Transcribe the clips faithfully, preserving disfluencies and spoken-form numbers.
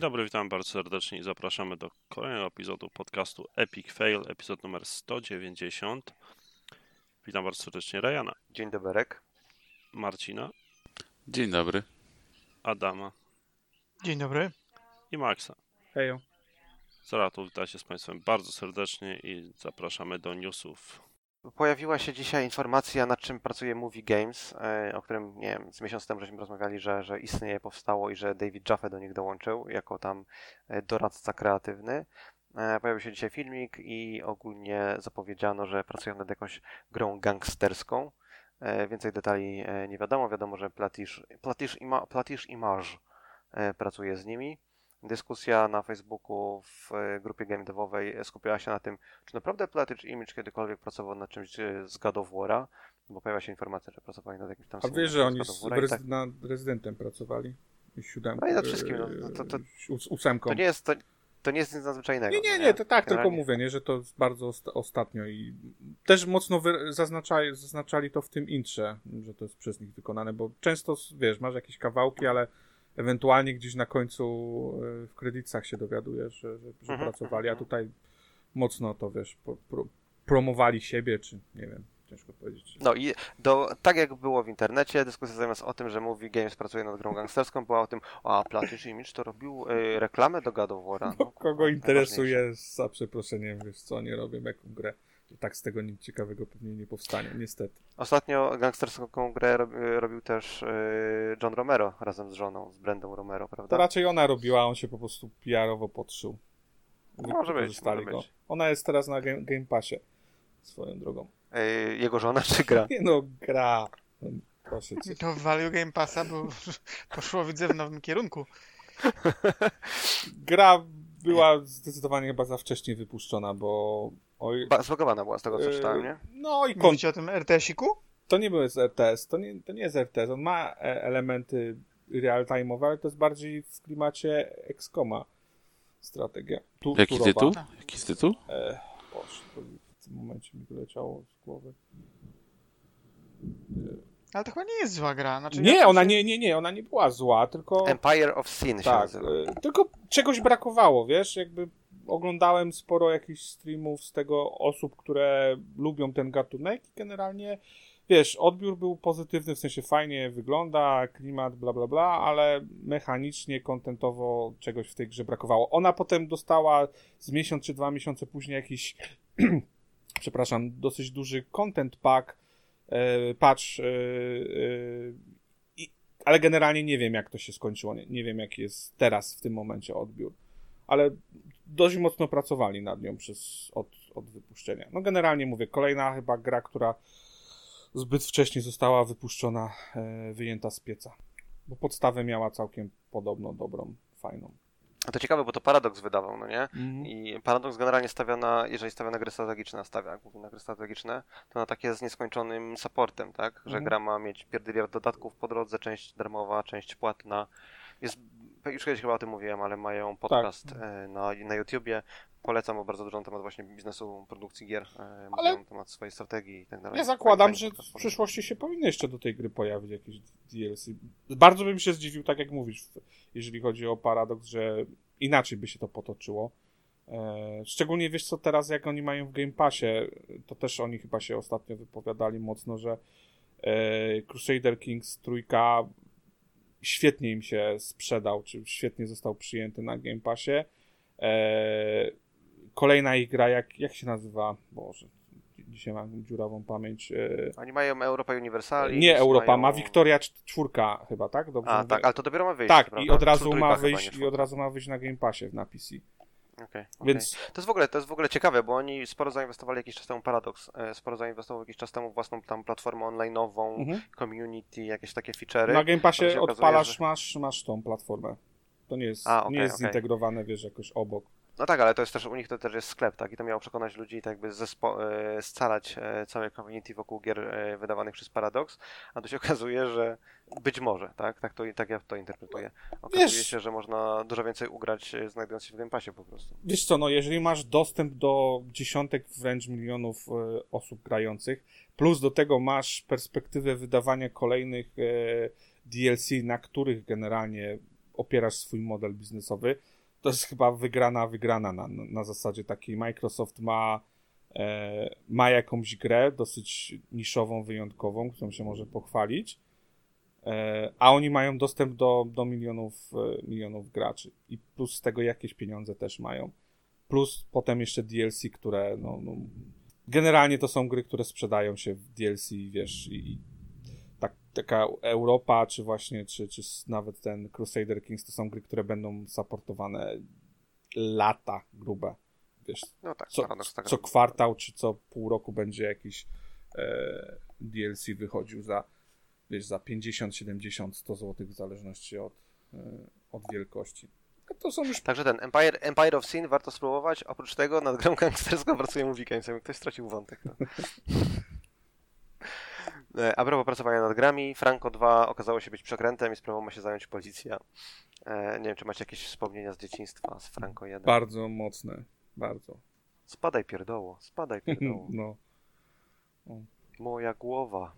Dzień dobry, witam bardzo serdecznie i zapraszamy do kolejnego epizodu podcastu Epic Fail, epizod numer sto dziewięćdziesiąt. Witam bardzo serdecznie Rajana. Dzień dobry. Marcina. Dzień dobry. Adama. Dzień dobry. I Maxa. Hejo. Zaratu, witajcie z Państwem bardzo serdecznie i zapraszamy do newsów. Pojawiła się dzisiaj informacja, nad czym pracuje Movie Games, o którym, nie wiem, z miesiąc temu żeśmy rozmawiali, że, że istnieje, powstało i że David Jaffe do nich dołączył jako tam doradca kreatywny. Pojawił się dzisiaj filmik i ogólnie zapowiedziano, że pracują nad jakąś grą gangsterską. Więcej detali nie wiadomo, wiadomo, że Platish, Platish, Ima, Platish Image pracuje z nimi. Dyskusja na Facebooku w grupie game devowej skupiała się na tym, czy naprawdę Platic Image kiedykolwiek pracował nad czymś z God of War'a, bo pojawia się informacja, że pracowali nad jakimś tam... A wiesz, że oni z Rez- tak... nad Rezydentem pracowali? Siódemką, no i nad wszystkim. No, to, to, z ósemką. To nie jest, to, to nie jest nic nadzwyczajnego. Nie, nie, nie, nie to tak, generalnie... tylko mówię, nie, że to jest bardzo osta- ostatnio i też mocno wy- zaznaczali, zaznaczali to w tym intrze, że to jest przez nich wykonane, bo często, wiesz, masz jakieś kawałki, ale ewentualnie gdzieś na końcu w kredytach się dowiadujesz, że, że, że pracowali, a tutaj mocno to, wiesz, po, pro, promowali siebie, czy nie wiem, ciężko powiedzieć. No i do, tak jak było w internecie, dyskusja zamiast o tym, że Movie Games pracuje nad grą gangsterską, była o tym, a Platish Image to robił y, reklamę do God of War'a. No, kogo interesuje, za przeproszeniem, wiesz co, nie robię jaką grę. I tak z tego nic ciekawego pewnie nie powstanie, niestety. Ostatnio gangsterską grę rob, robił też yy, John Romero razem z żoną, z Brendą Romero, prawda? To raczej ona robiła, on się po prostu P R-owo podszył. No, może być, może go. być. Ona jest teraz na Game, game Passie, swoją drogą. Yy, jego żona czy gra? Nie no, gra. Proszę cię. To wywalił Game Passa, bo poszło, widzę, w nowym kierunku. Gra była zdecydowanie chyba za wcześnie wypuszczona, bo... Oj, ba, zlogowana była z tego, co yy, czytałem, nie? No i kont- o tym er te esiku? To nie był er te es, to nie, to nie jest er te es, on ma elementy real-time'owe, ale to jest bardziej w klimacie X COM'a strategia. Tu, Jaki turowa. tytuł? Jaki tytuł? E, boż, w tym momencie mi wyleciało z głowy. E. Ale to chyba nie jest zła gra. Znaczy, nie, ja ona się... nie, nie, nie, ona nie była zła, tylko... Empire of Sin się tak, nazywa. Tylko czegoś brakowało, wiesz, jakby oglądałem sporo jakichś streamów z tego osób, które lubią ten gatunek i generalnie, wiesz, odbiór był pozytywny, w sensie fajnie wygląda, klimat, bla, bla, bla, ale mechanicznie, kontentowo czegoś w tej grze brakowało. Ona potem dostała z miesiąc czy dwa miesiące później jakiś, przepraszam, dosyć duży content pack, Patrz, yy, yy, i, ale generalnie nie wiem, jak to się skończyło, nie, nie wiem, jaki jest teraz w tym momencie odbiór, ale dość mocno pracowali nad nią przez, od, od wypuszczenia. No generalnie mówię, kolejna chyba gra, która zbyt wcześnie została wypuszczona, yy, wyjęta z pieca, bo podstawę miała całkiem podobno dobrą, fajną. To ciekawe, bo to Paradox wydawał, no nie? Mm. I Paradox generalnie stawia na, jeżeli stawia na gry strategiczne, stawia głównie na gry strategiczne, to na takie z nieskończonym supportem, tak? Że mm. gra ma mieć pierdyliard dodatków po drodze, część darmowa, część płatna. Jest, już kiedyś chyba o tym mówiłem, ale mają podcast tak. na, na YouTubie. Polecam, bo bardzo dużo na temat właśnie biznesu, produkcji gier, ale... mówią na temat swojej strategii i tak dalej. Ja zakładam, że w przyszłości się powinny jeszcze do tej gry pojawić jakieś D L C. Bardzo bym się zdziwił, tak jak mówisz, jeżeli chodzi o Paradox, że inaczej by się to potoczyło. Szczególnie, wiesz co, teraz jak oni mają w Game Passie, to też oni chyba się ostatnio wypowiadali mocno, że Crusader Kings trójka świetnie im się sprzedał, czy świetnie został przyjęty na Game Passie. Eee, kolejna ich gra, jak, jak się nazywa? Boże, dzisiaj mam dziurawą pamięć. Eee... Oni mają Europa Universalis. Nie Europa, mają... ma Victoria czwórka chyba, tak? Dobrze. A, tak, ale to dopiero ma wyjść. Tak, prawda? I od razu ma wyjść i od razu ma wyjść na Game Passie, na P C. Okay, okay. Więc... To jest w ogóle, to jest w ogóle ciekawe, bo oni sporo zainwestowali jakiś czas temu, Paradox, sporo zainwestował jakiś czas temu w własną tam platformę online'ową, mhm. community, jakieś takie feature'y. Na Game Passie okazuje, odpalasz, że... masz, masz tą platformę. To nie jest, A, okay, nie jest okay. zintegrowane, wiesz, jakoś obok. No tak, ale to jest też, u nich to też jest sklep, tak? I to miało przekonać ludzi, tak jakby zespo- scalać całe community wokół gier wydawanych przez Paradox, a tu się okazuje, że być może, tak? Tak, to, tak ja to interpretuję. Okazuje wiesz, się, że można dużo więcej ugrać, znajdując się w Game Passie po prostu. Wiesz co, no jeżeli masz dostęp do dziesiątek wręcz milionów osób grających, plus do tego masz perspektywę wydawania kolejnych D L C, na których generalnie opierasz swój model biznesowy, to jest chyba wygrana, wygrana na, na zasadzie takiej. Microsoft ma, e, ma jakąś grę dosyć niszową, wyjątkową, którą się może pochwalić, e, a oni mają dostęp do, do milionów, e, milionów graczy i plus z tego jakieś pieniądze też mają. Plus potem jeszcze D L C, które no, no, generalnie to są gry, które sprzedają się w D L C, wiesz, i, i tak, taka Europa, czy właśnie, czy, czy nawet ten Crusader Kings, to są gry, które będą supportowane lata grube, wiesz, no tak, co, tak. co kwartał, czy co pół roku będzie jakiś e, D L C wychodził za, wiesz, za pięćdziesiąt, siedemdziesiąt, sto złotych w zależności od, e, od wielkości. To są już... Także ten Empire, Empire of Sin warto spróbować. Oprócz tego nad grą gangsterską pracuje mu weekend. Jakby ktoś stracił wątek. To... A propos pracowania nad grami, Franco dwa okazało się być przekrętem i sprawą ma się zająć policja. E, nie wiem, czy macie jakieś wspomnienia z dzieciństwa z Franco jeden. Bardzo mocne. Bardzo. Spadaj pierdoło. Spadaj pierdoło. No. O. Moja głowa.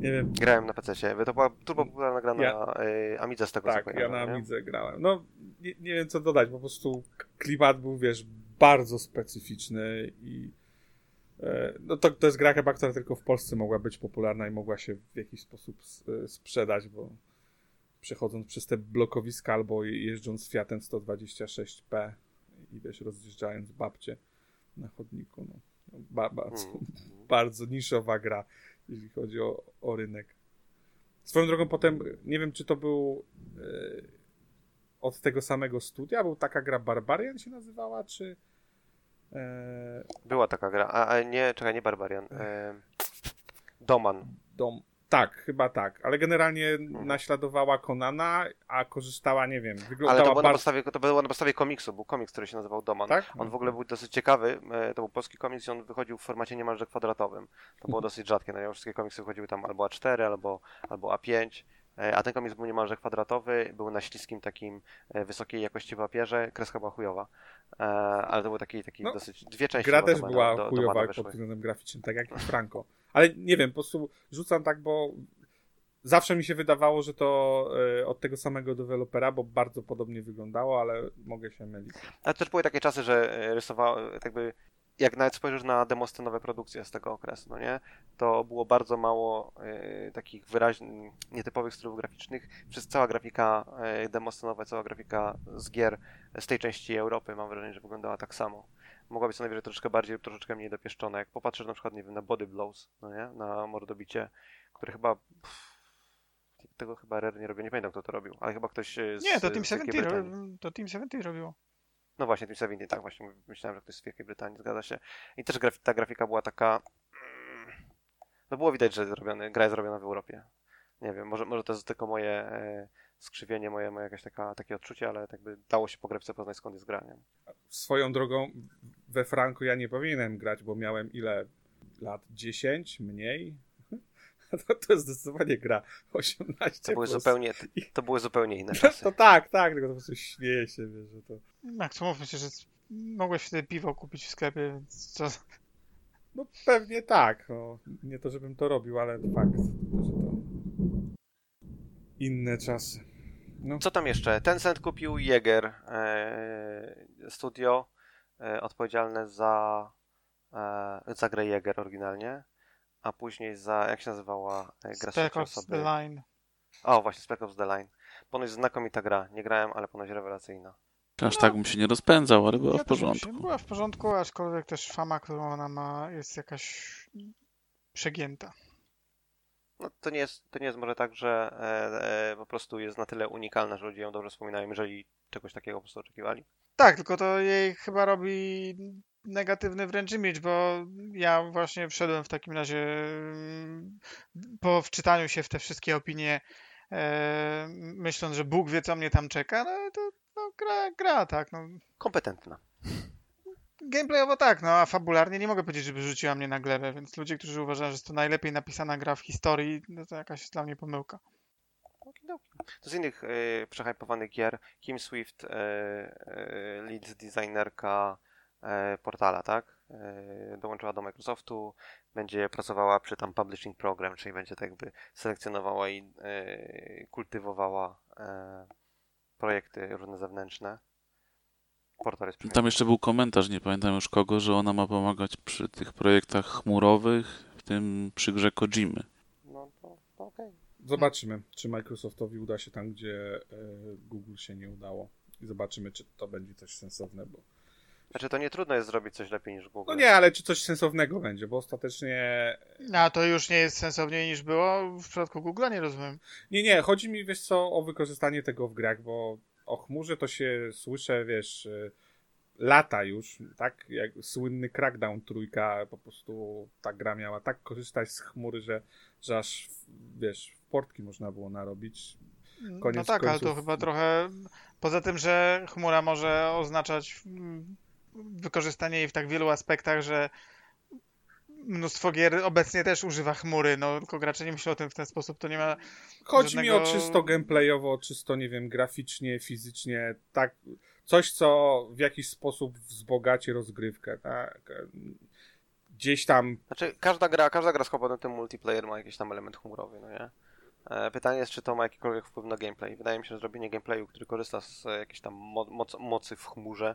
Nie wiem. Grałem na P C-cie. To była turbo popularna gra na ja, y, Amidze z tego, tak, co pamiętam. Tak, ja na Amidze nie? grałem. No, nie, nie wiem co dodać, po prostu klimat był, wiesz, bardzo specyficzny i e, no to, to jest gra chyba, która tylko w Polsce mogła być popularna i mogła się w jakiś sposób s, sprzedać, bo przechodząc przez te blokowiska albo jeżdżąc Fiatem sto dwadzieścia sześć P i wiesz, rozjeżdżając babcie na chodniku, no. Ba, bardzo, mm. bardzo niszowa gra, jeśli chodzi o, o rynek. Swoją drogą potem, nie wiem, czy to był e, od tego samego studia, był taka gra Barbarian się nazywała, czy... E... Była taka gra, a, a nie, czekaj, nie Barbarian, e, Doman. Dom, tak, chyba tak, ale generalnie naśladowała Konana, a korzystała, nie wiem, wyglądała... Ale to było, bar... na podstawie, to było na podstawie komiksu, był komiks, który się nazywał Doman. Tak? On w ogóle był dosyć ciekawy, to był polski komiks i on wychodził w formacie niemalże kwadratowym. To było dosyć rzadkie, no, wszystkie komiksy wychodziły tam albo A cztery, albo, albo A pięć, a ten komiks był niemalże kwadratowy, był na śliskim takim wysokiej jakości papierze, kreska była chujowa, ale to był taki, taki no, dosyć... Dwie części... Gra też była do, chujowa do pod względem graficznym, tak jak Franco. Ale nie wiem, po prostu rzucam tak, bo zawsze mi się wydawało, że to y, od tego samego dewelopera, bo bardzo podobnie wyglądało, ale mogę się mylić. Ale też były takie czasy, że rysowało, jakby, jak nawet spojrzysz na demoscenowe produkcje z tego okresu, no nie, to było bardzo mało y, takich wyraźnych, nietypowych stylów graficznych. Przez cała grafika y, demoscenowa, cała grafika z gier z tej części Europy, mam wrażenie, że wyglądała tak samo. Mogła być co najwyżej troszeczkę bardziej lub troszeczkę mniej dopieszczona. Jak popatrzysz na przykład, nie wiem, na Body Blows, no nie? Na mordobicie, który chyba... Pff, tego chyba Rare nie robił, nie pamiętam kto to robił, ale chyba ktoś z... Nie, to Team siedemnaście ro- robiło. No właśnie, Team siedemnaście, tak właśnie, myślałem, że ktoś z Wielkiej Brytanii, zgadza się. I też graf- ta grafika była taka... No było widać, że zrobiony, gra jest zrobiona w Europie. Nie wiem, może, może to jest tylko moje e, skrzywienie, moje, moje jakieś taka, takie odczucie, ale tak by dało się po grewce poznać, skąd jest granie. Swoją drogą we Franco ja nie powinienem grać, bo miałem ile lat? dziesięć? Mniej? To, to zdecydowanie gra osiemnaście. To były, zupełnie, to były zupełnie inne czasy. To tak, tak, tylko to po prostu śmieję się, wiesz, że to... Tak, co mówmy się, że mogłeś wtedy piwo kupić w sklepie, więc co... No pewnie tak, no, nie to, żebym to robił, ale fakt, że to... Inne czasy. No. Co tam jeszcze? Tencent kupił Jaeger e, Studio e, odpowiedzialne za, e, za grę Jaeger oryginalnie, a później za, jak się nazywała e, gra Spec Ops sobie. The Line. O, właśnie, Spec Ops The Line. Ponoć znakomita gra. Nie grałem, ale ponoć rewelacyjna. Aż no, tak bym się nie rozpędzał, ale była ja w porządku. Była w porządku, aczkolwiek też fama, którą ona ma, jest jakaś przegięta. No, to, nie jest, to nie jest może tak, że e, e, po prostu jest na tyle unikalna, że ludzie ją dobrze wspominają, jeżeli czegoś takiego po prostu oczekiwali. Tak, tylko to jej chyba robi negatywny wręcz image, bo ja właśnie wszedłem w takim razie po wczytaniu się w te wszystkie opinie, e, myśląc, że Bóg wie, co mnie tam czeka, no to no, gra, gra, tak. No. Kompetentna. Gameplayowo tak, no a fabularnie nie mogę powiedzieć, żeby rzuciła mnie na glebę, więc ludzie, którzy uważają, że jest to najlepiej napisana gra w historii, no to jakaś jest dla mnie pomyłka. To z innych y, przehypowanych gier, Kim Swift, y, y, lead designerka y, Portala, tak? Y, dołączyła do Microsoftu, będzie pracowała przy tam Publishing Program, czyli będzie tak jakby selekcjonowała i y, kultywowała y, projekty różne zewnętrzne. portal jest. Tam jeszcze był komentarz, nie pamiętam już kogo, że ona ma pomagać przy tych projektach chmurowych, w tym przy grze Kojimy. No to, to okej. Okay. Zobaczymy, czy Microsoftowi uda się tam, gdzie Google się nie udało. I zobaczymy, czy to będzie coś sensowne, bo... Znaczy to nie trudno jest zrobić coś lepiej niż Google. No nie, ale czy coś sensownego będzie, bo ostatecznie... No to już nie jest sensowniej niż było w przypadku Google'a, nie rozumiem. Nie, nie, chodzi mi, wiesz co, o wykorzystanie tego w grach, bo o chmurze to się słyszę, wiesz, lata już, tak? Jak słynny Crackdown trójka, po prostu ta gra miała tak korzystać z chmury, że, że aż, wiesz, w portki można było narobić. Koniec no tak, końców... ale to chyba trochę... Poza tym, że chmura może oznaczać... wykorzystanie jej w tak wielu aspektach, że mnóstwo gier obecnie też używa chmury, no tylko gracze nie myślą o tym w ten sposób, to nie ma Chodzi żadnego... mi o czysto gameplayowo, czysto, nie wiem, graficznie, fizycznie, tak, coś, co w jakiś sposób wzbogaci rozgrywkę, tak, gdzieś tam... Znaczy, każda gra, każda gra z komponentem multiplayer ma jakiś tam element chmurowy, no nie? Pytanie jest, czy to ma jakikolwiek wpływ na gameplay. Wydaje mi się, że zrobienie gameplayu, który korzysta z jakiejś tam moc, mocy w chmurze,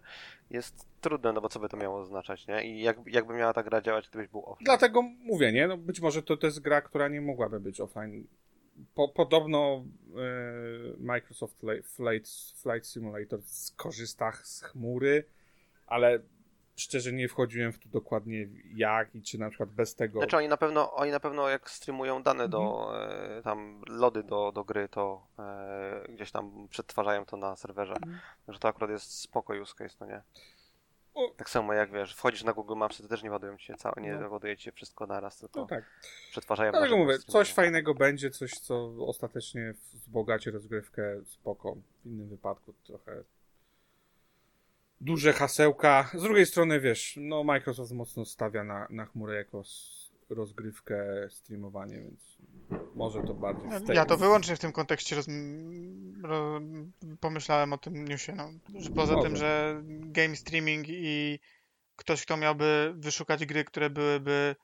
jest trudne, no bo co by to miało oznaczać, nie? I jak, jakby miała ta gra działać, gdybyś był offline? Dlatego mówię, nie? No być może to, to jest gra, która nie mogłaby być offline. Po, podobno e, Microsoft Flight, Flight Simulator skorzysta z chmury, ale... Szczerze nie wchodziłem w to dokładnie jak i czy na przykład bez tego... Znaczy oni na pewno, oni na pewno jak streamują dane do, mhm. e, tam lody do, do gry, to e, gdzieś tam przetwarzają to na serwerze. Mhm. Że to akurat jest spoko use case, no nie? O. Tak samo jak wiesz, wchodzisz na Google Maps, to też nie ładują ci się całe, nie no. ładuje ci się wszystko naraz, tylko no tak. przetwarzają... Dlatego mówię, coś fajnego będzie, coś co ostatecznie wzbogaci rozgrywkę, spoko. W innym wypadku trochę... Duże hasełka. Z drugiej strony, wiesz, no Microsoft mocno stawia na, na chmurę jako rozgrywkę, streamowanie, więc może to bardziej... Ja, ja to wyłącznie w tym kontekście roz, ro, pomyślałem o tym newsie. No. Że poza może. tym, że game streaming i ktoś, kto miałby wyszukać gry, które byłyby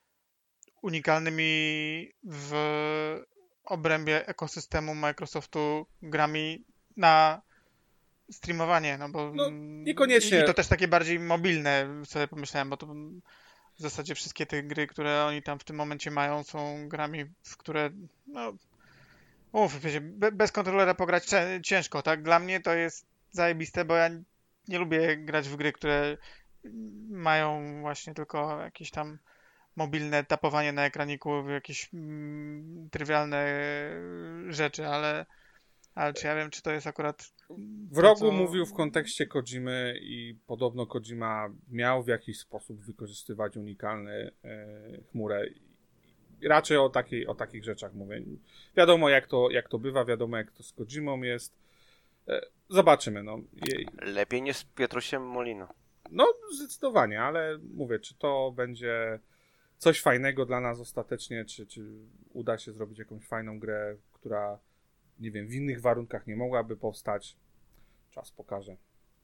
unikalnymi w obrębie ekosystemu Microsoftu grami na... streamowanie, no bo... No, niekoniecznie. I to też takie bardziej mobilne, sobie pomyślałem, bo to w zasadzie wszystkie te gry, które oni tam w tym momencie mają, są grami, w które no... Uff, bez kontrolera pograć ciężko, tak? Dla mnie to jest zajebiste, bo ja nie lubię grać w gry, które mają właśnie tylko jakieś tam mobilne tapowanie na ekraniku, jakieś mm, trywialne rzeczy, ale... Ale czy ja wiem, czy to jest akurat... Wrogu co... mówił w kontekście Kojimy i podobno Kojima miał w jakiś sposób wykorzystywać unikalny e, chmurę. Raczej o, takiej, o takich rzeczach mówię. Wiadomo jak to, jak to bywa, wiadomo jak to z Kojimą jest. E, zobaczymy. No. Jej... Lepiej niż z Pietrusiem Molino. No zdecydowanie, ale mówię, czy to będzie coś fajnego dla nas ostatecznie, czy, czy uda się zrobić jakąś fajną grę, która... nie wiem, w innych warunkach nie mogłaby powstać. Czas pokaże.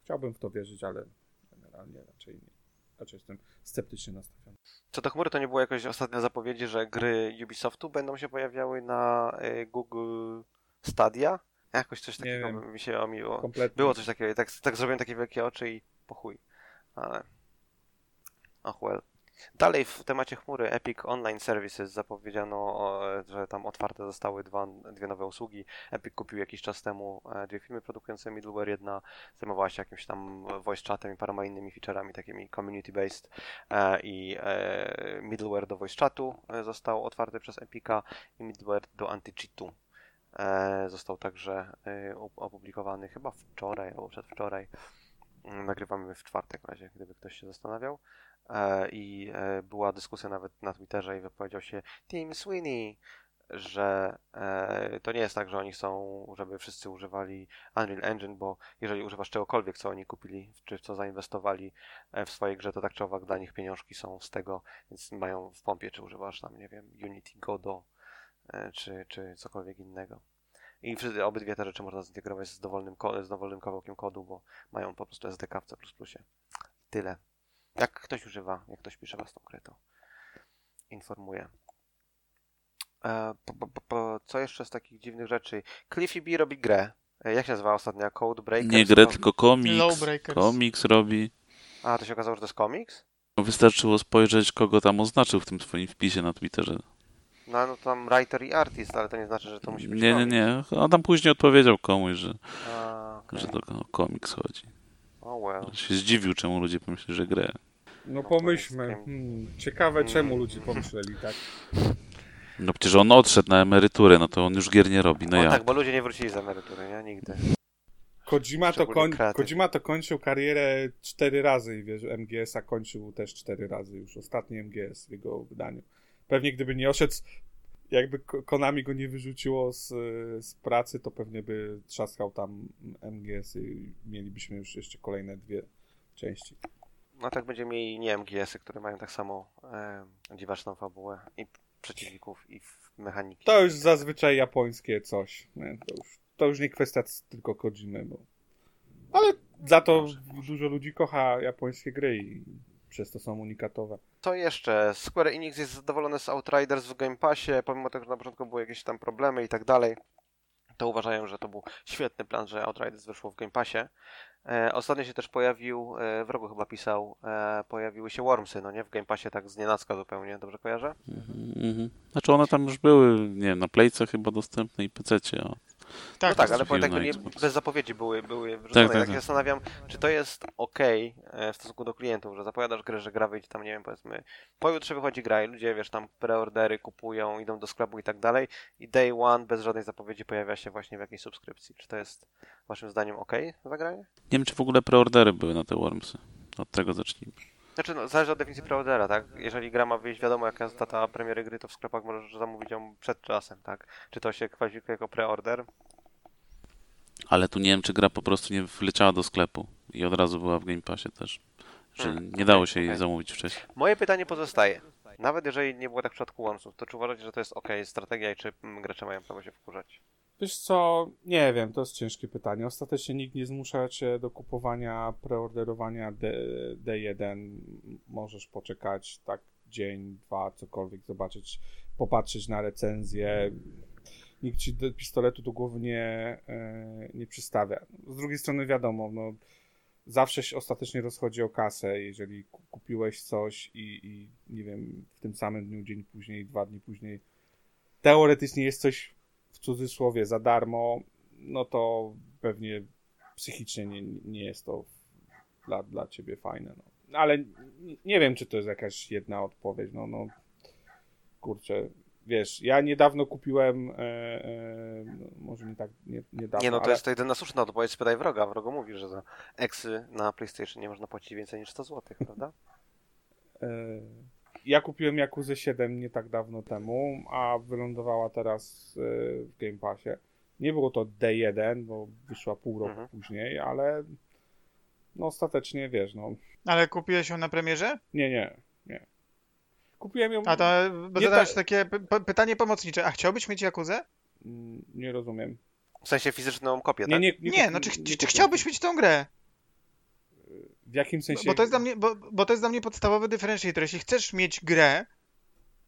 Chciałbym w to wierzyć, ale generalnie raczej nie. Raczej jestem sceptycznie nastawiony. Co do chmury, to nie było jakoś ostatnia zapowiedzi, że gry Ubisoftu będą się pojawiały na Google Stadia? Jakoś coś takiego mi się omiło. Kompletnie. Było coś takiego. Tak, tak zrobiłem takie wielkie oczy i po chuj. Ale... Och well. Dalej w temacie chmury Epic Online Services zapowiedziano, że tam otwarte zostały dwa, dwie nowe usługi. Epic kupił jakiś czas temu dwie firmy produkujące middleware. Jedna zajmowała się jakimś tam voice chatem i paroma innymi feature'ami, takimi community-based, i middleware do voice chatu został otwarty przez Epica i middleware do anti-cheatu. Został także opublikowany chyba wczoraj albo przedwczoraj. Nagrywamy w czwartek w razie, gdyby ktoś się zastanawiał. I była dyskusja nawet na Twitterze i wypowiedział się Tim Sweeney, że to nie jest tak, że oni chcą, żeby wszyscy używali Unreal Engine, bo jeżeli używasz czegokolwiek, co oni kupili, czy w co zainwestowali w swojej grze, to tak czy owak dla nich pieniążki są z tego, więc mają w pompie, czy używasz tam, nie wiem, Unity, Godot, czy, czy cokolwiek innego. I obydwie te rzeczy można zintegrować z dowolnym, z dowolnym kawałkiem kodu, bo mają po prostu S D K w C plus plus. Tyle. Jak ktoś używa, jak ktoś pisze własną grę, to informuje. E, po, po, po, co jeszcze z takich dziwnych rzeczy? Cliffy B robi grę. Jak się nazywa ostatnia? Codebreaker? Nie grę, tylko komiks. Komiks robi. A, to się okazało, że to jest komiks? Wystarczyło spojrzeć, kogo tam oznaczył w tym swoim wpisie na Twitterze. No, no tam writer i artist, ale to nie znaczy, że to musi być Nie, komiks. nie, nie. On tam później odpowiedział komuś, że, A, okay. że to o komiks chodzi. Oh well. Się zdziwił, czemu ludzie pomyśleli, że grę. No pomyślmy. Hmm. Ciekawe, czemu ludzie pomyśleli, tak? No przecież on odszedł na emeryturę, no to on już gier nie robi, no, no ja. tak, bo ludzie nie wrócili z emerytury, nie? Nigdy. Kojima to, koń... Kojima to kończył karierę cztery razy i wiesz, M G S-a kończył też cztery razy już, ostatni M G S w jego wydaniu. Pewnie gdyby nie oszedł, jakby Konami go nie wyrzuciło z, z pracy, to pewnie by trzaskał tam M G S i mielibyśmy już jeszcze kolejne dwie części. No tak będziemy mieli nie M G S-y, które mają tak samo e, dziwaczną fabułę i przeciwników i mechaniki. To już zazwyczaj japońskie coś. Nie? To, już, to już nie kwestia tylko Kojimy, bo... ale za to Dobrze. dużo ludzi kocha japońskie gry i przez to są unikatowe. Co jeszcze? Square Enix jest zadowolony z Outriders w Game Passie, pomimo tego, że na początku były jakieś tam problemy i tak dalej, to uważają, że to był świetny plan, że Outriders wyszło w Game Passie. E, ostatnio się też pojawił, e, w rogu chyba pisał, e, pojawiły się Wormsy, no nie? W Game Passie tak znienacka zupełnie, dobrze kojarzę? Mm-hmm. Znaczy one tam już były, nie wiem, na Playce chyba dostępne i P C-cie. O. Tak, no tak, ale tak, nie, bez zapowiedzi były, były wrzucone. Tak, tak, tak. Ja się zastanawiam, czy to jest okej okay w stosunku do klientów, że zapowiadasz grę, że gra wyjdzie tam, nie wiem, powiedzmy, pojutrze wychodzi gra i ludzie, wiesz, tam preordery kupują, idą do sklepu i tak dalej i day one bez żadnej zapowiedzi pojawia się właśnie w jakiejś subskrypcji. Czy to jest waszym zdaniem okej okay zagranie? Nie wiem, czy w ogóle preordery były na te Wormsy. Od tego zacznijmy. Znaczy, no, zależy od definicji preordera, tak? Jeżeli gra ma wyjść, wiadomo, jaka jest data premiery gry, to w sklepach możesz zamówić ją przed czasem, tak? Czy to się kwalifikuje jako preorder? Ale tu nie wiem, czy gra po prostu nie wleciała do sklepu i od razu była w Game Passie też, że hmm, nie dało się okay. jej zamówić wcześniej. Moje pytanie pozostaje. Nawet jeżeli nie było tak w przypadku Wormsów, to czy uważacie, że to jest okej okay, strategia i czy gracze mają prawo się wkurzać? Wiesz co, nie wiem, to jest ciężkie pytanie. Ostatecznie nikt nie zmusza cię do kupowania, preorderowania D jeden. Możesz poczekać tak dzień, dwa, cokolwiek, zobaczyć, popatrzeć na recenzję. Nikt ci do pistoletu do głowy nie, nie przystawia. Z drugiej strony wiadomo, no, zawsze się ostatecznie rozchodzi o kasę. Jeżeli kupiłeś coś i, i nie wiem, w tym samym dniu, dzień później, dwa dni później, teoretycznie jest coś w cudzysłowie za darmo, no to pewnie psychicznie nie, nie jest to dla, dla ciebie fajne. No. Ale nie wiem, czy to jest jakaś jedna odpowiedź. No, no kurczę, wiesz, ja niedawno kupiłem, e, e, no, może nie tak nie, niedawno. Nie, no to ale... jest to jedyna słuszna odpowiedź, spytaj wroga. Wrogo mówi, że za eksy na PlayStation nie można płacić więcej niż sto złotych, prawda? e... Ja kupiłem Yakuzę siedem nie tak dawno temu, a wylądowała teraz w Game Passie. Nie było to D jeden, bo wyszła pół roku mhm. później, ale no ostatecznie wiesz, no. Ale kupiłeś ją na premierze? Nie, nie, nie. Kupiłem ją... A to zadałeś ta... takie p- pytanie pomocnicze. A chciałbyś mieć Yakuzę? Nie rozumiem. W sensie fizyczną kopię, tak? Nie, nie, nie, nie kupi... no czy, ch- nie czy chciałbyś mieć tą grę? W jakim sensie? Bo to jest dla mnie, bo, bo to jest dla mnie podstawowy differentiator. Jeśli chcesz mieć grę...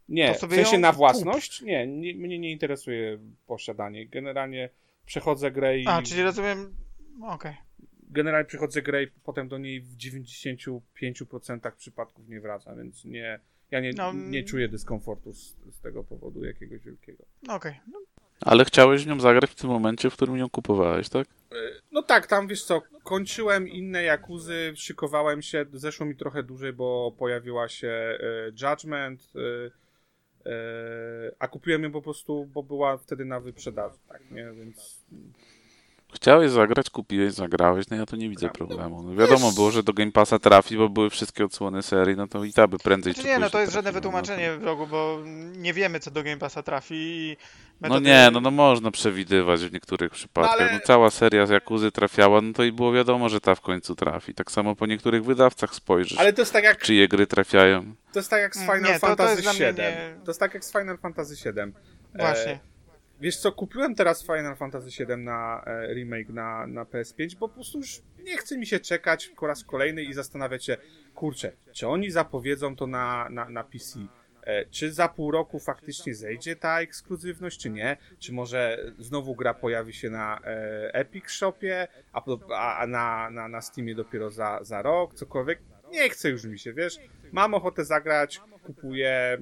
Nie, to sobie w sensie ją na własność? Kup. Nie, nie, mnie nie interesuje posiadanie. Generalnie przechodzę grę i... A, czyli rozumiem... Okej. Okay. Generalnie przechodzę grę i potem do niej w dziewięćdziesiąt pięć procent przypadków nie wracam, więc nie, ja nie, no, nie czuję dyskomfortu z, z tego powodu jakiegoś wielkiego. Okej. Okay. No. Ale chciałeś w nią zagrać w tym momencie, w którym ją kupowałeś, tak? No tak, tam wiesz co, kończyłem inne Yakuzy, szykowałem się, zeszło mi trochę dłużej, bo pojawiła się Judgment, a kupiłem ją po prostu, bo była wtedy na wyprzedaży, tak, nie? Więc... Chciałeś zagrać, kupiłeś, zagrałeś, no ja to nie widzę problemu. No wiadomo było, że do Game Passa trafi, bo były wszystkie odsłony serii, no to i ta by prędzej czy później Nie, no to jest trafi, żadne wytłumaczenie no to... wrogu, bo nie wiemy, co do Game Passa trafi i... Metody... No nie, no, no można przewidywać w niektórych przypadkach. Ale... No cała seria z Yakuzy trafiała, no to i było wiadomo, że ta w końcu trafi. Tak samo po niektórych wydawcach spojrzysz, ale to jest tak jak... czyje gry trafiają. To jest tak jak z Final nie, to, Fantasy to siedem. Nie... To jest tak jak z Final Fantasy siedem. Właśnie. E... Wiesz co, kupiłem teraz Final Fantasy siedem na e, remake na, na P S pięć, bo po prostu już nie chce mi się czekać po raz kolejny i zastanawiać się, kurczę, czy oni zapowiedzą to na, na, na P C. Czy za pół roku faktycznie zejdzie ta ekskluzywność, czy nie? Czy może znowu gra pojawi się na Epic Shopie, a na, na, na Steamie dopiero za, za rok, cokolwiek? Nie chce już mi się, wiesz? Mam ochotę zagrać, kupuję...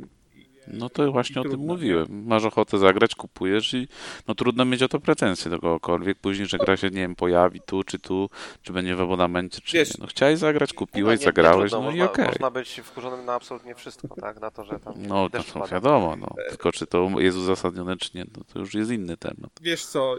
No to właśnie o tym mówiłem. Masz ochotę zagrać, kupujesz i no trudno mieć o to pretensje do kogokolwiek. Później, że gra się, nie wiem, pojawi tu, czy tu, czy będzie w abonamencie, czy wiesz, nie. No chciałeś zagrać, kupiłeś, nie, zagrałeś, nie, nie, no można, i okej. Okay. Można być wkurzonym na absolutnie wszystko, tak? Na to, że tam... No to, to wiadomo, no. Tylko czy to jest uzasadnione, czy nie, no to już jest inny temat. Wiesz co,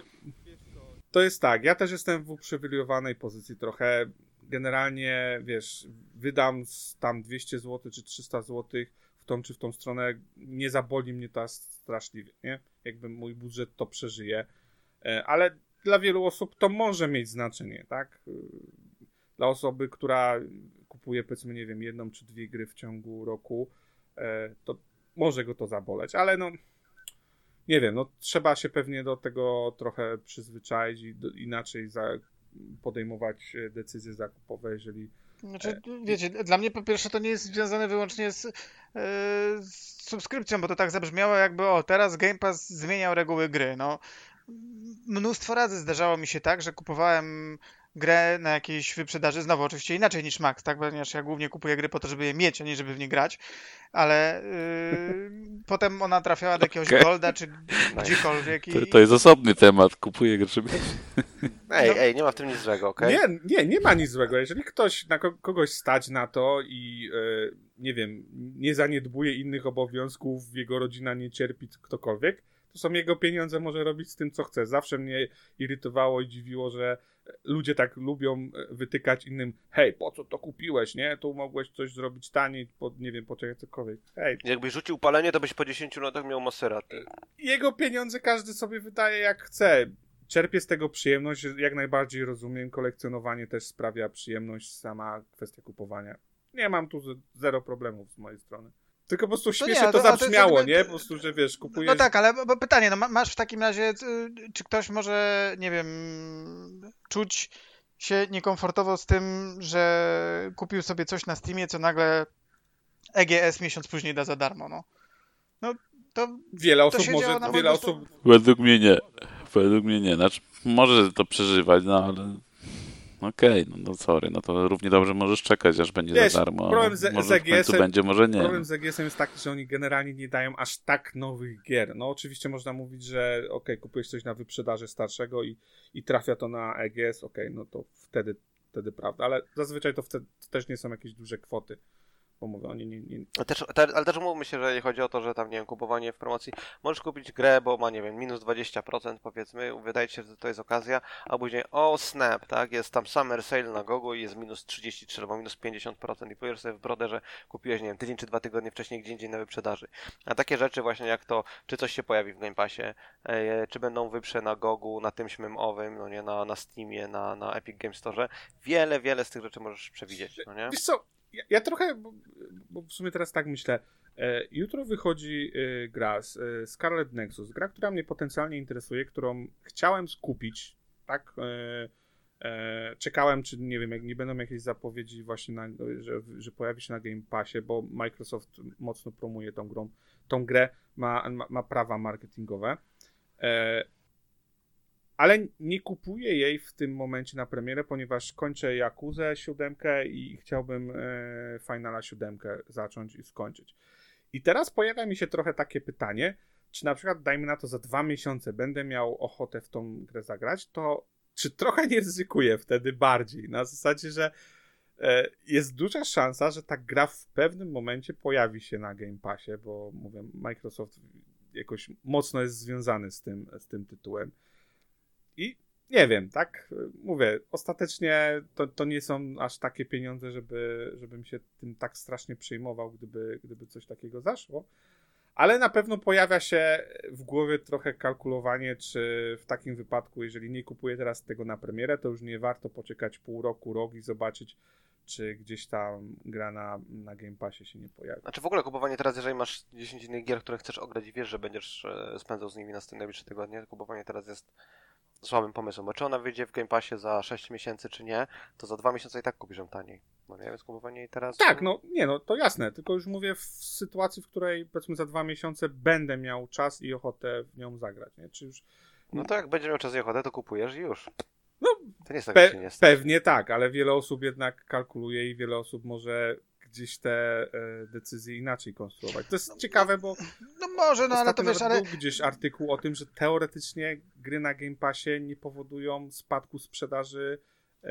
to jest tak, ja też jestem w uprzywilejowanej pozycji trochę. Generalnie, wiesz, wydam tam dwieście złotych czy trzysta złotych, tą czy w tą stronę, nie zaboli mnie to straszliwie, nie? Jakby mój budżet to przeżyje, ale dla wielu osób to może mieć znaczenie, tak? Dla osoby, która kupuje, powiedzmy, nie wiem, jedną czy dwie gry w ciągu roku, to może go to zaboleć, ale no nie wiem, no trzeba się pewnie do tego trochę przyzwyczaić i do, inaczej za, podejmować decyzje zakupowe, jeżeli... Znaczy, wiecie, dla mnie po pierwsze to nie jest związane wyłącznie z, yy, z subskrypcją, bo to tak zabrzmiało jakby, o, teraz Game Pass zmieniał reguły gry. No, mnóstwo razy zdarzało mi się tak, że kupowałem grę na jakiejś wyprzedaży, znowu oczywiście inaczej niż Max, tak, ponieważ ja głównie kupuję gry po to, żeby je mieć, a nie żeby w nie grać, ale yy, potem ona trafiała do jakiegoś okay. Golda, czy gdziekolwiek. I... To, to jest osobny temat, kupuję gry, żeby... Ej, no, ej, nie ma w tym nic złego, okej? Okay? Nie, nie, nie ma nic złego, jeżeli ktoś, na kogoś stać na to i yy, nie wiem, nie zaniedbuje innych obowiązków, jego rodzina nie cierpi, ktokolwiek, to są jego pieniądze, może robić z tym, co chce. Zawsze mnie irytowało i dziwiło, że ludzie tak lubią wytykać innym, hej, po co to kupiłeś, nie? Tu mogłeś coś zrobić taniej, po, nie wiem, po cokolwiek. Hej. Jakbyś rzucił palenie, to byś po dziesięciu latach miał Maseraty. Jego pieniądze każdy sobie wydaje jak chce. Czerpię z tego przyjemność, jak najbardziej rozumiem. Kolekcjonowanie też sprawia przyjemność, sama kwestia kupowania. Nie mam tu zero problemów z mojej strony. Tylko po prostu śmiesznie to, to zabrzmiało, nie? Po prostu, że wiesz, kupujesz... No tak, ale bo pytanie, no masz w takim razie, czy ktoś może, nie wiem, czuć się niekomfortowo z tym, że kupił sobie coś na Steamie, co nagle E G S miesiąc później da za darmo, no. No to... Wiele osób to może, wiele prostu... osób... Według mnie nie, według mnie nie, znaczy może to przeżywać, no ale... Okej, okay, no, no sorry, no to równie dobrze możesz czekać, aż będzie wiesz, za darmo. Problem z, może z E G S-em, będzie, może nie. Problem z E G S-em jest taki, że oni generalnie nie dają aż tak nowych gier. No oczywiście można mówić, że okej, okay, kupujesz coś na wyprzedaży starszego i, i trafia to na E G S, okej, okay, no to wtedy, wtedy prawda, ale zazwyczaj to wtedy to też nie są jakieś duże kwoty. Pomogę, nie, nie, nie. Też, te, ale też mówmy się, że chodzi o to, że tam, nie wiem, kupowanie w promocji, możesz kupić grę, bo ma, nie wiem, minus dwadzieścia procent powiedzmy, wydaje ci się, że to jest okazja, a później, o snap, tak, jest tam summer sale na Gogu i jest minus trzydzieści trzy albo minus pięćdziesiąt procent i powiesz sobie w brodę, że kupiłeś, nie wiem, tydzień czy dwa tygodnie wcześniej, gdzie indziej na wyprzedaży. A takie rzeczy właśnie jak to, czy coś się pojawi w Game Passie, e, czy będą wyprze na Gogu, na tym śmym owym, no nie, na, na Steamie, na, na Epic Game Store, wiele, wiele z tych rzeczy możesz przewidzieć, no nie? Wiesz co? Ja, ja trochę, bo, bo w sumie teraz tak myślę, e, jutro wychodzi e, gra z, e, Scarlet Nexus, gra, która mnie potencjalnie interesuje, którą chciałem skupić, tak, e, e, czekałem, czy nie wiem, jak nie będą jakieś zapowiedzi właśnie, na, że, że pojawi się na Game Passie, bo Microsoft mocno promuje tą grą, tą grę, ma, ma, ma prawa marketingowe, e, ale nie kupuję jej w tym momencie na premierę, ponieważ kończę Yakuzę siódemkę i chciałbym e, Finala siódemkę zacząć i skończyć. I teraz pojawia mi się trochę takie pytanie, czy na przykład, dajmy na to, za dwa miesiące będę miał ochotę w tą grę zagrać, to czy trochę nie ryzykuję wtedy bardziej? Na zasadzie, że e, jest duża szansa, że ta gra w pewnym momencie pojawi się na Game Passie, bo mówię, Microsoft jakoś mocno jest związany z tym, z tym tytułem. I nie wiem, tak? Mówię, ostatecznie to, to nie są aż takie pieniądze, żeby, żebym się tym tak strasznie przejmował, gdyby, gdyby coś takiego zaszło. Ale na pewno pojawia się w głowie trochę kalkulowanie, czy w takim wypadku, jeżeli nie kupuję teraz tego na premierę, to już nie warto poczekać pół roku, rok i zobaczyć, czy gdzieś tam gra na, na Game Passie się nie pojawi. Znaczy w ogóle kupowanie teraz, jeżeli masz dziesięć innych gier, które chcesz ograć i wiesz, że będziesz spędzał z nimi następne najbliższe tygodnie, kupowanie teraz jest słabym pomysłem, bo czy ona wyjdzie w Game Passie za sześć miesięcy, czy nie, to za dwa miesiące i tak kupisz ją taniej. No nie, więc kupowanie jej teraz... Tak, no nie, no to jasne, tylko już mówię w sytuacji, w której powiedzmy za dwa miesiące będę miał czas i ochotę w nią zagrać, nie? Czy już... No tak, jak będziesz miał czas i ochotę, to kupujesz i już. No, to nie jest tak, pe- się nie stać. Pewnie tak, ale wiele osób jednak kalkuluje i wiele osób może... gdzieś te e, decyzje inaczej konstruować. To jest no, ciekawe, bo no może, no ale to wiesz, ale... był gdzieś artykuł o tym, że teoretycznie gry na Game Passie nie powodują spadku sprzedaży e,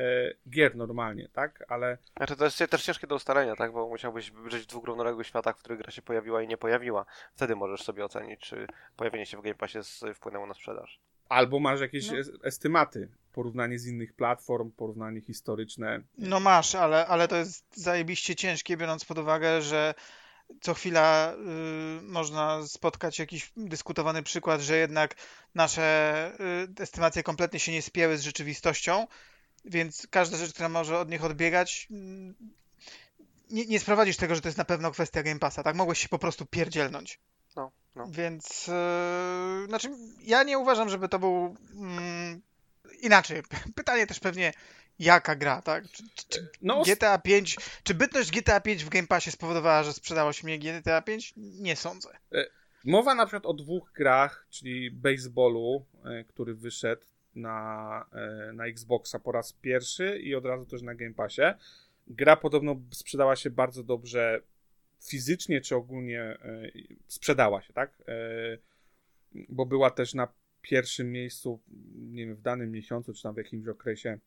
gier normalnie, tak? Ale... Znaczy to jest też ciężkie do ustalenia, tak? Bo musiałbyś żyć w dwóch równoległych światach, w których gra się pojawiła i nie pojawiła. Wtedy możesz sobie ocenić, czy pojawienie się w Game Passie wpłynęło na sprzedaż. Albo masz jakieś no. estymaty, porównanie z innych platform, porównanie historyczne. No masz, ale, ale to jest zajebiście ciężkie, biorąc pod uwagę, że co chwila y, można spotkać jakiś dyskutowany przykład, że jednak nasze y, estymacje kompletnie się nie spięły z rzeczywistością, więc każda rzecz, która może od nich odbiegać, y, nie, nie sprowadzisz tego, że to jest na pewno kwestia Game Passa, tak? Mogłeś się po prostu pierdzielnąć. No, no. Więc yy, znaczy ja nie uważam, żeby to był yy, inaczej. Pytanie też pewnie jaka gra, tak? Czy, czy, no, G T A V, czy bytność G T A V w Game Passie spowodowała, że sprzedało się mnie G T A V? Nie sądzę. Mowa na przykład o dwóch grach, czyli baseballu, który wyszedł na, na Xboxa po raz pierwszy i od razu też na Game Passie. Gra podobno sprzedała się bardzo dobrze fizycznie, czy ogólnie e, sprzedała się, tak? E, bo była też na pierwszym miejscu, nie wiem, w danym miesiącu, czy tam w jakimś okresie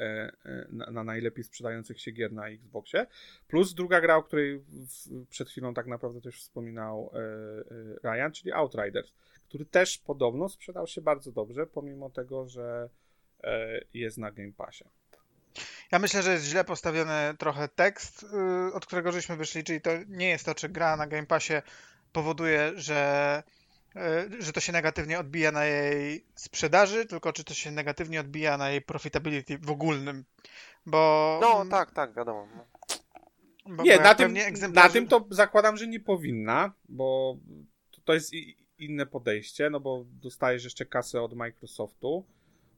e, e, na, na najlepiej sprzedających się gier na Xboxie. Plus druga gra, o której w, przed chwilą tak naprawdę też wspominał e, e, Ryan, czyli Outriders, który też podobno sprzedał się bardzo dobrze, pomimo tego, że e, jest na Game Passie. Ja myślę, że jest źle postawiony trochę tekst, od którego żeśmy wyszli, czyli to nie jest to, czy gra na Game Passie powoduje, że, że to się negatywnie odbija na jej sprzedaży, tylko czy to się negatywnie odbija na jej profitability w ogólnym, bo... No tak, tak, wiadomo. Bo nie, na tym, egzemplarze... na tym to zakładam, że nie powinna, bo to jest inne podejście, no bo dostajesz jeszcze kasę od Microsoftu,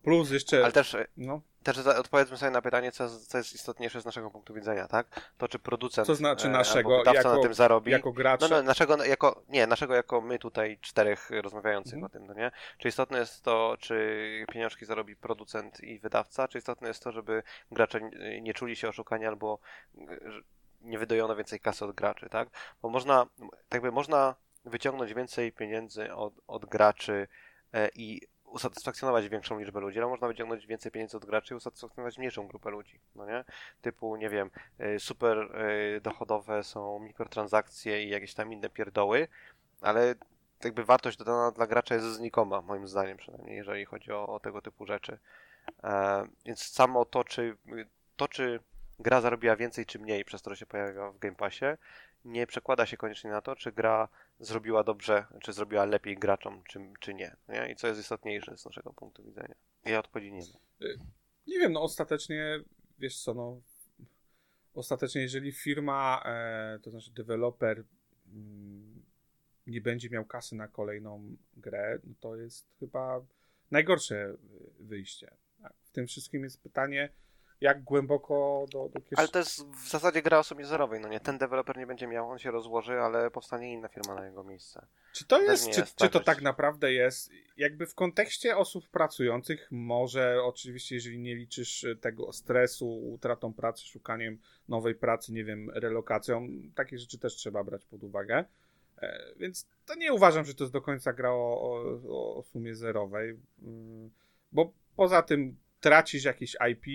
plus jeszcze... Ale też... No. Też odpowiedzmy sobie na pytanie, co, co jest istotniejsze z naszego punktu widzenia, tak? To czy producent, co znaczy naszego, jako, na tym zarobi. Jako gracza? No, no, naszego, jako, nie, naszego jako my tutaj czterech rozmawiających mm. o tym, no nie? Czy istotne jest to, czy pieniążki zarobi producent i wydawca, czy istotne jest to, żeby gracze nie czuli się oszukani albo nie wydojono więcej kasy od graczy, tak? Bo można, tak by można wyciągnąć więcej pieniędzy od, od graczy i usatysfakcjonować większą liczbę ludzi, ale można wyciągnąć więcej pieniędzy od graczy i usatysfakcjonować mniejszą grupę ludzi, no nie? Typu, nie wiem, super dochodowe są mikrotransakcje i jakieś tam inne pierdoły, ale jakby wartość dodana dla gracza jest znikoma, moim zdaniem przynajmniej, jeżeli chodzi o, o tego typu rzeczy. E, więc samo to czy, to, czy gra zarobiła więcej czy mniej, przez to, że się pojawia w Game Passie, nie przekłada się koniecznie na to, czy gra zrobiła dobrze, czy zrobiła lepiej graczom, czy, czy nie, nie? I co jest istotniejsze z naszego punktu widzenia. Ja odpowiedzi nie wiem. Nie wiem, no ostatecznie, wiesz co, no ostatecznie jeżeli firma, e, to znaczy deweloper m, nie będzie miał kasy na kolejną grę, no to jest chyba najgorsze wyjście. W tym wszystkim jest pytanie, jak głęboko do, do kieszeni. Ale to jest w zasadzie gra osobie zerowej, no nie, ten deweloper nie będzie miał, on się rozłoży, ale powstanie inna firma na jego miejsce. Czy to jest, czy, jest czy to tak naprawdę jest, jakby w kontekście osób pracujących, może oczywiście, jeżeli nie liczysz tego stresu, utratą pracy, szukaniem nowej pracy, nie wiem, relokacją, takie rzeczy też trzeba brać pod uwagę, e, więc to nie uważam, że to jest do końca gra o, o, o sumie zerowej, bo poza tym tracisz jakieś I P,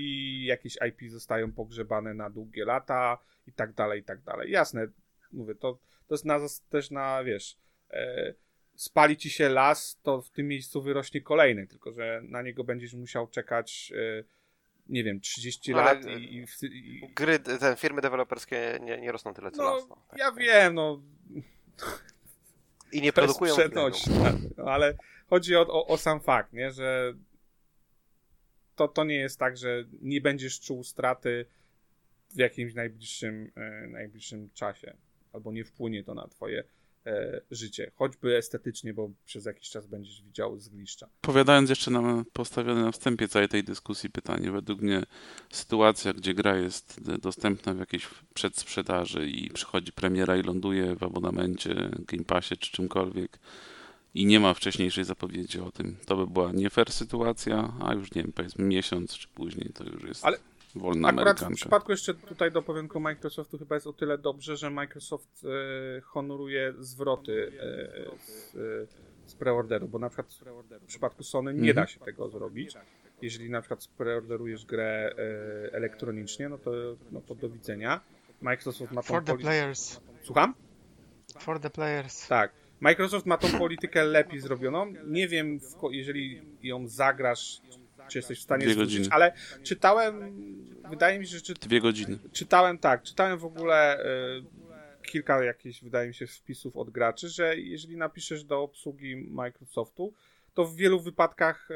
jakieś I P zostają pogrzebane na długie lata i tak dalej, i tak dalej. Jasne, mówię, to, to jest na, też na, wiesz, e, spali ci się las, to w tym miejscu wyrośnie kolejny, tylko że na niego będziesz musiał czekać, e, nie wiem, trzydzieści ale lat i... i, i gry, te firmy deweloperskie nie, nie rosną tyle, co no, rosną. Tak, ja tak. wiem, no... I nie produkują... No, ale chodzi o, o, o sam fakt, nie, że... To, to nie jest tak, że nie będziesz czuł straty w jakimś najbliższym, e, najbliższym czasie, albo nie wpłynie to na twoje e, życie, choćby estetycznie, bo przez jakiś czas będziesz widział zgliszcza. Powiadając jeszcze na postawione na wstępie całej tej dyskusji pytanie, według mnie sytuacja, gdzie gra jest dostępna w jakiejś przedsprzedaży i przychodzi premiera i ląduje w abonamencie, Game Passie czy czymkolwiek, i nie ma wcześniejszej zapowiedzi o tym. To by była nie fair sytuacja, a już nie wiem, powiedzmy miesiąc czy później to już jest ale wolna amerykanka. Akurat w przypadku jeszcze tutaj do powiem Microsoftu chyba jest o tyle dobrze, że Microsoft e, honoruje zwroty e, z, e, z preorderu, bo na przykład w przypadku Sony nie mhm. da się tego zrobić. Jeżeli na przykład preorderujesz grę e, elektronicznie, no to, no to do widzenia. Microsoft ma tą For the poli- players. Słucham? For the players. Tak. Microsoft ma tą politykę lepiej zrobioną. Nie wiem, jeżeli ją zagrasz, czy jesteś w stanie skończyć, ale czytałem, wydaje mi się, że... Czyt... Dwie godziny. Czytałem, tak, czytałem w ogóle y, kilka jakichś, wydaje mi się, wpisów od graczy, że jeżeli napiszesz do obsługi Microsoftu, to w wielu wypadkach y,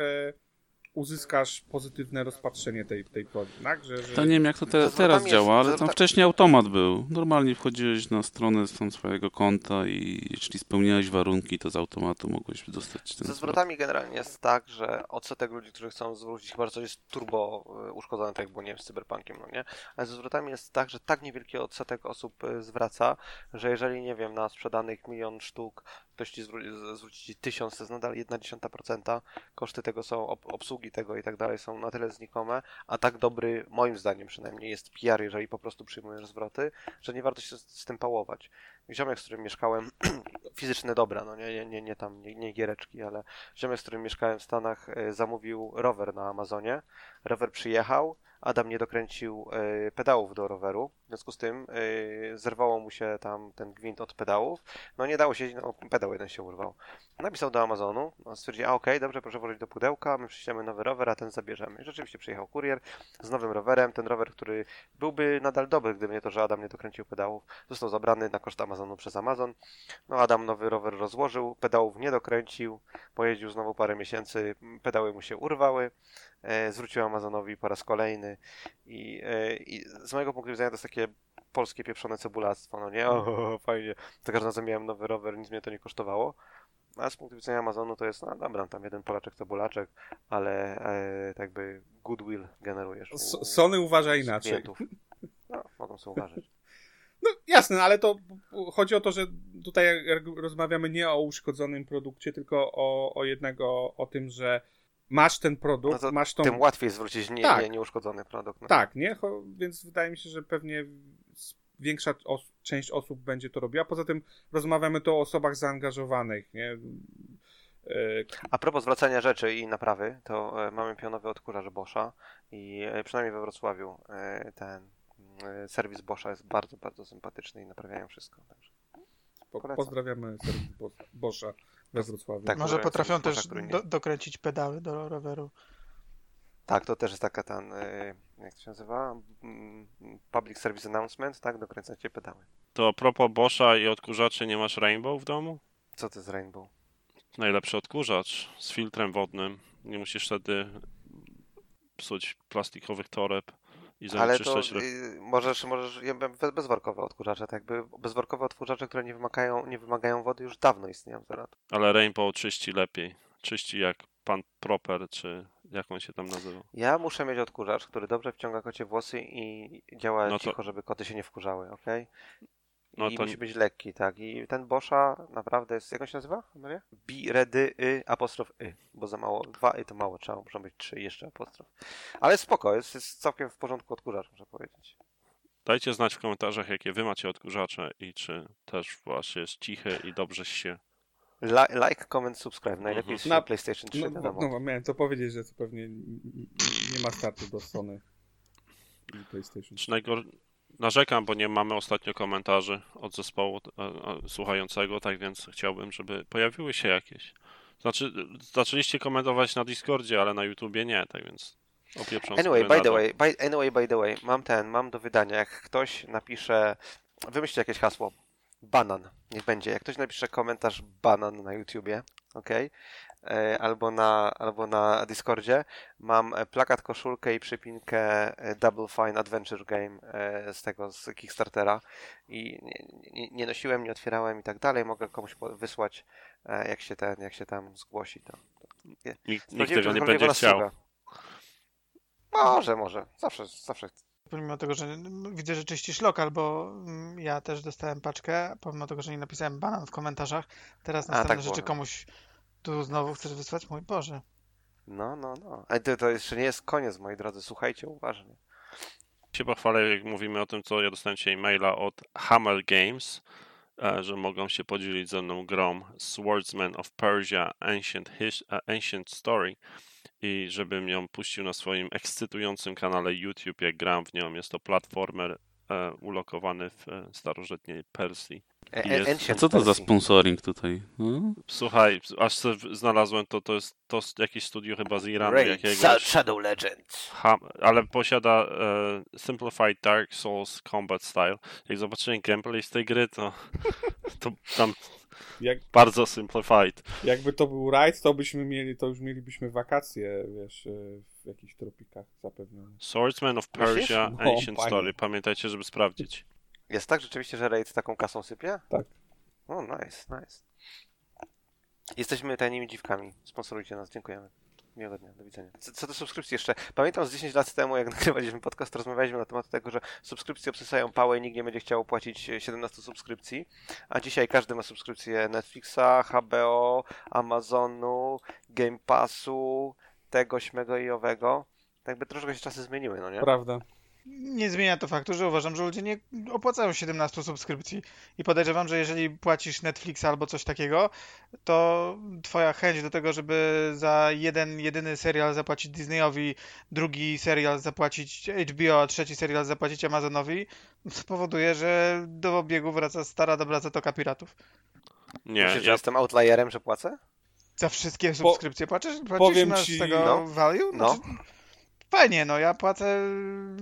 uzyskasz pozytywne rozpatrzenie tej, tej produkcji. Tak? Że, że... To nie wiem, jak to te, teraz działa, ale tam wcześniej automat był. Normalnie wchodziłeś na stronę z swojego konta i jeśli spełniałeś warunki, to z automatu mogłeś dostać ten. Ze zwrotami generalnie jest tak, że odsetek ludzi, którzy chcą zwrócić, chyba że coś jest turbo uszkodzone, tak jak było, nie wiem, z Cyberpunkiem, no nie? Ale ze zwrotami jest tak, że tak niewielki odsetek osób zwraca, że jeżeli, nie wiem, na sprzedanych milion sztuk ktoś ci zwró- zwróci ci tysiąc, to jest nadal jedna dziesiąta procenta. Koszty tego są, ob- obsługi tego i tak dalej są na tyle znikome, a tak dobry, moim zdaniem przynajmniej, jest P R, jeżeli po prostu przyjmujesz zwroty, że nie warto się z, z tym pałować. Ziomek, z którym mieszkałem, fizyczne dobra, no nie, nie, nie, nie tam, nie, nie giereczki, ale ziomek, z którym mieszkałem w Stanach, y, zamówił rower na Amazonie, rower przyjechał, Adam nie dokręcił y, pedałów do roweru, w związku z tym y, zerwało mu się tam ten gwint od pedałów, no nie dało się, no, pedał jeden się urwał. Napisał do Amazonu, no, stwierdził, a okej, okay, dobrze, proszę włożyć do pudełka, my przyślemy nowy rower, a ten zabierzemy. I rzeczywiście przyjechał kurier z nowym rowerem, ten rower, który byłby nadal dobry, gdyby nie to, że Adam nie dokręcił pedałów, został zabrany na koszt Amazonu przez Amazon. No Adam nowy rower rozłożył, pedałów nie dokręcił, pojeździł znowu parę miesięcy, pedały mu się urwały, e, zwrócił Amazonowi po raz kolejny. I, I z mojego punktu widzenia to jest takie polskie pieprzone cebulactwo, no nie? O, fajnie, za każdym razem miałem nowy rower, nic mnie to nie kosztowało. A z punktu widzenia Amazonu to jest, no dobra, tam jeden Polaczek, cebulaczek, ale e, tak by goodwill generujesz. U, S- Sony uważa inaczej. Klientów. No, mogą sobie uważać. No jasne, ale to chodzi o to, że tutaj rozmawiamy nie o uszkodzonym produkcie, tylko o, o jednego, o tym, że masz ten produkt, no masz tą... Tym łatwiej zwrócić nie, tak. nie, nieuszkodzony produkt. No. Tak, nie? Cho- więc wydaje mi się, że pewnie większa os- część osób będzie to robiła. Poza tym rozmawiamy tu o osobach zaangażowanych, nie? Yy... A propos zwracania rzeczy i naprawy, to mamy pionowy odkurzacz Boscha i przynajmniej we Wrocławiu ten serwis Boscha jest bardzo, bardzo sympatyczny i naprawiają wszystko. Także... Po- pozdrawiamy serwis Bo- Boscha. Tak, może potrafią też do, dokręcić pedały do roweru. Tak, to też jest taka ten, jak to się nazywa, public service announcement, tak, dokręcacie pedały. To a propos Boscha i odkurzaczy, nie masz Rainbow w domu? Co to jest Rainbow? Najlepszy odkurzacz z filtrem wodnym. Nie musisz wtedy psuć plastikowych toreb. I ale to y, możesz, możesz bez, bezworkowe odkurzacze, tak jakby bezworkowe odkurzacze, które nie wymagają, nie wymagają wody, już dawno istnieją zaraz. Ale Rainbow czyści lepiej, czyści jak Pan Proper, czy jak on się tam nazywa. Ja muszę mieć odkurzacz, który dobrze wciąga kocie włosy i działa no to... cicho, żeby koty się nie wkurzały, okej? Okay? No I to... musi być lekki, tak. I ten Boscha naprawdę jest, jak on się nazywa? Bi, redy, y, apostrof y, bo za mało, dwa y to mało, trzeba, muszą być trzy jeszcze apostrof. Ale spoko, jest, jest całkiem w porządku odkurzacz, muszę powiedzieć. Dajcie znać w komentarzach, jakie wy macie odkurzacze i czy też właśnie jest cichy i dobrze się... La- like, comment, subscribe, najlepiej mhm. na PlayStation trzy. No, no, no miałem to powiedzieć, że to pewnie nie ma startu do Sony i PlayStation trzy. Narzekam, bo nie mamy ostatnio komentarzy od zespołu e, e, słuchającego, tak więc chciałbym, żeby pojawiły się jakieś. Znaczy, zaczęliście komentować na Discordzie, ale na YouTubie nie, tak więc opieprząc. Anyway, by the way, by, anyway, by the way, mam ten, mam do wydania, jak ktoś napisze, wymyślcie jakieś hasło, banan, niech będzie, jak ktoś napisze komentarz banan na YouTubie, okej, okay? albo, na, albo na Discordzie. Mam plakat, koszulkę i przypinkę Double Fine Adventure Game z tego, z Kickstartera i nie, nie nosiłem, nie otwierałem i tak dalej. Mogę komuś wysłać, jak się, ten, jak się tam zgłosi. To, to, nie. Nikt, nikt tego nie będzie chciał. Może, może. Zawsze, zawsze. Pomimo tego, że widzę, że czyścisz lokal, bo ja też dostałem paczkę, pomimo tego, że nie napisałem banan w komentarzach, teraz następne tak rzeczy Boże. Komuś tu znowu chcesz wysłać? Mój Boże. No, no, no. Ale to, to jeszcze nie jest koniec, moi drodzy. Słuchajcie uważnie. Się pochwalę, jak mówimy o tym, co ja dostałem dzisiaj maila od Hammer Games, że mogą się podzielić ze mną grą Swordsman of Persia Ancient, His- Ancient Story i żebym ją puścił na swoim ekscytującym kanale YouTube, jak gram w nią. Jest to platformer e, ulokowany w e, starożytnej Persji. E, e, jest... A co to za sponsoring tutaj? Hmm? Słuchaj, aż znalazłem to, to jest to jakieś studio chyba z Iranu. Raid, jakiegoś... Shadow Legends. Ha, ale posiada e, Simplified Dark Souls Combat Style. Jak zobaczyłem gameplay z tej gry, to, to tam... Jak, bardzo simplified. Jakby to był rajd, to byśmy mieli, to już mielibyśmy wakacje, wiesz, w jakichś tropikach zapewne. Swordsman of Persia, no, Ancient Panie. Story. Pamiętajcie, żeby sprawdzić. Jest tak rzeczywiście, że rajd taką kasą sypie? Tak. O, nice, nice. Jesteśmy tajnymi dziwkami. Sponsorujcie nas, dziękujemy. Miłego dnia, do widzenia. Co do subskrypcji jeszcze. Pamiętam z dziesięć lat temu, jak nagrywaliśmy podcast, rozmawialiśmy na temat tego, że subskrypcje obsysają pałę i nikt nie będzie chciał płacić siedemnaście subskrypcji, a dzisiaj każdy ma subskrypcję Netflixa, H B O, Amazonu, Game Passu, tego, śmego i owego. Tak by troszkę się czasy zmieniły, no nie? Prawda. Nie zmienia to faktu, że uważam, że ludzie nie opłacają siedemnaście subskrypcji i podejrzewam, że jeżeli płacisz Netflixa albo coś takiego, to twoja chęć do tego, żeby za jeden jedyny serial zapłacić Disneyowi, drugi serial zapłacić H B O, a trzeci serial zapłacić Amazonowi, spowoduje, że do obiegu wraca stara dobra Zatoka Piratów. Nie, myślisz, że ja jestem outlierem, że płacę? Za wszystkie subskrypcje po, płacisz? Płacisz na ci... tego no. value? Znaczy... No. Fajnie, no ja płacę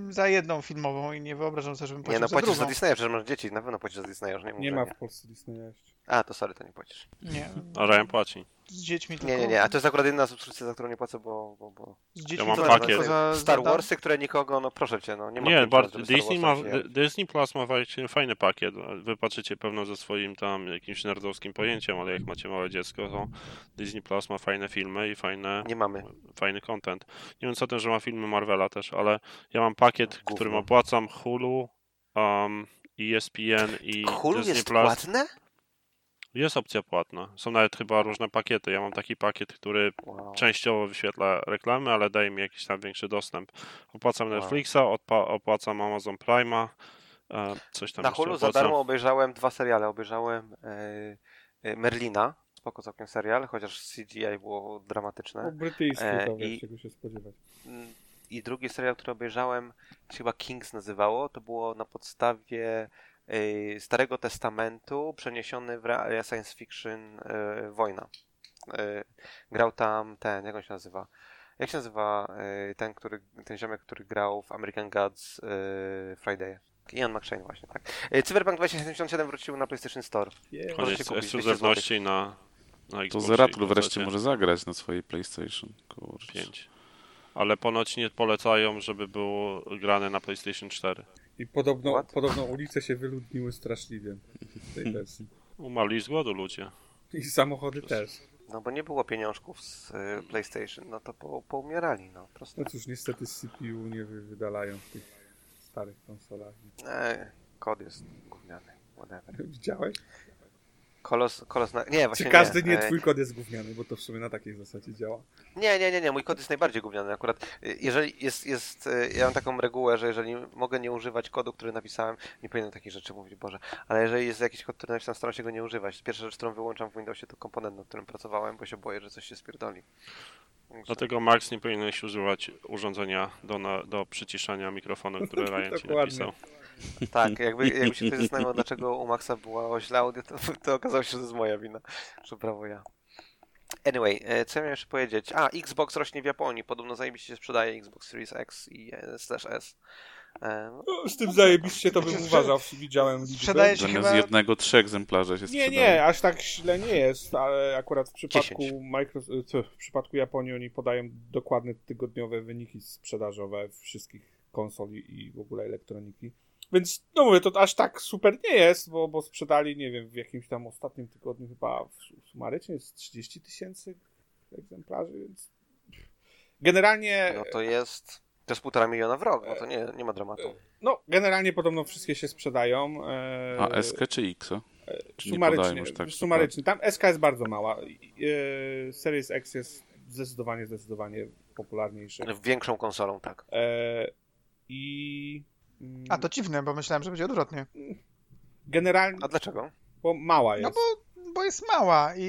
za jedną filmową i nie wyobrażam sobie, żebym płacił za drugą. Nie, no płacisz za Disneya, przecież masz dzieci, na pewno płacisz za Disneya, już nie mówię. Nie ma w Polsce Disneya jeszcze. A, to sorry, to nie płacisz. Nie. A Ryan płaci. Z dziećmi tylko... Nie, nie, nie, a to jest akurat inna subskrypcja, za którą nie płacę, bo... bo, bo... Z dziećmi ja mam to pakiet. Za... Star Warsy, które nikogo, no proszę cię, no nie ma... Nie, bardzo, Disney, ma, Disney Plus ma fajny pakiet, wy patrzycie pewno ze swoim tam jakimś nerdowskim pojęciem, ale jak macie małe dziecko, to Disney Plus ma fajne filmy i fajne... Nie mamy. Fajny content. Nie wiem co ten, że ma filmy Marvela też, ale ja mam pakiet, Gówno. którym opłacam Hulu, um, E S P N i Hulu Disney jest Plus. Płatne? Jest opcja płatna. Są nawet chyba różne pakiety. Ja mam taki pakiet, który wow. częściowo wyświetla reklamy, ale daje mi jakiś tam większy dostęp. Opłacam wow. Netflixa, odpa- opłacam Amazon Prime'a, e, coś tam. Na Hulu za darmo obejrzałem dwa seriale. Obejrzałem e, e, Merlina, spoko całkiem serial, chociaż C G I było dramatyczne. O brytyjsku e, tam, i, czego się spodziewać. I drugi serial, który obejrzałem, chyba Kings nazywało, to było na podstawie... Starego Testamentu przeniesiony w realia science fiction e, Wojna. E, grał tam ten, jak on się nazywa? Jak się nazywa e, ten, który, ten ziomek, który grał w American Gods e, Friday? Ian McShane właśnie, tak. E, Cyberpunk dwa tysiące siedemdziesiąt siedem wrócił na PlayStation Store. Yeah. Koniec ekskluzywności na, na Xboxie. To Zeratul wreszcie może zagrać na swojej PlayStation. Kurczę. pięć Ale ponoć nie polecają, żeby było grane na PlayStation cztery. I podobno, podobno ulice się wyludniły straszliwie w tej wersji. Umarli z głodu ludzie. I samochody Przez... też. No bo nie było pieniążków z y, PlayStation, no to po, poumierali, no. Proste. No cóż, niestety z C P U nie wydalają w tych starych konsolach. Eee, kod jest gówniany, whatever. Widziałeś? Kolos, kolos na... Nie, właśnie Czy każdy nie, nie twój kod jest gówniany, bo to w sumie na takiej zasadzie działa. Nie, nie, nie, nie, mój kod jest najbardziej gówniany akurat. Jeżeli jest, jest, ja mam taką regułę, że jeżeli mogę nie używać kodu, który napisałem, nie powinienem takich rzeczy mówić, Boże, ale jeżeli jest jakiś kod, który napisałem, staram się go nie używać. Pierwsza rzecz, którą wyłączam w Windowsie, to komponent, na którym pracowałem, bo się boję, że coś się spierdoli. Dlatego Max nie powinieneś używać urządzenia do, na, do przyciszania mikrofonu, które Ryan ci napisał. Tak, jakby, jakby się ktoś zastanawiał, dlaczego u Maxa była źle audio, to, to okazało się, że to jest moja wina. Że brawo ja. Anyway, co ja miałem jeszcze powiedzieć? A, Xbox rośnie w Japonii. Podobno zajebiście się sprzedaje Xbox Series X i S. No, z tym zajebiście to bym uważał, widziałem liczbę. Zamiast chyba... jednego, trzy egzemplarze się sprzedaje. Nie, nie, aż tak źle nie jest, ale akurat w przypadku, Micros... w przypadku Japonii oni podają dokładne tygodniowe wyniki sprzedażowe wszystkich konsoli i w ogóle elektroniki. Więc, no mówię, to aż tak super nie jest, bo, bo sprzedali, nie wiem, w jakimś tam ostatnim tygodniu chyba w sumarycznie jest trzydzieści tysięcy egzemplarzy, więc generalnie... No to jest... To jest półtora miliona w rok, bo to nie, nie ma dramatu. No, generalnie podobno wszystkie się sprzedają. E... A S K czy X? Czy sumarycznie, już tak sumarycznie. Tam S K jest bardzo mała. E... Series X jest zdecydowanie, zdecydowanie popularniejszy. Większą konsolą, tak. E... I... A to dziwne, bo myślałem, że będzie odwrotnie. Generalnie... A dlaczego? Bo mała jest. No bo... Bo jest mała i,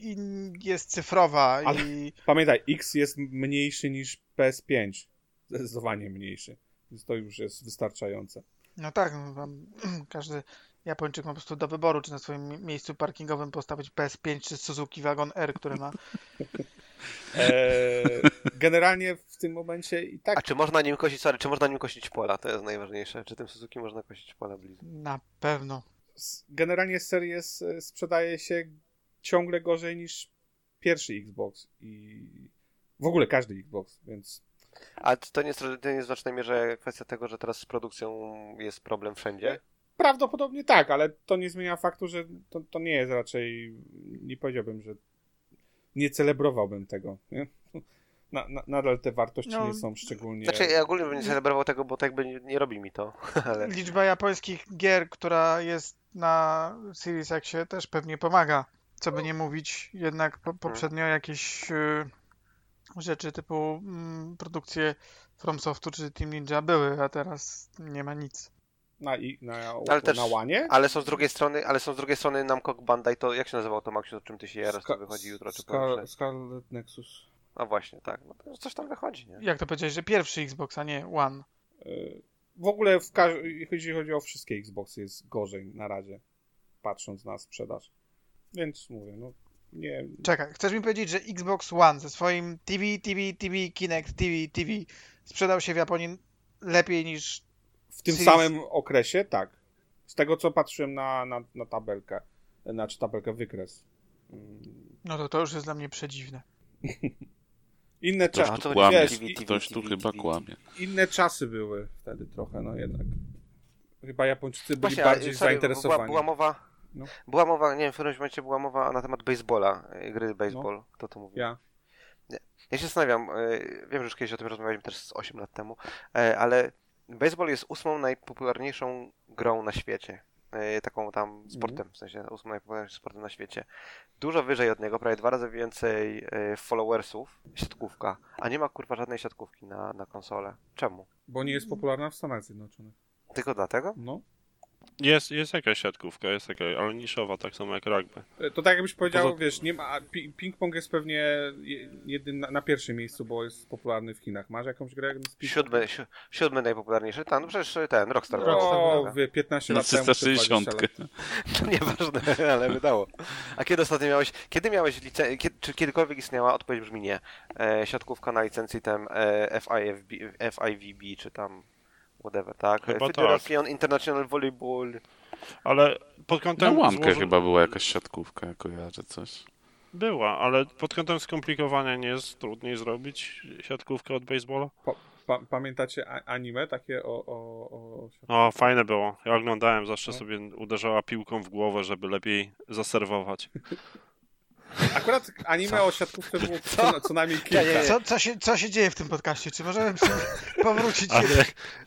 i jest cyfrowa. Ale i... Pamiętaj, X jest mniejszy niż P S pięć. Zdecydowanie mniejszy. Więc to już jest wystarczające. No tak, każdy Japończyk ma po prostu do wyboru, czy na swoim miejscu parkingowym postawić P S pięć czy Suzuki Wagon R, który ma. Eee, generalnie w tym momencie i tak. A czy można nim kosić, sorry, czy można nim kosić pola? To jest najważniejsze. Czy tym Suzuki można kosić pola blizu? Na pewno. Generalnie Series sprzedaje się ciągle gorzej niż pierwszy Xbox i w ogóle każdy Xbox, więc... A to nie jest, to nie jest w znacznej mierze kwestia tego, że teraz z produkcją jest problem wszędzie? Prawdopodobnie tak, ale to nie zmienia faktu, że to, to nie jest raczej, nie powiedziałbym, że nie celebrowałbym tego, nie? Na, na, nadal te wartości no, nie są szczególnie... Znaczy ja ogólnie bym nie celebrował tego, bo tak by nie, nie robi mi to. Ale... Liczba japońskich gier, która jest na Series Xie też pewnie pomaga. Co by nie mówić, jednak po, poprzednio jakieś y, rzeczy typu y, produkcje From Softu czy Team Ninja były, a teraz nie ma nic. Na, i, na, ale też, na łanie? Ale są z drugiej strony, ale są z drugiej strony Namco Bandai, to jak się nazywało to, Maxiu, o czym ty się jarasz, to wychodzi jutro? Czy Scar- Scarlet Nexus. No właśnie, tak. No coś tam wychodzi, nie? Jak to powiedziałeś, że pierwszy Xbox, a nie One? Yy, w ogóle, w każ- jeśli chodzi o wszystkie Xboxy, jest gorzej na razie, patrząc na sprzedaż. Więc mówię, no nie... Czekaj, chcesz mi powiedzieć, że Xbox One ze swoim T V, T V, T V, Kinect, T V, T V sprzedał się w Japonii lepiej niż... W tym Series... samym okresie, tak. Z tego, co patrzyłem na, na, na tabelkę, znaczy tabelkę, wykres. Mm. No to to już jest dla mnie przedziwne. Inne czasy. Ktoś tu, kłamie, wiesz, i, ktoś tu chyba kłamie. Inne czasy były wtedy trochę, no jednak. Chyba Japończycy byli Właśnie, bardziej sorry, zainteresowani. Była, była mowa, no. była mowa, nie wiem, w którymś momencie była mowa na temat baseballa, gry baseball. No. Kto to mówił? Ja. Nie. Ja się zastanawiam, wiem, że już kiedyś o tym rozmawialiśmy też z osiem lat temu, ale baseball jest ósmą najpopularniejszą grą na świecie. Taką tam sportem, w sensie ósmym najpopularniejszym sportem na świecie. Dużo wyżej od niego, prawie dwa razy więcej followersów, siatkówka, a nie ma kurwa żadnej siatkówki na, na konsolę. Czemu? Bo nie jest popularna w Stanach Zjednoczonych. Tylko dlatego? No. Jest, jest jakaś siatkówka, jest jakaś, ale niszowa, tak samo jak rugby. To tak jakbyś powiedział, Poza... wiesz, nie ma, ping-pong jest pewnie jednym na, na pierwszym miejscu, bo jest popularny w Chinach. Masz jakąś grę? Siódmy, si- siódmy najpopularniejszy, ten, no przecież ten, Rockstar. No, wie, piętnaście lat temu. trzysta sześćdziesiąt. To nieważne, ale wydało. A kiedy ostatnio miałeś, kiedy miałeś licencję, kiedy, czy kiedykolwiek istniała, odpowiedź brzmi nie, e, siatkówka na licencji tam e, F I V B, czy tam... whatever, tak? Federation tak. International Volleyball. Ale pod kątem... Na łamkę złożą... chyba była jakaś siatkówka, kojarzę coś. Była, ale pod kątem skomplikowania nie jest trudniej zrobić siatkówkę od baseballa? Pa, pa, pamiętacie anime takie o... O, o, o fajne było. Ja oglądałem, zawsze no. sobie uderzała piłką w głowę, żeby lepiej zaserwować. Akurat anime co? O siatkówce było co, co najmniej kilka. Co, co, się, co się dzieje w tym podcaście? Czy możemy powrócić? Ale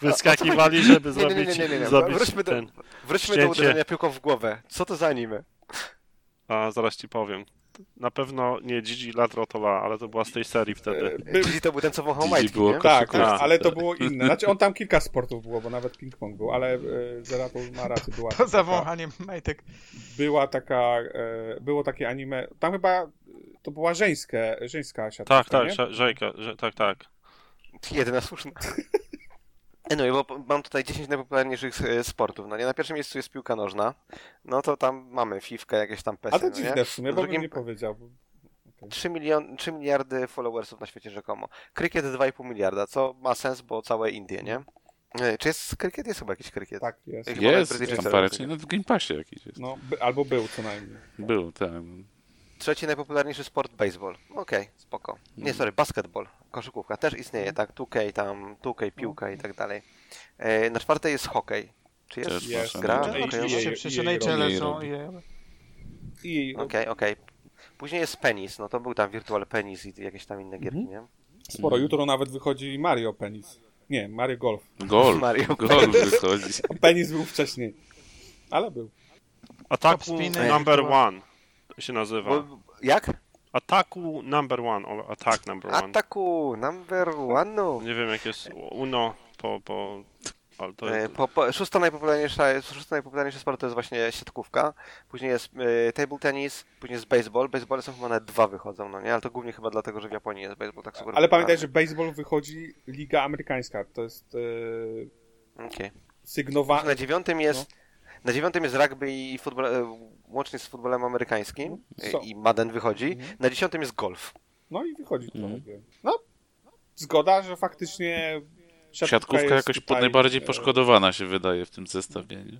wyskakiwali, żeby zrobić nie, nie, nie, nie, nie. Zrobić wróćmy do, ten wróćmy do uderzenia piłką w głowę. Co to za anime? A, zaraz ci powiem. Na pewno nie Gigi Latrotola, ale to była z tej serii wtedy. Gigi to był ten, co wąchał majtki, nie? Tak, tak, ale to było inne. Znaczy on tam kilka sportów było, bo nawet ping-pong był, ale e, Zeratul ma rację. Była to za wąchaniem majtek. Była taka, e, było takie anime, tam chyba to była żeńskie, żeńska siatka. Tak, tak, ż- żejka, że, tak, tak. Jedyna słuszna. No, bo mam tutaj dziesięć najpopularniejszych sportów. No nie, na pierwszym miejscu jest piłka nożna. No to tam mamy fifkę, jakieś tam pesy. A to dziwne w sumie, bo bym nie powiedział. Okay. trzy, milion, trzy miliardy followersów na świecie rzekomo. Krykiet dwa i pół miliarda, co ma sens, bo całe Indie, nie? Czy jest krykiet? Jest chyba jakiś krykiet. Tak, jest. Chyba jest, jest tam parę, czy no, w Game Passie jakiś jest. No, by, albo był co najmniej. Był, tak. Trzeci najpopularniejszy sport, baseball. Okej, okay, spoko. Nie, sorry, basketball. Koszykówka też istnieje, tak? dwa K tam, dwa K piłka i tak dalej. E, na czwartej jest hokej. Czy jest, jest gra? Okej, okej. Później jest penis, no to był tam Virtual Penis i jakieś tam inne gierki, nie? Sporo, jutro nawet wychodzi Mario Penis. Nie, Mario Golf. Golf, Mario Golf wychodzi. Penis był wcześniej, ale był. Ataku number one się nazywa. Bo, jak? Ataku number one, o, attack number one. Ataku number one, no. Nie wiem jak jest uno po... po... Ale to jest... po, po, szósta najpopularniejsza, szósta najpopularniejsza sport to jest właśnie siatkówka, później jest y, table tennis, później jest baseball. Baseballe są chyba nawet dwa wychodzą, no nie? Ale to głównie chyba dlatego, że w Japonii jest baseball tak super. Ale pamiętaj, że baseball wychodzi Liga Amerykańska, to jest y... okay. Sygnowa... Na dziewiątym jest... No. Na dziewiątym jest rugby i futbol, łącznie z futbolem amerykańskim so. I Madden wychodzi. Mhm. Na dziesiątym jest golf. No i wychodzi to. Mhm. No, zgoda, że faktycznie... Siatkówka, Siatkówka jakoś tutaj... najbardziej poszkodowana się wydaje w tym zestawieniu.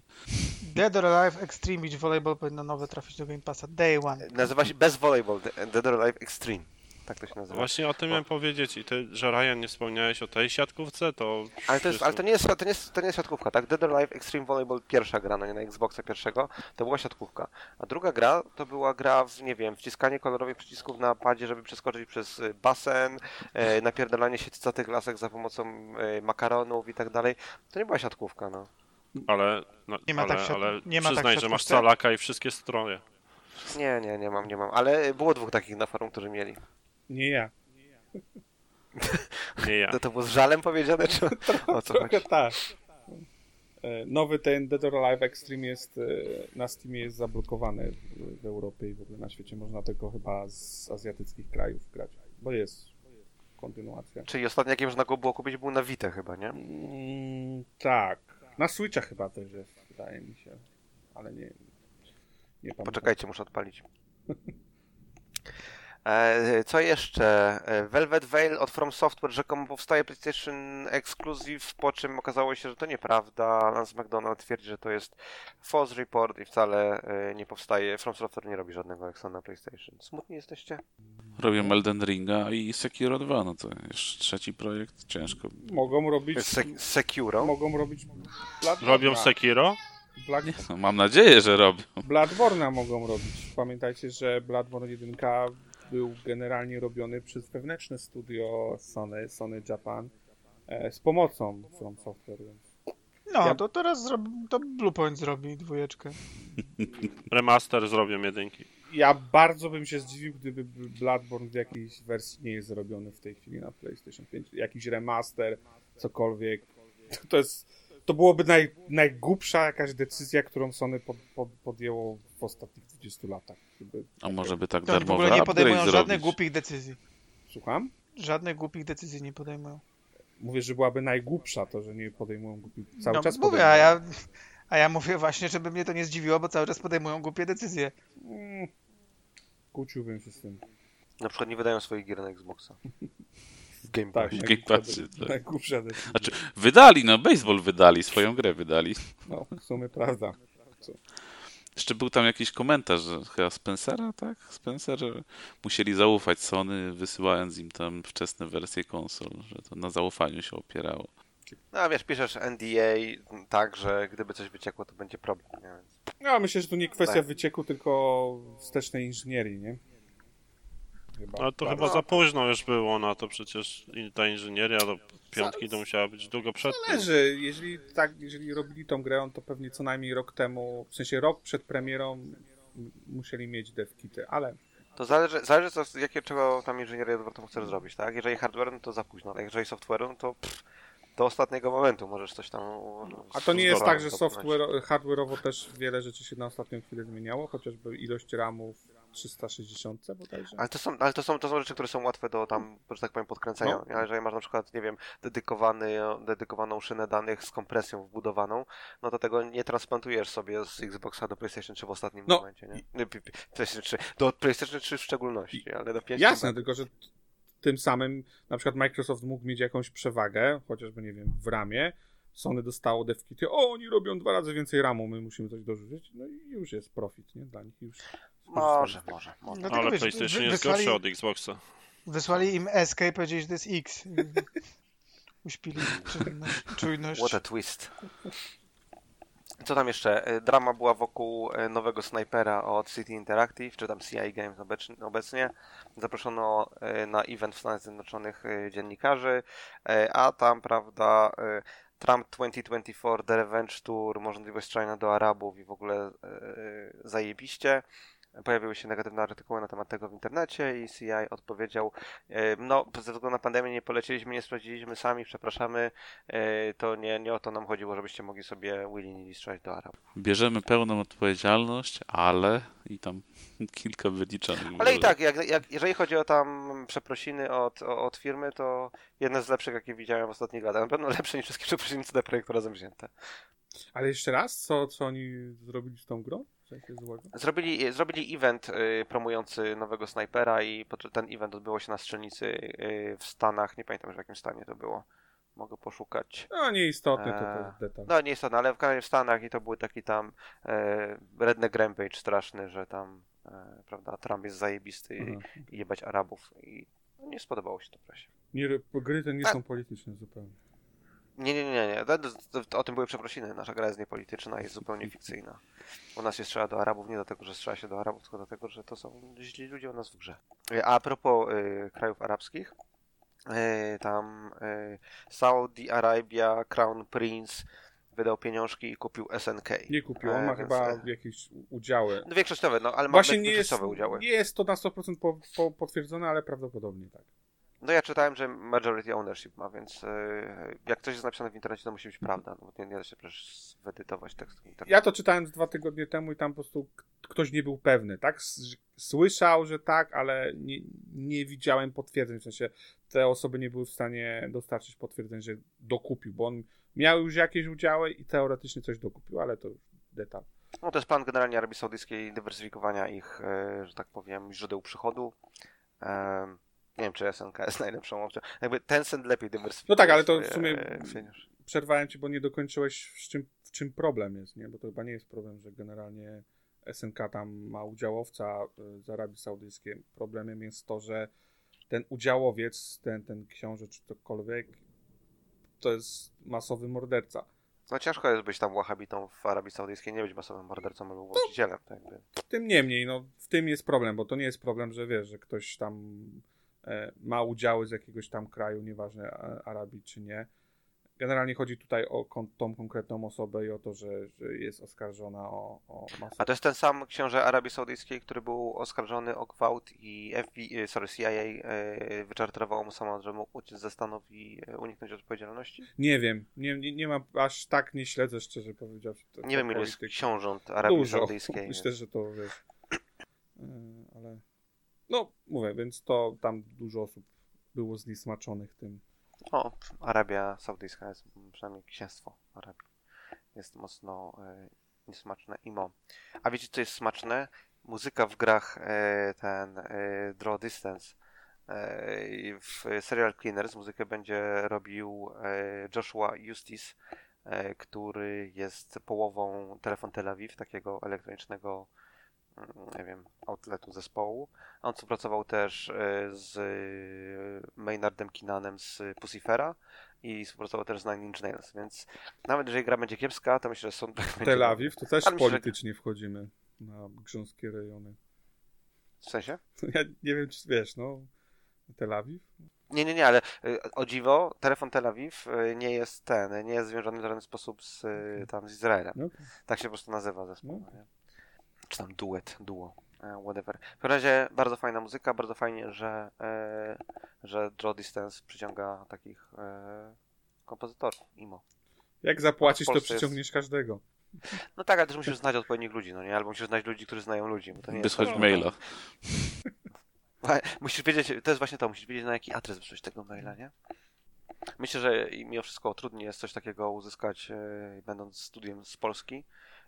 Dead or Alive Extreme Beach Volleyball powinno nowe trafić do Game Passa. Day one. Nazywa się bez Volleyball, Dead or Alive Extreme. Tak to się nazywa. Właśnie o tym miałem powiedzieć i ty, że Ryan, nie wspomniałeś o tej siatkówce, to... Ale to, jest, ale to, nie, jest, to, nie, jest, to nie jest siatkówka, tak? Dead or Alive Extreme Volleyball pierwsza gra, no nie, na Xboxa pierwszego, to była siatkówka. A druga gra to była gra w, nie wiem, wciskanie kolorowych przycisków na padzie, żeby przeskoczyć przez basen, e, napierdalanie siedcatych lasek za pomocą e, makaronów i tak dalej. To nie była siatkówka, no. Ale, no, nie ma ale, tak siat... ale nie ma przyznaj, tak że masz calaka i wszystkie strony. Nie, nie, nie mam, nie mam. Ale było dwóch takich na forum, którzy mieli. Nie ja. Nie ja. To, to było z żalem powiedziane, czy o co chodzi? Tak. Nowy ten Dead or Alive Extreme jest na Steamie jest zablokowany w Europie i w ogóle na świecie. Można tylko chyba z azjatyckich krajów grać, bo jest kontynuacja. Czyli ostatni jakie można go było kupić był na Vita chyba, nie? Mm, tak. Na Switcha chyba też jest, wydaje mi się. Ale nie, nie pamiętam. Poczekajcie, muszę odpalić. Co jeszcze? Velvet Veil od From Software rzekomo powstaje PlayStation Exclusive, po czym okazało się, że to nieprawda. Lance McDonald twierdzi, że to jest false report i wcale nie powstaje. From Software nie robi żadnego Exxona na PlayStation. Smutni jesteście? Robią Elden Ringa i Sekiro dwa, no to jeszcze trzeci projekt, ciężko. Mogą robić... Se- Sekiro? Mogą robić... Robią Sekiro? Black... No, mam nadzieję, że robią. Bloodborne'a mogą robić. Pamiętajcie, że Bloodborne jeden był generalnie robiony przez wewnętrzne studio Sony, Sony Japan, e, z pomocą From Software. No, ja... to teraz zrobi, to Bluepoint zrobi dwójeczkę. Remaster zrobią jedynki. Ja bardzo bym się zdziwił, gdyby Bloodborne w jakiejś wersji nie jest zrobiony w tej chwili na PlayStation pięć. Jakiś remaster, cokolwiek. To, to, jest, to byłoby naj, najgłupsza jakaś decyzja, którą Sony pod, pod, podjęło w ostatnich dwudziestu latach. Żeby... A może by tak darmowe. W ogóle nie podejmują żadnych zrobić. Głupich decyzji. Słucham? Żadnych głupich decyzji nie podejmują. Mówię, że byłaby najgłupsza to, że nie podejmują głupich... Cały no, czas mówię, podejmują. A ja, a ja mówię właśnie, żeby mnie to nie zdziwiło, bo cały czas podejmują głupie decyzje. Mm, kłóciłbym się z tym. Na przykład nie wydają swoich gier na Xboxa. Game Pass. Tak, Game Pass, tak. Najgłupsza decyzja. Znaczy, wydali, no baseball wydali, swoją grę wydali. No, w sumie prawda. Co? Jeszcze był tam jakiś komentarz, że chyba Spencera, tak? Spencer, że musieli zaufać Sony, wysyłając im tam wczesne wersje konsol, że to na zaufaniu się opierało. No a wiesz, piszesz N D A tak, że gdyby coś wyciekło, to będzie problem. Nie? No myślę, że to nie kwestia tak. wycieku, tylko wstecznej inżynierii, nie? Chyba. Ale to tak. chyba za późno już było na to, przecież ta inżynieria do piątki to musiała być długo przed tym. Zależy, jeżeli, tak, jeżeli robili tą grę, to pewnie co najmniej rok temu, w sensie rok przed premierą m- musieli mieć devkity, ale... To zależy, zależy co, jakie, czego tam inżynieria odwrotną chcesz zrobić, tak? Jeżeli hardware, no to za późno, a jeżeli software, to pff, do ostatniego momentu możesz coś tam... No, a to nie jest tak, że software, hardware'owo też wiele rzeczy się na ostatnią chwilę zmieniało, chociażby ilość ramów, trzysta sześćdziesiąt bodajże. Ale, to są, ale to, są, to są rzeczy, które są łatwe do tam, że tak powiem, podkręcenia. No. Ale jeżeli masz na przykład, nie wiem, dedykowany, dedykowaną szynę danych z kompresją wbudowaną, no to tego nie transplantujesz sobie z Xboxa do PlayStation trzy w ostatnim no. momencie, nie? PlayStation trzy. Do PlayStation trzy w szczególności, ale do pięć. Jasne, tylko że tym samym na przykład Microsoft mógł mieć jakąś przewagę, chociażby, nie wiem, w ramie, Sony dostało DevKit, o, oni robią dwa razy więcej ramu, my musimy coś dorzucić, no i już jest profit, nie, dla nich już. Może, może, może. No, ale PlayStation jest gorszy od Xboxa. Wysłali im S K i powiedzieli, że to jest X. Uśpili czujność. czujność. What a twist. Co tam jeszcze? Drama była wokół nowego snajpera od City Interactive, czy tam C I Games obecnie. Zaproszono na event w Stanach Zjednoczonych dziennikarzy, a tam, prawda, Trump dwa tysiące dwudziesty czwarty The Revenge Tour, możliwość strzelania do Arabów i w ogóle zajebiście. Pojawiły się negatywne artykuły na temat tego w internecie i C I odpowiedział, no ze względu na pandemię nie poleciliśmy, nie sprawdziliśmy sami, przepraszamy, to nie, nie o to nam chodziło, żebyście mogli sobie willy-nilly strzelać do Arabów. Bierzemy pełną odpowiedzialność, ale i tam kilka wyliczanych. Ale może. I tak, jak, jak, jeżeli chodzi o tam przeprosiny od, od firmy, to jedna z lepszych, jakie widziałem w ostatnich latach. Na pewno lepsze niż wszystkie przeprosiny C D Projektu razem wzięte. Ale jeszcze raz, co, co oni zrobili z tą grą? Zrobili, zrobili event y, promujący nowego snajpera i ten event odbyło się na strzelnicy y, w Stanach. Nie pamiętam już w jakim stanie to było. Mogę poszukać. No nieistotny e... to jest detal. No nieistotny, ale w każdym w Stanach i to był taki tam e, redneck rampage straszny, że tam e, prawda, Trump jest zajebisty i, i jebać Arabów. I nie spodobało się to prasie. Nie, gry te nie A... są polityczne zupełnie. Nie, nie, nie, nie. O tym były przeprosiny. Nasza gra jest niepolityczna i jest zupełnie fikcyjna. U nas się strzela do Arabów nie dlatego, że strzela się do Arabów, tylko dlatego, że to są źli ludzie u nas w grze. A propos y, krajów arabskich, y, tam y, Saudi Arabia, Crown Prince wydał pieniążki i kupił S N K. Nie kupił, on ma e, chyba e... jakieś udziały. No większościowe, no ale ma większościowe udziały. Nie jest to na sto procent po, po, potwierdzone, ale prawdopodobnie tak. No ja czytałem, że majority ownership ma, więc yy, jak coś jest napisane w internecie, to musi być prawda, no, nie, nie da się przecież zedytować tekstu w internecie. Ja to czytałem dwa tygodnie temu i tam po prostu ktoś nie był pewny, tak? Słyszał, że tak, ale nie, nie widziałem potwierdzeń, w sensie te osoby nie były w stanie dostarczyć potwierdzeń, że dokupił, bo on miał już jakieś udziały i teoretycznie coś dokupił, ale to już detal. No to jest plan generalnie Arabii Saudyjskiej dywersyfikowania ich, yy, że tak powiem, źródeł przychodu. Yy. Nie wiem, czy S N K jest najlepszą opcją. Jakby Tencent lepiej dywersyfikuje. No tak, ale to w sumie e, przerwałem ci, bo nie dokończyłeś, w czym, w czym problem jest, nie? Bo to chyba nie jest problem, że generalnie S N K tam ma udziałowca z Arabii Saudyjskiej. Problemem jest to, że ten udziałowiec, ten, ten książę czy ktokolwiek, to jest masowy morderca. No ciężko jest być tam wahabitą w Arabii Saudyjskiej, nie być masowym mordercą albo właścicielem. No, tak jakby. Tym niemniej, no w tym jest problem, bo to nie jest problem, że wiesz, że ktoś tam ma udziały z jakiegoś tam kraju, nieważne Arabii czy nie. Generalnie chodzi tutaj o kon- tą konkretną osobę i o to, że, że jest oskarżona o, o masę. A to jest ten sam książę Arabii Saudyjskiej, który był oskarżony o gwałt i F B I, sorry, C I A e, wyczarterowało mu samochód, żeby mógł uciec ze Stanów i uniknąć odpowiedzialności? Nie wiem. Nie, nie, nie ma, aż tak nie śledzę, szczerze powiedziawszy. Nie polityk. Wiem, ilu jest książąt Arabii Dużo. Saudyjskiej. Myślę, że to wiesz. Ale... No, mówię, więc to tam dużo osób było zniesmaczonych tym. O, Arabia Saudyjska jest, przynajmniej księstwo Arabii, jest mocno e, niesmaczne imo. A wiecie, co jest smaczne? Muzyka w grach, e, ten e, Draw Distance. E, w Serial Cleaners muzykę będzie robił e, Joshua Justice, e, który jest połową Telefon Tel Aviv, takiego elektronicznego, nie wiem, outletu zespołu. On współpracował też z Maynardem Kinanem z Pussyfera i współpracował też z Nine Inch Nails, więc nawet jeżeli gra będzie kiepska, to myślę, że są... Tel Awiw to też politycznie myślę, że... wchodzimy na grząskie rejony. W sensie? Ja nie wiem, czy wiesz, no... Tel Awiw? Nie, nie, nie, ale o dziwo, Telefon Tel Awiw nie jest ten, nie jest związany w żaden sposób z, tam, z Izraelem. Okay. Tak się po prostu nazywa zespół. Okay. Czy tam duet, duo, whatever. W każdym razie bardzo fajna muzyka, bardzo fajnie, że, e, że Draw Distance przyciąga takich e, kompozytorów, imo. Jak zapłacisz, to przyciągniesz jest... każdego. No tak, ale też musisz znać odpowiednich ludzi, no nie? Albo musisz znać ludzi, którzy znają ludzi. Bo to nie wysłać jest... maila. Musisz wiedzieć, to jest właśnie to, musisz wiedzieć, na jaki adres wysłać tego maila, nie? Myślę, że mimo wszystko trudniej jest coś takiego uzyskać, e, będąc studiem z Polski,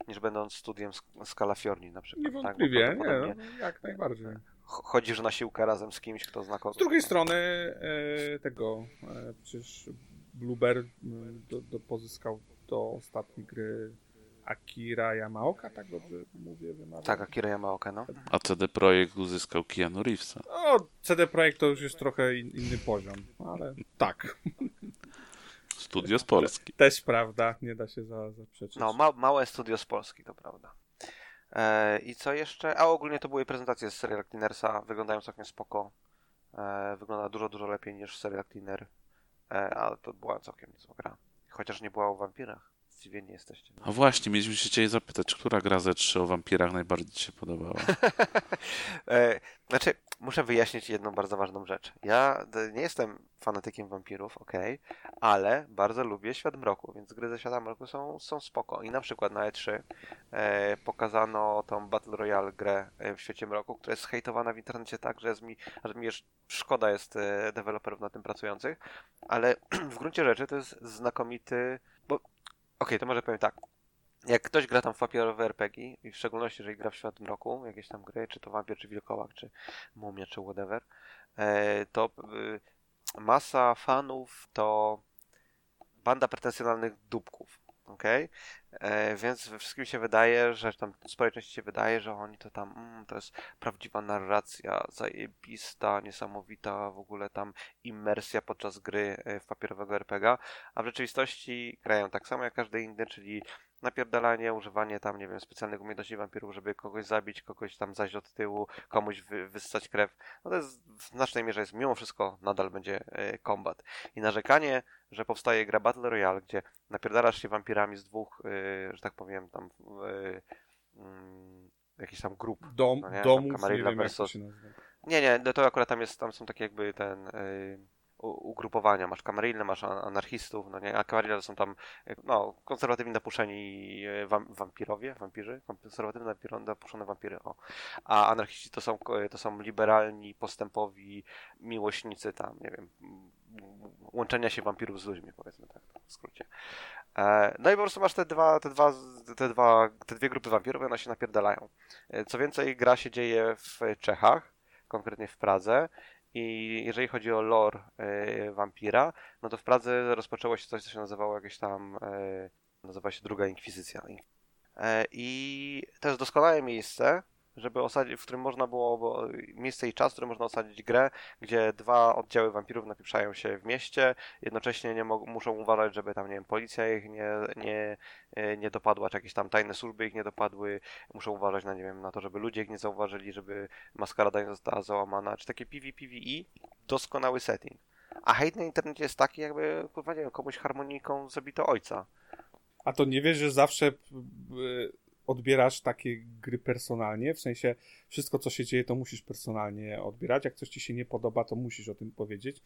niż będąc studiem z, z Kalafiorni na przykład. Niewątpliwie, tak, nie, no, jak najbardziej. Chodzisz na siłkę razem z kimś, kto zna kogoś. Z drugiej strony e, tego, e, przecież Bluebird do, do pozyskał do ostatniej gry Akira Yamaoka, tak dobrze mówię? Wymawiam. Tak, Akira Yamaoka, no. A C D Projekt uzyskał Keanu Reevesa. No, C D Projekt to już jest trochę in, inny poziom, ale tak. Studio z Polski. Też prawda, nie da się za, zaprzeczyć. No, ma, małe studio z Polski, to prawda. E, I co jeszcze? A ogólnie to były prezentacje z Serial Cleanersa, wyglądają całkiem spoko. E, wygląda dużo, dużo lepiej niż Serial Cleaner, e, ale to była całkiem niezła gra. Chociaż nie była o wampirach. Dziwieni nie jesteście. No. A właśnie, mieliśmy się ciebie zapytać, która gra ze trzy o wampirach najbardziej ci się podobała? Znaczy, muszę wyjaśnić jedną bardzo ważną rzecz. Ja nie jestem fanatykiem wampirów, okej, okay, ale bardzo lubię Świat Mroku, więc gry ze Świata Mroku są, są spoko. I na przykład na E trzy e, pokazano tą Battle Royale grę w Świecie Mroku, która jest hejtowana w internecie tak, że jest mi, że mi jest, szkoda jest deweloperów na tym pracujących, ale w gruncie rzeczy to jest znakomity... Bo Okej, okay, to może powiem tak. Jak ktoś gra tam w papierowe R P G i w szczególności, jeżeli gra w Świat Mroku, jakieś tam gry, czy to wampir, czy wilkołak, czy mumia, czy whatever, to masa fanów to banda pretensjonalnych dupków, okej? Okay? Więc wszystkim się wydaje, że tam sporej części się wydaje, że oni to tam, mm, to jest prawdziwa narracja, zajebista, niesamowita, w ogóle tam imersja podczas gry w papierowego R P G, a w rzeczywistości grają tak samo jak każdy inny, czyli napierdalanie, używanie tam, nie wiem, specjalnych umiejętności wampirów, żeby kogoś zabić, kogoś tam zajść od tyłu, komuś wy, wyssać krew. No to jest w znacznej mierze jest, mimo wszystko nadal będzie y, kombat. I narzekanie, że powstaje gra Battle Royale, gdzie napierdalasz się wampirami z dwóch, y, że tak powiem, tam y, y, jakichś tam grup. Dom, no nie? Domów, tam nie wiem, versus... jak to się nazywa. Nie, nie, no to akurat tam jest, tam są takie jakby ten... Y, ugrupowania. Masz kamerille, masz anarchistów, no nie, a kamerille to są tam no, konserwatywnie napuszeni wam, wampirowie, wampirzy, konserwatywnie napuszone wampiry, o. A anarchiści to są, to są liberalni, postępowi, miłośnicy tam, nie wiem, łączenia się wampirów z ludźmi, powiedzmy tak, w skrócie. No i po prostu masz te dwa, te dwa, te dwa, te dwie grupy wampirów, one się napierdalają. Co więcej, gra się dzieje w Czechach, konkretnie w Pradze. I jeżeli chodzi o lore y, wampira, no to w Pradze rozpoczęło się coś, co się nazywało jakieś tam, y, nazywa się Druga Inkwizycja. Y, I to jest doskonałe miejsce, żeby osadzić, w którym można było, bo miejsce i czas, w którym można osadzić grę, gdzie dwa oddziały wampirów napieprzają się w mieście, jednocześnie nie mo- muszą uważać, żeby tam, nie wiem, policja ich nie, nie, nie dopadła, czy jakieś tam tajne służby ich nie dopadły, muszą uważać na, nie wiem, na to, żeby ludzie ich nie zauważyli, żeby maskarada nie została załamana, czy takie PvE, PvE, doskonały setting. A hejt na internecie jest taki, jakby, kurwa, nie wiem, komuś harmoniką zabito ojca. A to nie wiesz, że zawsze... odbierasz takie gry personalnie, w sensie wszystko, co się dzieje, to musisz personalnie odbierać, jak coś ci się nie podoba, to musisz o tym powiedzieć,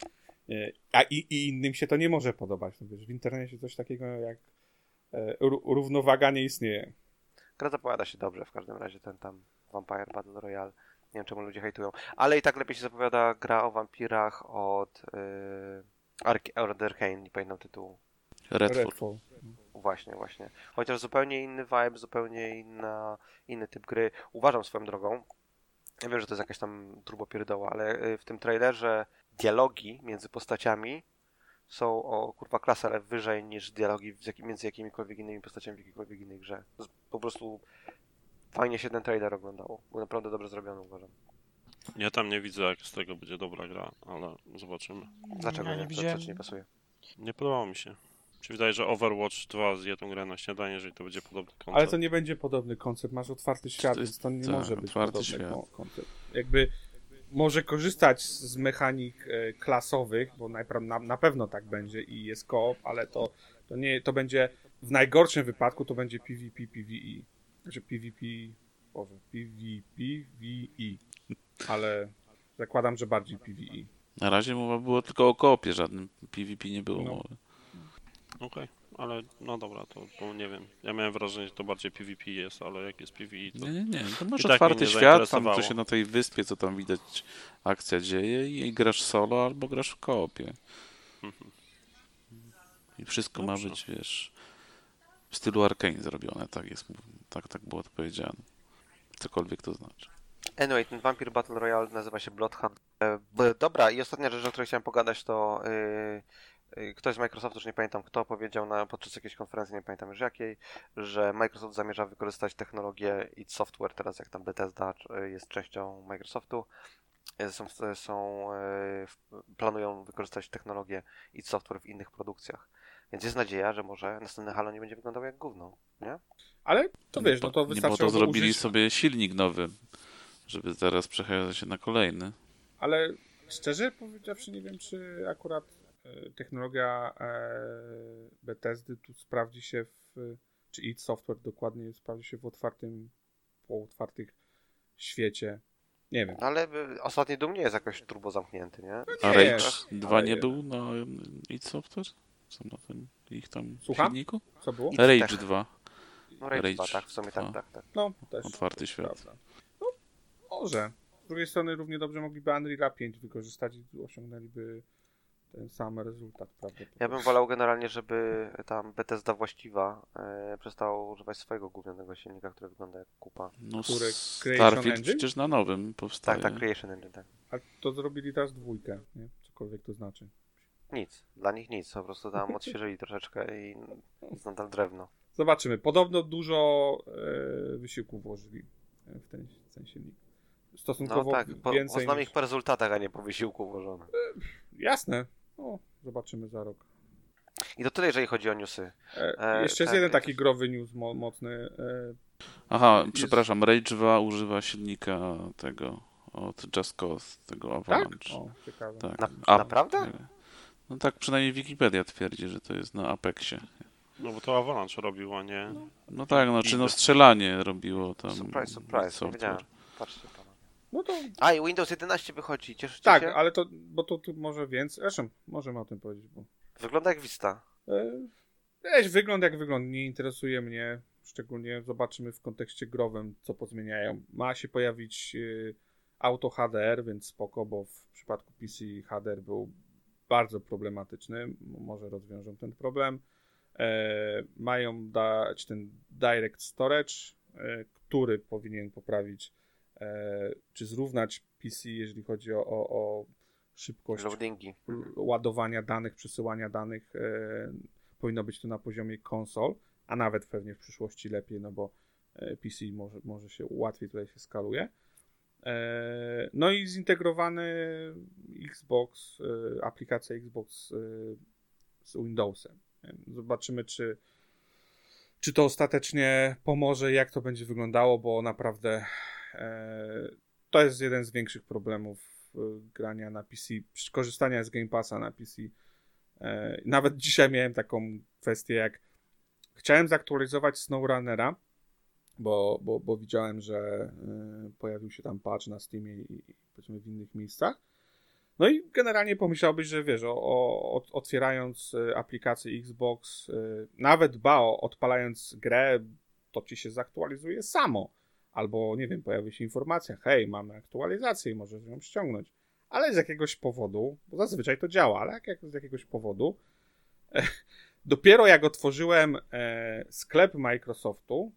a i, i innym się to nie może podobać, no wiesz, w internecie coś takiego jak równowaga nie istnieje. Gra zapowiada się dobrze, w każdym razie ten tam Vampire Battle Royale, nie wiem czemu ludzie hejtują, ale i tak lepiej się zapowiada gra o wampirach od yy, Arcane, nie pamiętam tytułu. Redfall. Redfall. Właśnie, właśnie. Chociaż zupełnie inny vibe, zupełnie inna, inny typ gry. Uważam swoją drogą. Ja wiem, że to jest jakaś tam turbopierdoła, ale w tym trailerze dialogi między postaciami są o kurwa klasę wyżej niż dialogi z jakim, między jakimikolwiek innymi postaciami w jakiejkolwiek innej grze. Po prostu fajnie się ten trailer oglądało. Był naprawdę dobrze zrobiony, uważam. Ja tam nie widzę, jak z tego będzie dobra gra, ale zobaczymy. Dlaczego ja nie? nie? Co ci nie pasuje? Nie podobało mi się. Czy wydaje, że Overwatch dwa zje tą grę na śniadanie, jeżeli to będzie podobny koncept. Ale to nie będzie podobny koncept, masz otwarty świat, więc to nie tak, może być podobny koncept. Jakby może korzystać z mechanik e, klasowych, bo najpra- na, na pewno tak będzie i jest co-op, ale to, to nie, to będzie w najgorszym wypadku to będzie PvP, PvE. Znaczy PvP, boże, PvP, PvE. Ale zakładam, że bardziej PvE. Na razie mowa było tylko o koopie, żadnym PvP nie było mowy. No. Okej, okay, ale no dobra, to, to nie wiem. Ja miałem wrażenie, że to bardziej PvP jest, ale jak jest PvE, to... Nie, nie, nie. To masz tak otwarty świat, tam to się na tej wyspie, co tam widać, akcja dzieje i, i grasz solo albo grasz w koopie. Mhm. I wszystko Dobrze. ma być, wiesz, w stylu Arcane zrobione, tak jest, tak, tak było odpowiedziane. Cokolwiek to znaczy. Anyway, ten Vampire Battle Royale nazywa się Bloodhunt. E, b, dobra, i ostatnia rzecz, o której chciałem pogadać, to... Yy... Ktoś z Microsoftu, już nie pamiętam kto, powiedział na, podczas jakiejś konferencji, nie pamiętam już jakiej, że Microsoft zamierza wykorzystać technologię id Software, teraz jak tam Bethesda jest częścią Microsoftu, są, są, planują wykorzystać technologię id Software w innych produkcjach. Więc jest nadzieja, że może następny Halo nie będzie wyglądał jak gówno, nie? Ale to wiesz, no to wystarczy. Bo to zrobili użyć... sobie silnik nowy, żeby zaraz przechadzać się na kolejny. Ale szczerze powiedziawszy, nie wiem, czy akurat technologia Bethesdy tu sprawdzi się w, czy id Software dokładnie sprawdzi się w otwartym, po otwartych świecie. Nie wiem. Ale ostatni Doom nie jest jakoś turbo zamknięty, nie? No nie. A Rage dwa nie był na id Software? Co na tym ich tam Słucham? Silniku? Co było? Rage dwa. No Rage dwa, tak, w sumie tak, tak, tak. No, też. Otwarty świat. Prawda. No, może. Z drugiej strony równie dobrze mogliby Unreal pięć wykorzystać i osiągnęliby ten sam rezultat, prawda? Ja bym wolał generalnie, żeby tam Bethesda właściwa e, przestała używać swojego głównego silnika, który wygląda jak kupa. No, który Starfield przecież na nowym powstaje. Tak, tak, Creation Engine, tak. A to zrobili teraz dwójkę, nie? Cokolwiek to znaczy. Nic, dla nich nic, po prostu tam odświeżyli troszeczkę i jest nadal drewno. Zobaczymy, podobno dużo e, wysiłku włożyli w ten, w ten silnik. Stosunkowo no tak, po, więcej poznamy niż... ich po rezultatach, a nie po wysiłku włożonym. E, jasne, no, zobaczymy za rok. I to tyle, jeżeli chodzi o newsy. E, jeszcze e, jest tak, jeden taki growy news mo- mocny. E, Aha, jest... przepraszam, Rage dwa używa silnika tego od Just Cause, tego Avalanche. Tak? O, ciekawe. Tak. Na, a, naprawdę? Nie. No tak, przynajmniej Wikipedia twierdzi, że to jest na Apexie. No bo to Avalanche robiło, nie? No, no tak, znaczy no strzelanie robiło tam. Surprise, surprise, nie wiedziałem. Patrzcie tam. No to... A i Windows jedenaście wychodzi, cieszycie tak, się? Tak, ale to, bo to, to może więcej, zresztą możemy o tym powiedzieć, bo... Wygląda jak Vista. Eś, wygląd jak wygląd, nie interesuje mnie, szczególnie zobaczymy w kontekście growym, co pozmieniają. Ma się pojawić y, auto H D R, więc spoko, bo w przypadku P C H D R był bardzo problematyczny, może rozwiążą ten problem. E, mają dać ten Direct Storage, e, który powinien poprawić, e, czy zrównać P C, jeżeli chodzi o, o, o szybkość loadingi, ładowania danych, przesyłania danych. E, powinno być to na poziomie konsol, a nawet pewnie w przyszłości lepiej, no bo P C może, może się łatwiej tutaj się skaluje. No i zintegrowany Xbox, aplikacja Xbox z Windowsem. Zobaczymy, czy, czy to ostatecznie pomoże, jak to będzie wyglądało, bo naprawdę to jest jeden z większych problemów grania na P C, korzystania z Game Passa na P C. Nawet dzisiaj miałem taką kwestię, jak chciałem zaktualizować SnowRunnera, Bo, bo, bo widziałem, że y, pojawił się tam patch na Steamie i, i powiedzmy w innych miejscach. No i generalnie pomyślałbyś, że wiesz, o, o, otwierając y, aplikację Xbox, y, nawet bao, odpalając grę, to ci się zaktualizuje samo. Albo, nie wiem, pojawi się informacja, hej, mamy aktualizację i możesz ją ściągnąć. Ale z jakiegoś powodu, bo zazwyczaj to działa, ale jak, jak z jakiegoś powodu, dopiero jak otworzyłem y, sklep Microsoftu,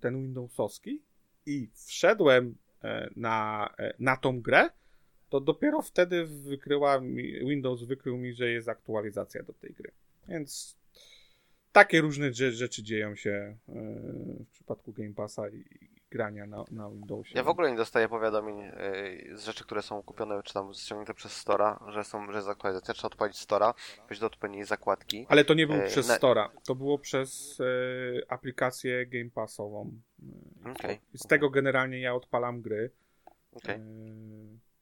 ten Windowsowski i wszedłem na, na tą grę, to dopiero wtedy wykryła mi, Windows wykrył mi, że jest aktualizacja do tej gry. Więc takie różne rzeczy dzieją się w przypadku Game Passa i grania na, na Windowsie. Ja w ogóle nie dostaję powiadomień z rzeczy, które są kupione, czy tam ściągnięte przez Store'a, że są, że jest aktualizacja. Trzeba odpalić Store'a, wejść do odpowiedniej zakładki. Ale to nie było e, przez na... Store'a, to było przez e, aplikację Game Passową. Okay. I z tego generalnie ja odpalam gry. Okay. E,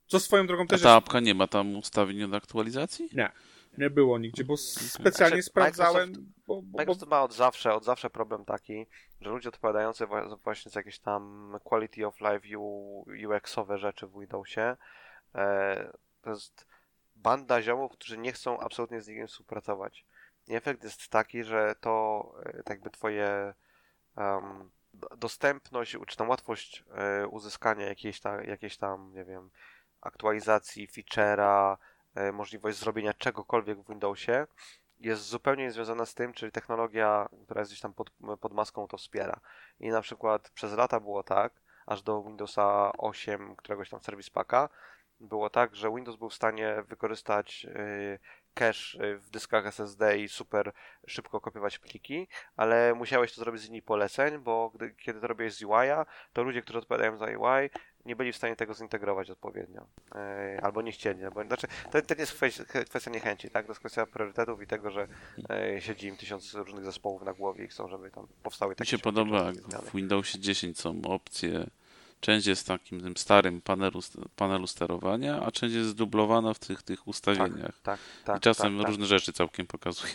co swoją drogą też... A ta jest... apka nie ma tam ustawień od aktualizacji? Nie. Nie było nigdzie, bo specjalnie znaczy, sprawdzałem... Microsoft, bo, bo, Microsoft ma od zawsze, od zawsze problem taki, że ludzie odpowiadający właśnie za jakieś tam quality of life U X-owe rzeczy w Windowsie, e, to jest banda ziomów, którzy nie chcą absolutnie z nikim współpracować. I efekt jest taki, że to tak jakby twoje um, dostępność, czy tam łatwość e, uzyskania jakiejś tam, jakiejś tam, nie wiem, aktualizacji, feature'a, możliwość zrobienia czegokolwiek w Windowsie jest zupełnie związana z tym, czyli technologia, która jest gdzieś tam pod, pod maską, to wspiera. I na przykład przez lata było tak, aż do Windowsa osiem, któregoś tam Service Packa, było tak, że Windows był w stanie wykorzystać cache w dyskach S S D i super szybko kopiować pliki, ale musiałeś to zrobić z innych poleceń, bo gdy, kiedy to robiłeś z U I a, to ludzie, którzy odpowiadają za U I, nie byli w stanie tego zintegrować odpowiednio. Yy, albo nie chcieli. Albo, znaczy, to, to nie jest kwestia niechęci, tak? To jest kwestia priorytetów i tego, że yy, siedzi im tysiąc różnych zespołów na głowie i chcą, żeby tam powstały takie... Mi się podoba, w Windowsie dziesięć są opcje. Część jest w takim tym starym panelu, panelu sterowania, a część jest zdublowana w tych, tych ustawieniach. Tak, tak, tak, I czasem tak, różne tak. rzeczy całkiem pokazują.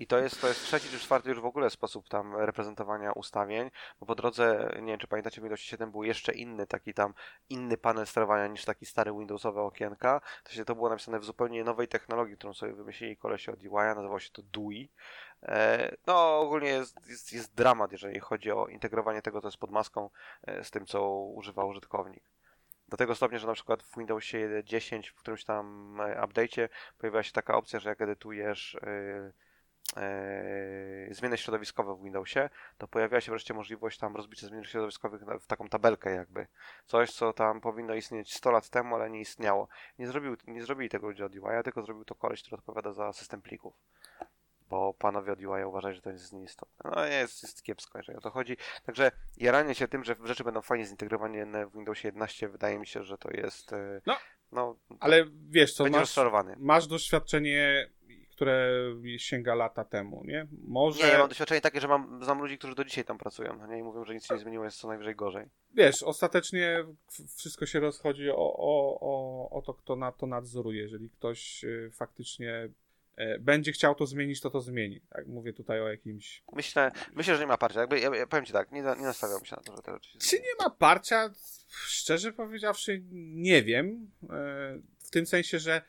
I to jest, to jest trzeci czy czwarty już w ogóle sposób tam reprezentowania ustawień, bo po drodze, nie wiem czy pamiętacie, w Windows siedem był jeszcze inny taki tam, inny panel sterowania niż taki stary Windowsowe okienka. To się to było napisane w zupełnie nowej technologii, którą sobie wymyślili kolesie od U I a, nazywało się to D U I. No ogólnie jest, jest, jest dramat, jeżeli chodzi o integrowanie tego, co jest pod maską, z tym, co używa użytkownik. Do tego stopnia, że na przykład w Windowsie dziesięć, w którymś tam update'cie pojawiła się taka opcja, że jak edytujesz Yy, zmiany środowiskowe w Windowsie, to pojawiła się wreszcie możliwość tam rozbicia zmian środowiskowych w taką tabelkę jakby. Coś, co tam powinno istnieć sto lat temu, ale nie istniało. Nie, zrobił, nie zrobili tego ludzie od U I a, tylko zrobił to koleś, który odpowiada za system plików. Bo panowie od U I a uważają, że to jest nieistotne. No jest, jest kiepsko, jeżeli o to chodzi. Także jaranie się tym, że rzeczy będą fajnie zintegrowane w Windowsie jedenaście, wydaje mi się, że to jest... Yy, no, no, ale wiesz co, masz, masz doświadczenie... które sięga lata temu, nie? Może... Nie, ja mam doświadczenie takie, że mam, znam ludzi, którzy do dzisiaj tam pracują, nie? I mówią, że nic się nie zmieniło, jest co najwyżej gorzej. Wiesz, ostatecznie wszystko się rozchodzi o, o, o, o to, kto na to nadzoruje. Jeżeli ktoś faktycznie będzie chciał to zmienić, to to zmieni. Tak? Mówię tutaj o jakimś... Myślę, myślę że nie ma parcia. Jakby, ja, ja powiem ci tak, nie, nie nastawiam się na to, że te rzeczy się zmieni. Czy nie ma parcia? Szczerze powiedziawszy, nie wiem. W tym sensie, że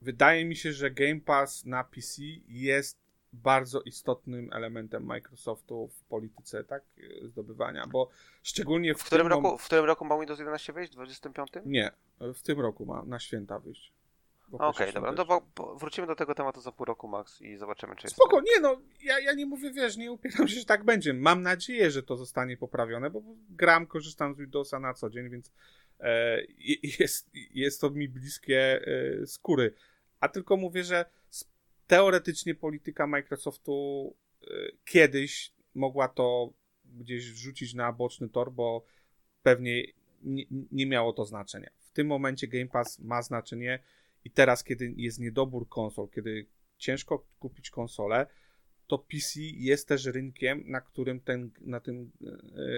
wydaje mi się, że Game Pass na P C jest bardzo istotnym elementem Microsoftu w polityce, tak, zdobywania, bo szczególnie w, w którym roku mom... w którym roku ma Windows jedenaście wyjść? W dwudziestym piątym? Nie, w tym roku ma na święta wyjść. Okej, okay, dobra, no to po, wrócimy do tego tematu za pół roku max i zobaczymy, czy jest... Spoko, nie no, ja, ja nie mówię, wiesz, nie upieram się, że tak będzie. Mam nadzieję, że to zostanie poprawione, bo gram, korzystam z Windowsa na co dzień, więc e, jest, jest to mi bliskie e, skóry. A tylko mówię, że teoretycznie polityka Microsoftu kiedyś mogła to gdzieś wrzucić na boczny tor, bo pewnie nie, nie miało to znaczenia. W tym momencie Game Pass ma znaczenie i teraz, kiedy jest niedobór konsol, kiedy ciężko kupić konsolę, to P C jest też rynkiem, na którym ten, na tym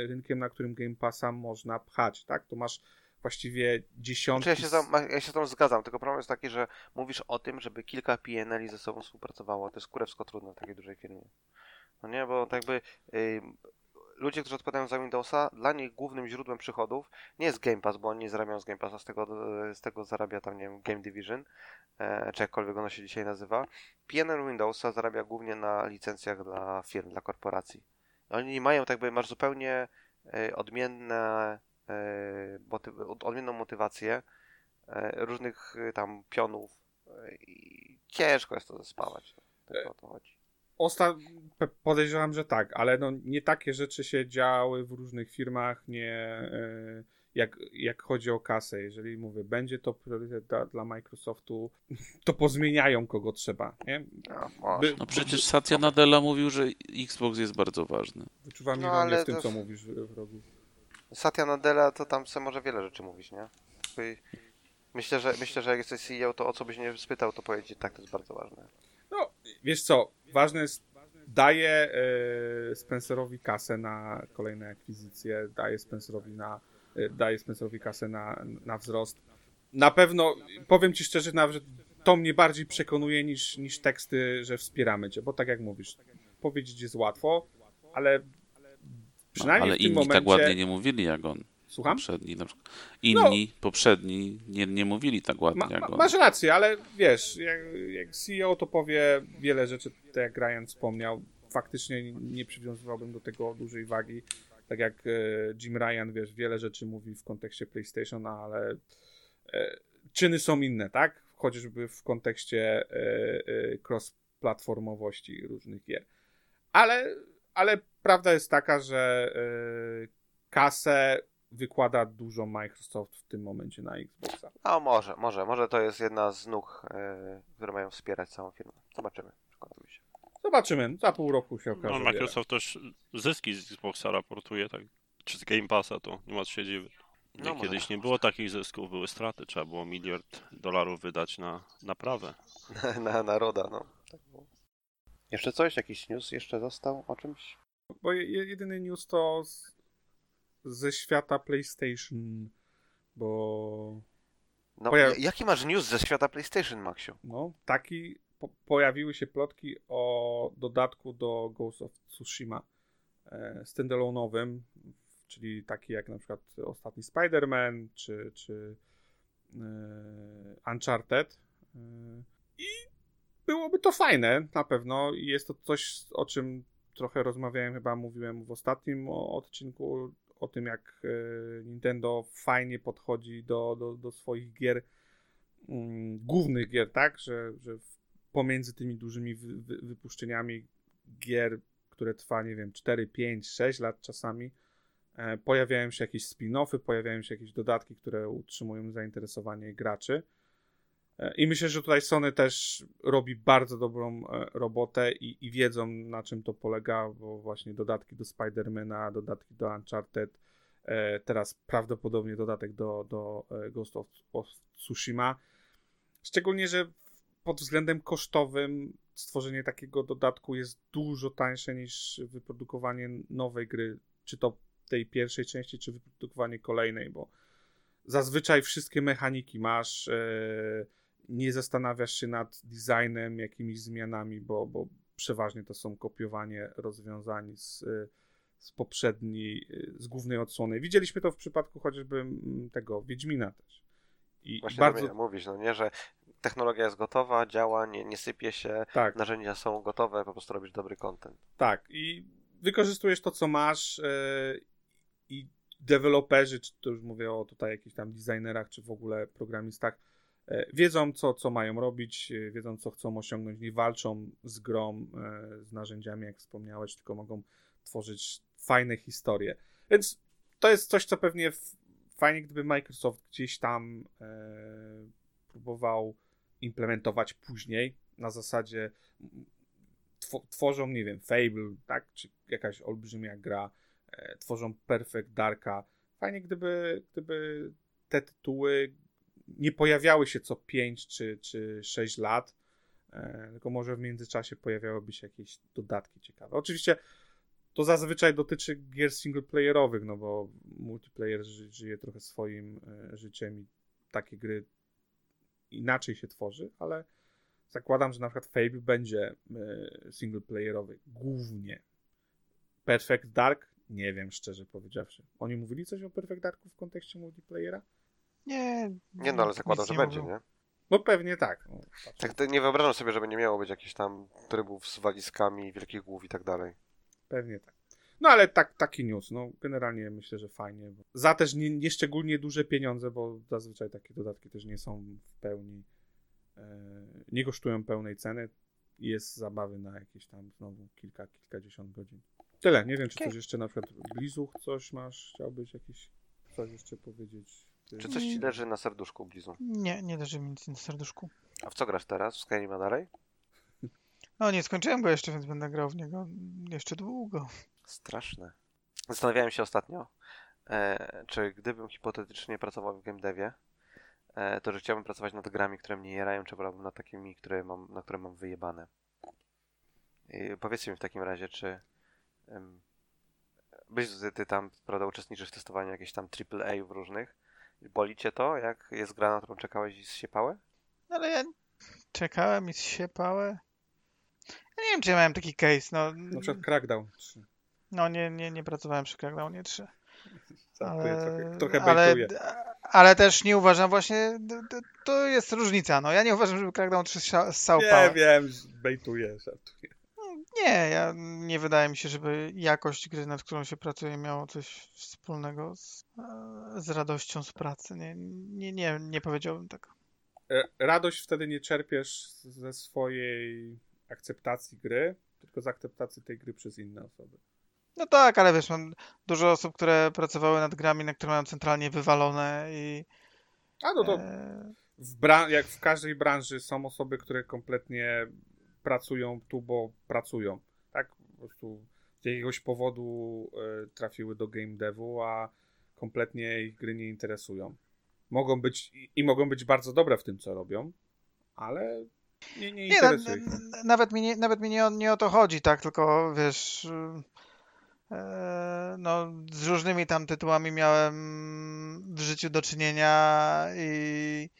rynkiem, na którym Game Passa można pchać, tak? To masz właściwie dziesiątki... Ja się, tam, ja się tam zgadzam, tylko problem jest taki, że mówisz o tym, żeby kilka P N L-i ze sobą współpracowało. To jest kurewsko trudne w takiej dużej firmie. No nie, bo tak jakby yy, ludzie, którzy odpowiadają za Windowsa, dla nich głównym źródłem przychodów nie jest Game Pass, bo oni nie zarabiają z Game Passa, z tego, z tego zarabia tam, nie wiem, Game Division, e, czy jakkolwiek ono się dzisiaj nazywa. P N L Windowsa zarabia głównie na licencjach dla firm, dla korporacji. Oni nie mają, tak jakby masz zupełnie y, odmienne... odmienną motywację różnych tam pionów i ciężko jest to zespawać. O to chodzi. Osta... Podejrzewam, że tak, ale no nie takie rzeczy się działy w różnych firmach, nie jak, jak chodzi o kasę. Jeżeli mówię, będzie to priorytet dla, dla Microsoftu, to pozmieniają kogo trzeba. Nie? No, By... no przecież Satya Nadella mówił, że Xbox jest bardzo ważny. Wyczuwam no, ironię w tym, to... co mówisz w rogu. Satya Nadella to tam se może wiele rzeczy mówić, nie? Myślę, że myślę, że jak jesteś C E O, to o co byś mnie spytał, to powiedzieć, tak, to jest bardzo ważne. No, wiesz co, ważne jest, daje y, Spencerowi kasę na kolejne akwizycje, daje Spencerowi, na, y, daje Spencerowi kasę na, na wzrost. Na pewno, powiem ci szczerze, nawet to mnie bardziej przekonuje niż, niż teksty, że wspieramy cię, bo tak jak mówisz, powiedzieć jest łatwo, ale... No, ale inni momencie... tak ładnie nie mówili jak on. Słucham? Poprzedni, na przykład. Inni, no, poprzedni nie, nie mówili tak ładnie ma, jak on. Masz rację, ale wiesz, jak, jak C E O to powie wiele rzeczy, tak jak Ryan wspomniał, faktycznie nie przywiązywałbym do tego dużej wagi. Tak jak e, Jim Ryan, wiesz, wiele rzeczy mówi w kontekście PlayStation, ale e, czyny są inne, tak? Chociażby w kontekście e, e, cross-platformowości różnych gier. Ale... Ale prawda jest taka, że y, kasę wykłada dużo Microsoft w tym momencie na Xboxa. A może, może, może to jest jedna z nóg, yy, które mają wspierać całą firmę. Zobaczymy, przekonamy się. Zobaczymy, za pół roku się okaże. No, Microsoft też zyski z Xboxa raportuje, tak, czy z Game Passa, to nie ma co się dziwić. No, kiedyś może nie było takich zysków, były straty, trzeba było miliard dolarów wydać na naprawę. Na naroda, no. Tak było. Jeszcze coś? Jakiś news jeszcze został o czymś? Bo jedyny news to z, ze świata PlayStation, bo... No, pojawi... Jaki masz news ze świata PlayStation, Maksiu? No, taki... Po, pojawiły się plotki o dodatku do Ghost of Tsushima e, standalone'owym, czyli taki jak na przykład Ostatni Spider-Man, czy, czy e, Uncharted. E, I byłoby to fajne na pewno. I jest to coś, o czym trochę rozmawiałem, chyba mówiłem w ostatnim odcinku, o tym jak e, Nintendo fajnie podchodzi do, do, do swoich gier, mm, głównych gier, tak, że, że w pomiędzy tymi dużymi wy, wy, wypuszczeniami gier, które trwa, nie wiem, cztery, pięć, sześć lat czasami, e, pojawiają się jakieś spin-offy, pojawiają się jakieś dodatki, które utrzymują zainteresowanie graczy. E, I myślę, że tutaj Sony też robi bardzo dobrą e, robotę i, i wiedzą, na czym to polega, bo właśnie dodatki do Spidermana, dodatki do Uncharted, e, teraz prawdopodobnie dodatek do, do e, Ghost of, of Tsushima. Szczególnie, że pod względem kosztowym stworzenie takiego dodatku jest dużo tańsze niż wyprodukowanie nowej gry, czy to tej pierwszej części, czy wyprodukowanie kolejnej, bo zazwyczaj wszystkie mechaniki masz, yy, nie zastanawiasz się nad designem, jakimiś zmianami, bo, bo przeważnie to są kopiowanie rozwiązań z, z poprzedniej, z głównej odsłony. Widzieliśmy to w przypadku chociażby tego Wiedźmina też. I Właśnie bardzo... mówisz, no nie, że technologia jest gotowa, działa, nie, nie sypie się, tak. Narzędzia są gotowe, po prostu robisz dobry content. Tak, i wykorzystujesz to, co masz, yy, i deweloperzy, czy to już mówię o tutaj jakichś tam designerach, czy w ogóle programistach, yy, wiedzą, co, co mają robić, yy, wiedzą, co chcą osiągnąć, nie walczą z grą, yy, z narzędziami, jak wspomniałeś, tylko mogą tworzyć fajne historie. Więc to jest coś, co pewnie w, fajnie, gdyby Microsoft gdzieś tam yy, próbował implementować później, na zasadzie tw- tworzą, nie wiem, Fable, tak, czy jakaś olbrzymia gra, e, tworzą Perfect Darka. Fajnie, gdyby, gdyby te tytuły nie pojawiały się co pięć czy, czy sześć lat, e, tylko może w międzyczasie pojawiałyby się jakieś dodatki ciekawe. Oczywiście to zazwyczaj dotyczy gier singleplayerowych, no bo multiplayer ży- żyje trochę swoim e, życiem i takie gry inaczej się tworzy, ale zakładam, że na przykład Fable będzie y, singleplayerowy głównie. Perfect Dark? Nie wiem, szczerze powiedziawszy. Oni mówili coś o Perfect Darku w kontekście multiplayera? Nie. Nie, no ale zakładam, że nie będzie, mówią. Nie? No pewnie tak. No, tak to nie wyobrażam sobie, żeby nie miało być jakichś tam trybów z walizkami, wielkich głów i tak dalej. Pewnie tak. No ale tak, taki news, no generalnie myślę, że fajnie. Bo za też nie, nie szczególnie duże pieniądze, bo zazwyczaj takie dodatki też nie są w pełni, e, nie kosztują pełnej ceny. Jest zabawy na jakieś tam znowu kilka, kilkadziesiąt godzin. Tyle, nie wiem, czy okay. Coś jeszcze na przykład Blizuch coś masz, chciałbyś jakieś coś jeszcze powiedzieć? Ty... Czy coś ci leży na serduszku, Blizu? Nie, nie leży mi nic na serduszku. A w co grasz teraz? W Skyrima dalej? No nie skończyłem go jeszcze, więc będę grał w niego jeszcze długo. Straszne. Zastanawiałem się ostatnio, e, czy gdybym hipotetycznie pracował w game devie, e, to że chciałbym pracować nad grami, które mnie jerają, czy wolałbym nad takimi, które mam, na które mam wyjebane. I powiedzcie mi w takim razie, czy um, byś ty tam, prawda, uczestniczysz w testowaniu jakichś tam triple A w różnych. Boli cię to, jak jest gra, na którą czekałeś i zsiepałe? No ale ja czekałem i zsiepałe. Ja nie wiem, czy ja miałem taki case, no. Na przykład Crackdown trzy. No nie, nie, nie pracowałem przy Crackdownie trzy. Ale, trochę, trochę ale, ale też nie uważam właśnie, to, to jest różnica, no ja nie uważam, żeby Crackdown trzy ssał pałę. Nie wiem, bejtuję, żartuję. Nie, ja, nie wydaje mi się, żeby jakość gry, nad którą się pracuje, miało coś wspólnego z, z radością z pracy. Nie, nie, nie, nie powiedziałbym tak. Radość wtedy nie czerpiesz ze swojej akceptacji gry, tylko z akceptacji tej gry przez inne osoby. No tak, ale wiesz, mam dużo osób, które pracowały nad grami, na które mają centralnie wywalone i... A no to e... w bran- jak w każdej branży są osoby, które kompletnie pracują tu, bo pracują. Tak, po prostu z jakiegoś powodu y, trafiły do game devu, a kompletnie ich gry nie interesują. Mogą być i, i mogą być bardzo dobre w tym, co robią, ale... Nie, nie, nie, na, na, nawet mi, nie, nawet mi nie, nie o to chodzi, tak, tylko wiesz, yy, no z różnymi tam tytułami miałem w życiu do czynienia i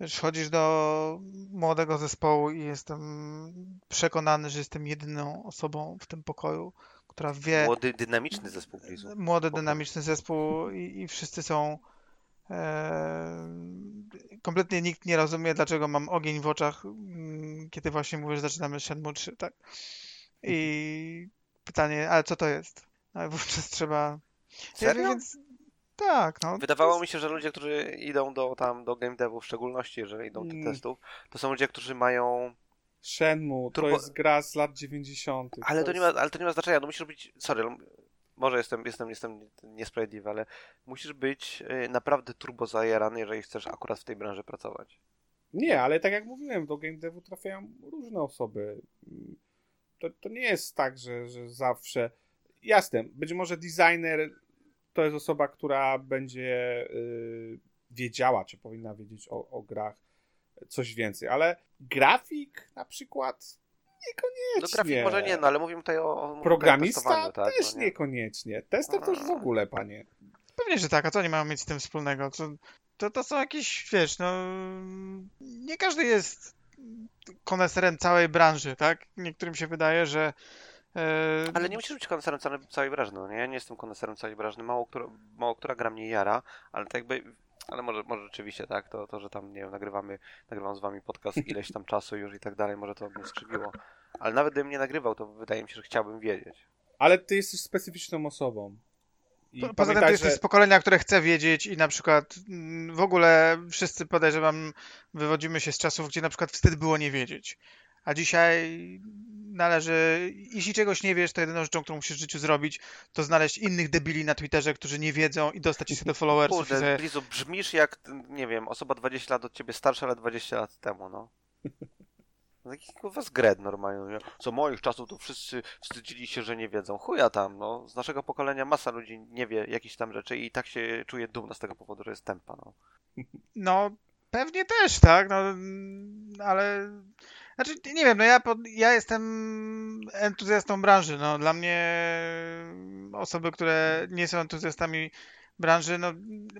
wiesz, chodzisz do młodego zespołu i jestem przekonany, że jestem jedyną osobą w tym pokoju, która wie... Młody, dynamiczny zespół. Blizu. Młody, dynamiczny zespół i, i wszyscy są... Kompletnie nikt nie rozumie, dlaczego mam ogień w oczach, kiedy właśnie mówię, że zaczynamy Shenmue trzy, tak? I pytanie, ale co to jest? No, wówczas trzeba... Serio? Ja, więc... Tak, no. Wydawało jest... mi się, że ludzie, którzy idą do tam do game devu, w szczególności, jeżeli idą do tych testów, to są ludzie, którzy mają... Shenmue, to Turbo... jest gra z lat dziewięćdziesiątych. Ale to, to jest... nie ma, ale to nie ma znaczenia, no musisz robić... Sorry, może jestem, jestem, jestem niesprawiedliwy, ale musisz być naprawdę turbo zajarany, jeżeli chcesz akurat w tej branży pracować. Nie, ale tak jak mówiłem, do game devu trafiają różne osoby. To, to nie jest tak, że, że zawsze... Jasne, być może designer to jest osoba, która będzie yy, wiedziała, czy powinna wiedzieć o, o grach coś więcej, ale grafik na przykład... Niekoniecznie. No grafik może nie, no ale mówimy tutaj o... Programista tak, też no, nie? Niekoniecznie. Tester hmm. też w ogóle, panie. Pewnie, że tak, a co oni mają mieć z tym wspólnego? Co, to, to są jakieś, wiesz, no... Nie każdy jest koneserem całej branży, tak? Niektórym się wydaje, że... Yy... Ale nie musisz być koneserem całej branży, no nie? Ja nie jestem koneserem całej branży. Mało, któro, mało która gra mnie jara, ale tak jakby... Ale może, może rzeczywiście, tak? To, to, że tam, nie wiem, nagrywamy, nagrywam z wami podcast ileś tam czasu już i tak dalej, może to mnie skrzywiło. Ale nawet gdybym nie nagrywał, to wydaje mi się, że chciałbym wiedzieć. Ale ty jesteś specyficzną osobą. I po, poza tym ty jesteś że... z pokolenia, które chce wiedzieć i na przykład w ogóle wszyscy podejrzewam, wywodzimy się z czasów, gdzie na przykład wstyd było nie wiedzieć. A dzisiaj należy, jeśli czegoś nie wiesz, to jedyną rzeczą, którą musisz w życiu zrobić, to znaleźć innych debili na Twitterze, którzy nie wiedzą i dostać się do followersów. Kurde, sobie... Blizu, brzmisz jak, nie wiem, osoba dwadzieścia lat od ciebie starsza, ale dwadzieścia lat temu, no. Taki kurwa zgred normalnie. Co moich czasów to wszyscy wstydzili się, że nie wiedzą. Chuja tam, no. Z naszego pokolenia masa ludzi nie wie jakichś tam rzeczy i tak się czuje dumna z tego powodu, że jest tempa, no. No, pewnie też, tak, no, ale... Znaczy, nie wiem, no ja, ja jestem entuzjastą branży, no dla mnie osoby, które nie są entuzjastami branży, no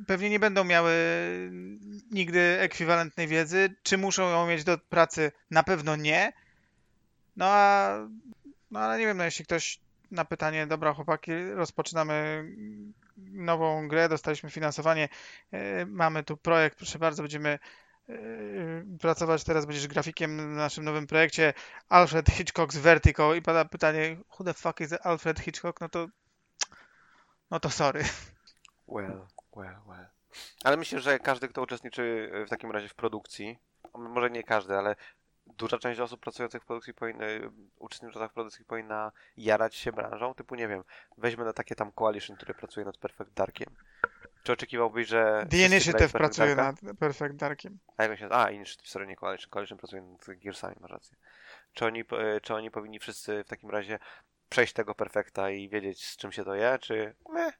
pewnie nie będą miały nigdy ekwiwalentnej wiedzy, czy muszą ją mieć do pracy, na pewno nie, no a, no ale nie wiem, no jeśli ktoś na pytanie, dobra chłopaki, rozpoczynamy nową grę, dostaliśmy finansowanie, mamy tu projekt, proszę bardzo, będziemy pracować, teraz będziesz grafikiem na naszym nowym projekcie Alfred Hitchcock's Vertigo i pada pytanie who the fuck is Alfred Hitchcock? No to no to sorry. Well, well, well. Ale myślę, że każdy, kto uczestniczy w takim razie w produkcji, może nie każdy, ale duża część osób pracujących w produkcji, powinna, uczestniczących w produkcji powinna jarać się branżą, typu nie wiem, weźmy na takie tam Coalition, który pracuje nad Perfect Darkiem. Czy oczekiwałbyś, że... The Initiative pracuje nad Perfect Darkiem. A, jak się... A Initiative, sorry, nie Coalition. Coalition pracuje nad Gearsami, masz rację. Czy oni, czy oni powinni wszyscy w takim razie przejść tego Perfecta i wiedzieć, z czym się to je, czy... Meh,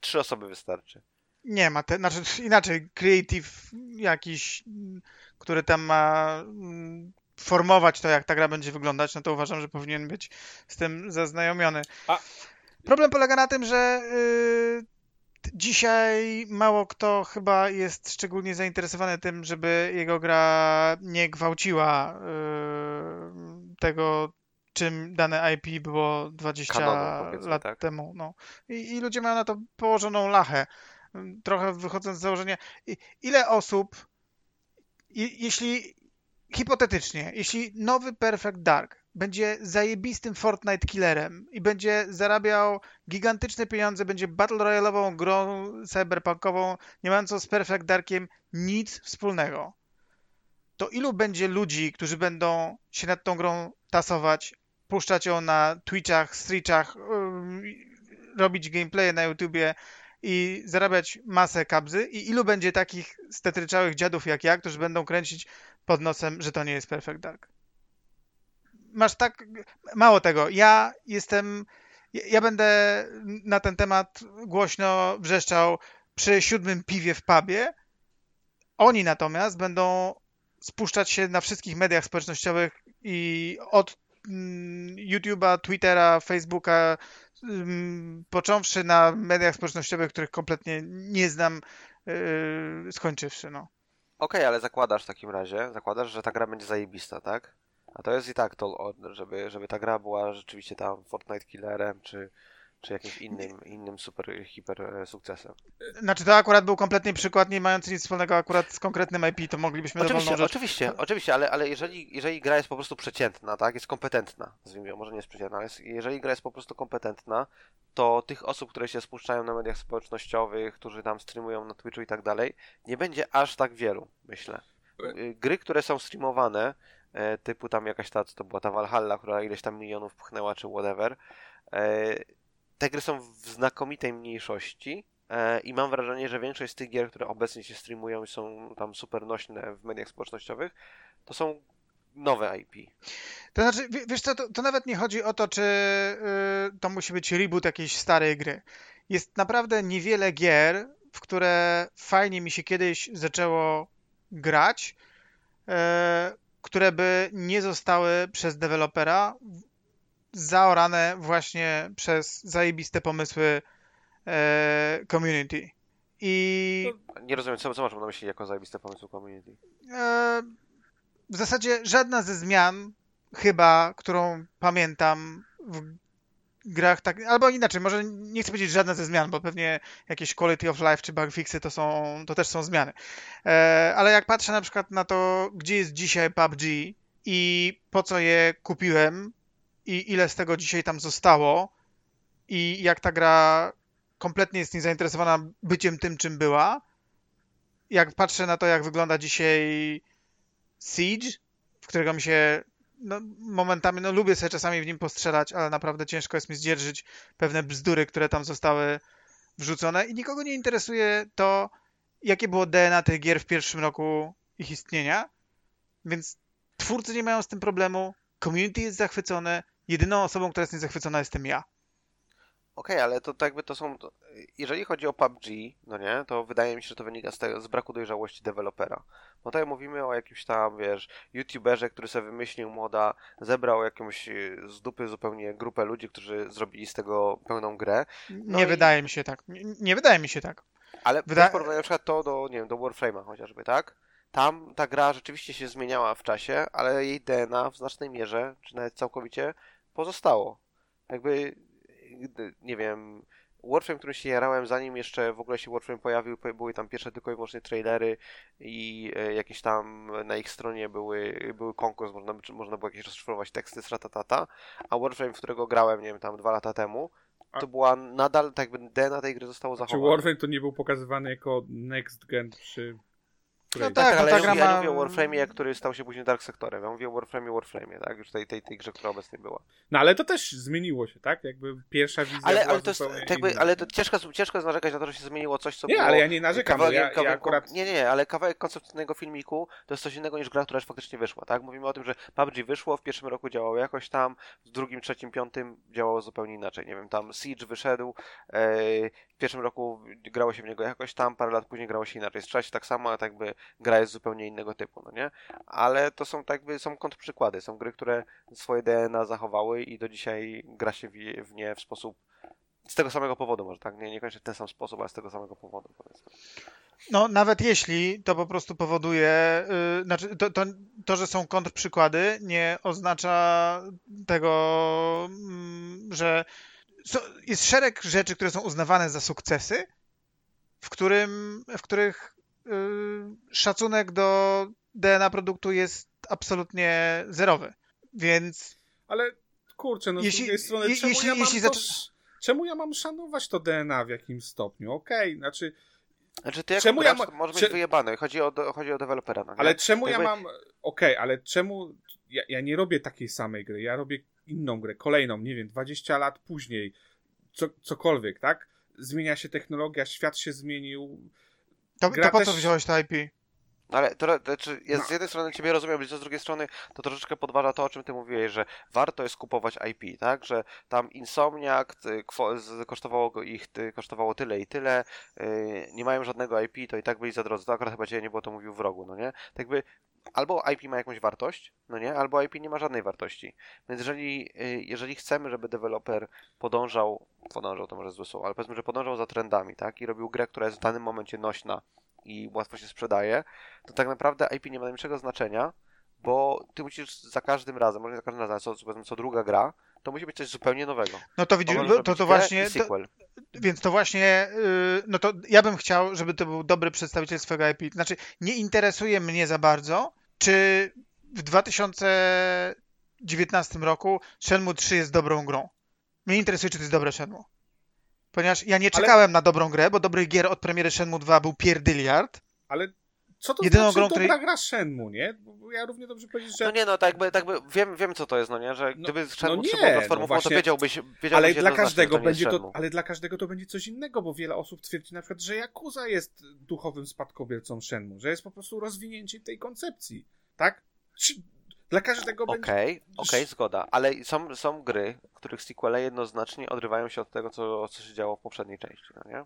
trzy osoby wystarczy. Nie ma, te... znaczy inaczej, creative jakiś, który tam ma formować to, jak ta gra będzie wyglądać, no to uważam, że powinien być z tym zaznajomiony. A... Problem polega na tym, że... Yy... Dzisiaj mało kto chyba jest szczególnie zainteresowany tym, żeby jego gra nie gwałciła yy, tego, czym dane I P było dwadzieścia lat tak. temu. No. I, I ludzie mają na to położoną lachę. Trochę wychodząc z założenia, ile osób, i, jeśli hipotetycznie, jeśli nowy Perfect Dark będzie zajebistym Fortnite killerem i będzie zarabiał gigantyczne pieniądze, będzie battle royale'ową grą cyberpunkową, nie mającą z Perfect Darkiem nic wspólnego. To ilu będzie ludzi, którzy będą się nad tą grą tasować, puszczać ją na Twitchach, Streachach, robić gameplaye na YouTubie i zarabiać masę kabzy i ilu będzie takich stetryczałych dziadów jak ja, którzy będą kręcić pod nosem, że to nie jest Perfect Dark. Masz tak... Mało tego, ja jestem... Ja będę na ten temat głośno wrzeszczał przy siódmym piwie w pubie. Oni natomiast będą spuszczać się na wszystkich mediach społecznościowych i od YouTube'a, Twittera, Facebooka, począwszy na mediach społecznościowych, których kompletnie nie znam, yy, skończywszy. No. Okej, okay, ale zakładasz w takim razie, zakładasz, że ta gra będzie zajebista, tak? A to jest i tak to, żeby, żeby ta gra była rzeczywiście tam Fortnite Killerem, czy, czy jakimś innym, innym super, hiper sukcesem. Znaczy to akurat był kompletnie przykład, nie mający nic wspólnego akurat z konkretnym I P, to moglibyśmy dowolną rzecz... Oczywiście, oczywiście, ale, ale jeżeli, jeżeli gra jest po prostu przeciętna, tak, jest kompetentna, nazwijmy ją, może nie jest przeciętna, ale jest, jeżeli gra jest po prostu kompetentna, to tych osób, które się spuszczają na mediach społecznościowych, którzy tam streamują na Twitchu i tak dalej, nie będzie aż tak wielu, myślę. Gry, które są streamowane, typu tam jakaś ta, co to była ta Valhalla, która ileś tam milionów pchnęła, czy whatever. Te gry są w znakomitej mniejszości i mam wrażenie, że większość z tych gier, które obecnie się streamują i są tam super nośne w mediach społecznościowych, to są nowe I P. To znaczy, wiesz co, to, to nawet nie chodzi o to, czy yy, to musi być reboot jakiejś starej gry. Jest naprawdę niewiele gier, w które fajnie mi się kiedyś zaczęło grać, yy, które by nie zostały przez dewelopera zaorane właśnie przez zajebiste pomysły e, community. I nie rozumiem, co, co masz na myśli jako zajebiste pomysły community? E, w zasadzie żadna ze zmian, chyba, którą pamiętam w grach, tak, albo inaczej, może nie chcę powiedzieć żadna ze zmian, bo pewnie jakieś quality of life czy bug fixy to są, to też są zmiany. E, ale jak patrzę na przykład na to, gdzie jest dzisiaj P U B G i po co je kupiłem i ile z tego dzisiaj tam zostało i jak ta gra kompletnie jest niezainteresowana byciem tym, czym była, jak patrzę na to, jak wygląda dzisiaj Siege, w którego mi się... No, momentami, no lubię sobie czasami w nim postrzelać, ale naprawdę ciężko jest mi zdzierżyć pewne bzdury, które tam zostały wrzucone i nikogo nie interesuje to, jakie było D N A tych gier w pierwszym roku ich istnienia, więc twórcy nie mają z tym problemu, community jest zachwycone, jedyną osobą, która jest niezachwycona, jestem ja. Okej, okay, ale to tak jakby to są... Jeżeli chodzi o P U B G, no nie, to wydaje mi się, że to wynika z, tego, z braku dojrzałości dewelopera. No tutaj mówimy o jakimś tam, wiesz, youtuberze, który sobie wymyślił moda, zebrał jakąś z dupy zupełnie grupę ludzi, którzy zrobili z tego pełną grę. No nie i... wydaje mi się tak. Nie, nie wydaje mi się tak. Ale Wyda... w porównaniu na przykład to do, nie wiem, do Warframe'a chociażby, tak? Tam ta gra rzeczywiście się zmieniała w czasie, ale jej D N A w znacznej mierze, czy nawet całkowicie, pozostało. Jakby... nie wiem, Warframe, którym się jarałem, zanim jeszcze w ogóle się Warframe pojawił, były tam pierwsze tylko i wyłącznie trailery i jakieś tam na ich stronie były, były konkurs, można, można było jakieś rozszyfrować teksty z ratatata, a Warframe, w którego grałem, nie wiem, tam dwa lata temu, to była nadal, tak jakby D N A tej gry zostało zachowane. Czy Warframe to nie był pokazywany jako next gen przy... No tak, ale ja, ja mówię o Warframe'ie, który stał się później Dark Sectorem. Ja mówię o Warframe'ie, Warframe'ie, tak? Już tej, tej, tej grze, która obecnie była. No ale to też zmieniło się, tak? Jakby pierwsza wizja ale, była ale to, tak jakby, ale to ciężko, ciężko jest narzekać na to, że się zmieniło coś, co nie, było... Nie, ale ja nie narzekam. Kawałek, ja, kawałek, ja akurat... Nie, nie, ale kawałek koncepcyjnego filmiku to jest coś innego niż gra, która już faktycznie wyszła, tak? Mówimy o tym, że P U B G wyszło, w pierwszym roku działało jakoś tam, w drugim, trzecim, piątym działało zupełnie inaczej. Nie wiem, tam Siege wyszedł, yy, w pierwszym roku grało się w niego jakoś tam, parę lat później grało się inaczej. Strzela się tak samo, ale tak jakby gra jest zupełnie innego typu, no nie? Ale to są tak jakby, są kontrprzykłady, są gry, które swoje D N A zachowały i do dzisiaj gra się w nie w sposób, z tego samego powodu może, tak? Nie, niekoniecznie w ten sam sposób, ale z tego samego powodu, powiedzmy. No nawet jeśli, to po prostu powoduje, yy, znaczy to, to, to, że są kontrprzykłady, nie oznacza tego, yy, że so, jest szereg rzeczy, które są uznawane za sukcesy, w którym, w których szacunek do D N A produktu jest absolutnie zerowy, więc... Ale kurczę, no jeśli, z drugiej strony, je, czemu, jeśli, ja mam jeśli to, zaczyna... czemu ja mam szanować to D N A w jakimś stopniu? Okej, okay, znaczy... Znaczy ty jako gracz, ja ma... może być Cze... wyjebany, chodzi o, chodzi o dewelopera. No, ale czemu tak ja by... mam... Okej, okay, ale czemu... Ja, ja nie robię takiej samej gry, ja robię inną grę, kolejną, nie wiem, dwadzieścia lat później. co, cokolwiek, tak? Zmienia się technologia, świat się zmienił. To, to po też... co wziąłeś to I P? Ale to, to znaczy, ja no. z jednej strony ciebie rozumiem, a z drugiej strony to troszeczkę podważa to, o czym ty mówiłeś, że warto jest kupować I P, tak? Że tam Insomniac kosztowało go ich, ty, kosztowało tyle i tyle, yy, nie mają żadnego I P, to i tak byli za drodzy. To akurat chyba dzisiaj nie było, to mówił Wrogu, no nie? Tak by albo I P ma jakąś wartość, no nie? Albo I P nie ma żadnej wartości. Więc jeżeli, yy, jeżeli chcemy, żeby deweloper podążał, podążał to może złe słowo, ale powiedzmy, że podążał za trendami, tak? I robił grę, która jest w danym momencie nośna i łatwo się sprzedaje, to tak naprawdę I P nie ma najmniejszego znaczenia, bo ty musisz za każdym razem, może nie za każdym razem, ale co, co, co druga gra, to musi być coś zupełnie nowego. No to widzisz, to, to, to właśnie... To, więc to właśnie... Yy, no to ja bym chciał, żeby to był dobry przedstawiciel swojego I P. Znaczy, nie interesuje mnie za bardzo, czy w dwa tysiące dziewiętnastym roku Shenmue trzy jest dobrą grą. Mnie interesuje, czy to jest dobre Shenmue. Ponieważ ja nie czekałem ale... na dobrą grę, bo dobrych gier od premiery Shenmue dwa był pierdyliard. Ale co to Jedyną znaczy grą, dobra który... gra Shenmue, nie? Bo ja równie dobrze powiedzieć, że... No nie, no tak by, tak by wiem, wiem co to jest, no nie? Że gdyby no, Shenmue no trzy było platformą, no właśnie... to wiedziałbyś, wiedziałbyś ale dla każdego to będzie to, ale dla każdego to będzie coś innego, bo wiele osób twierdzi na przykład, że Yakuza jest duchowym spadkobiercą Shenmue, że jest po prostu rozwinięciem tej koncepcji, tak? Czy... Dla każdego okay, będzie... Okej, okej, zgoda, ale są, są gry, których sequele jednoznacznie odrywają się od tego, co, co się działo w poprzedniej części, no nie?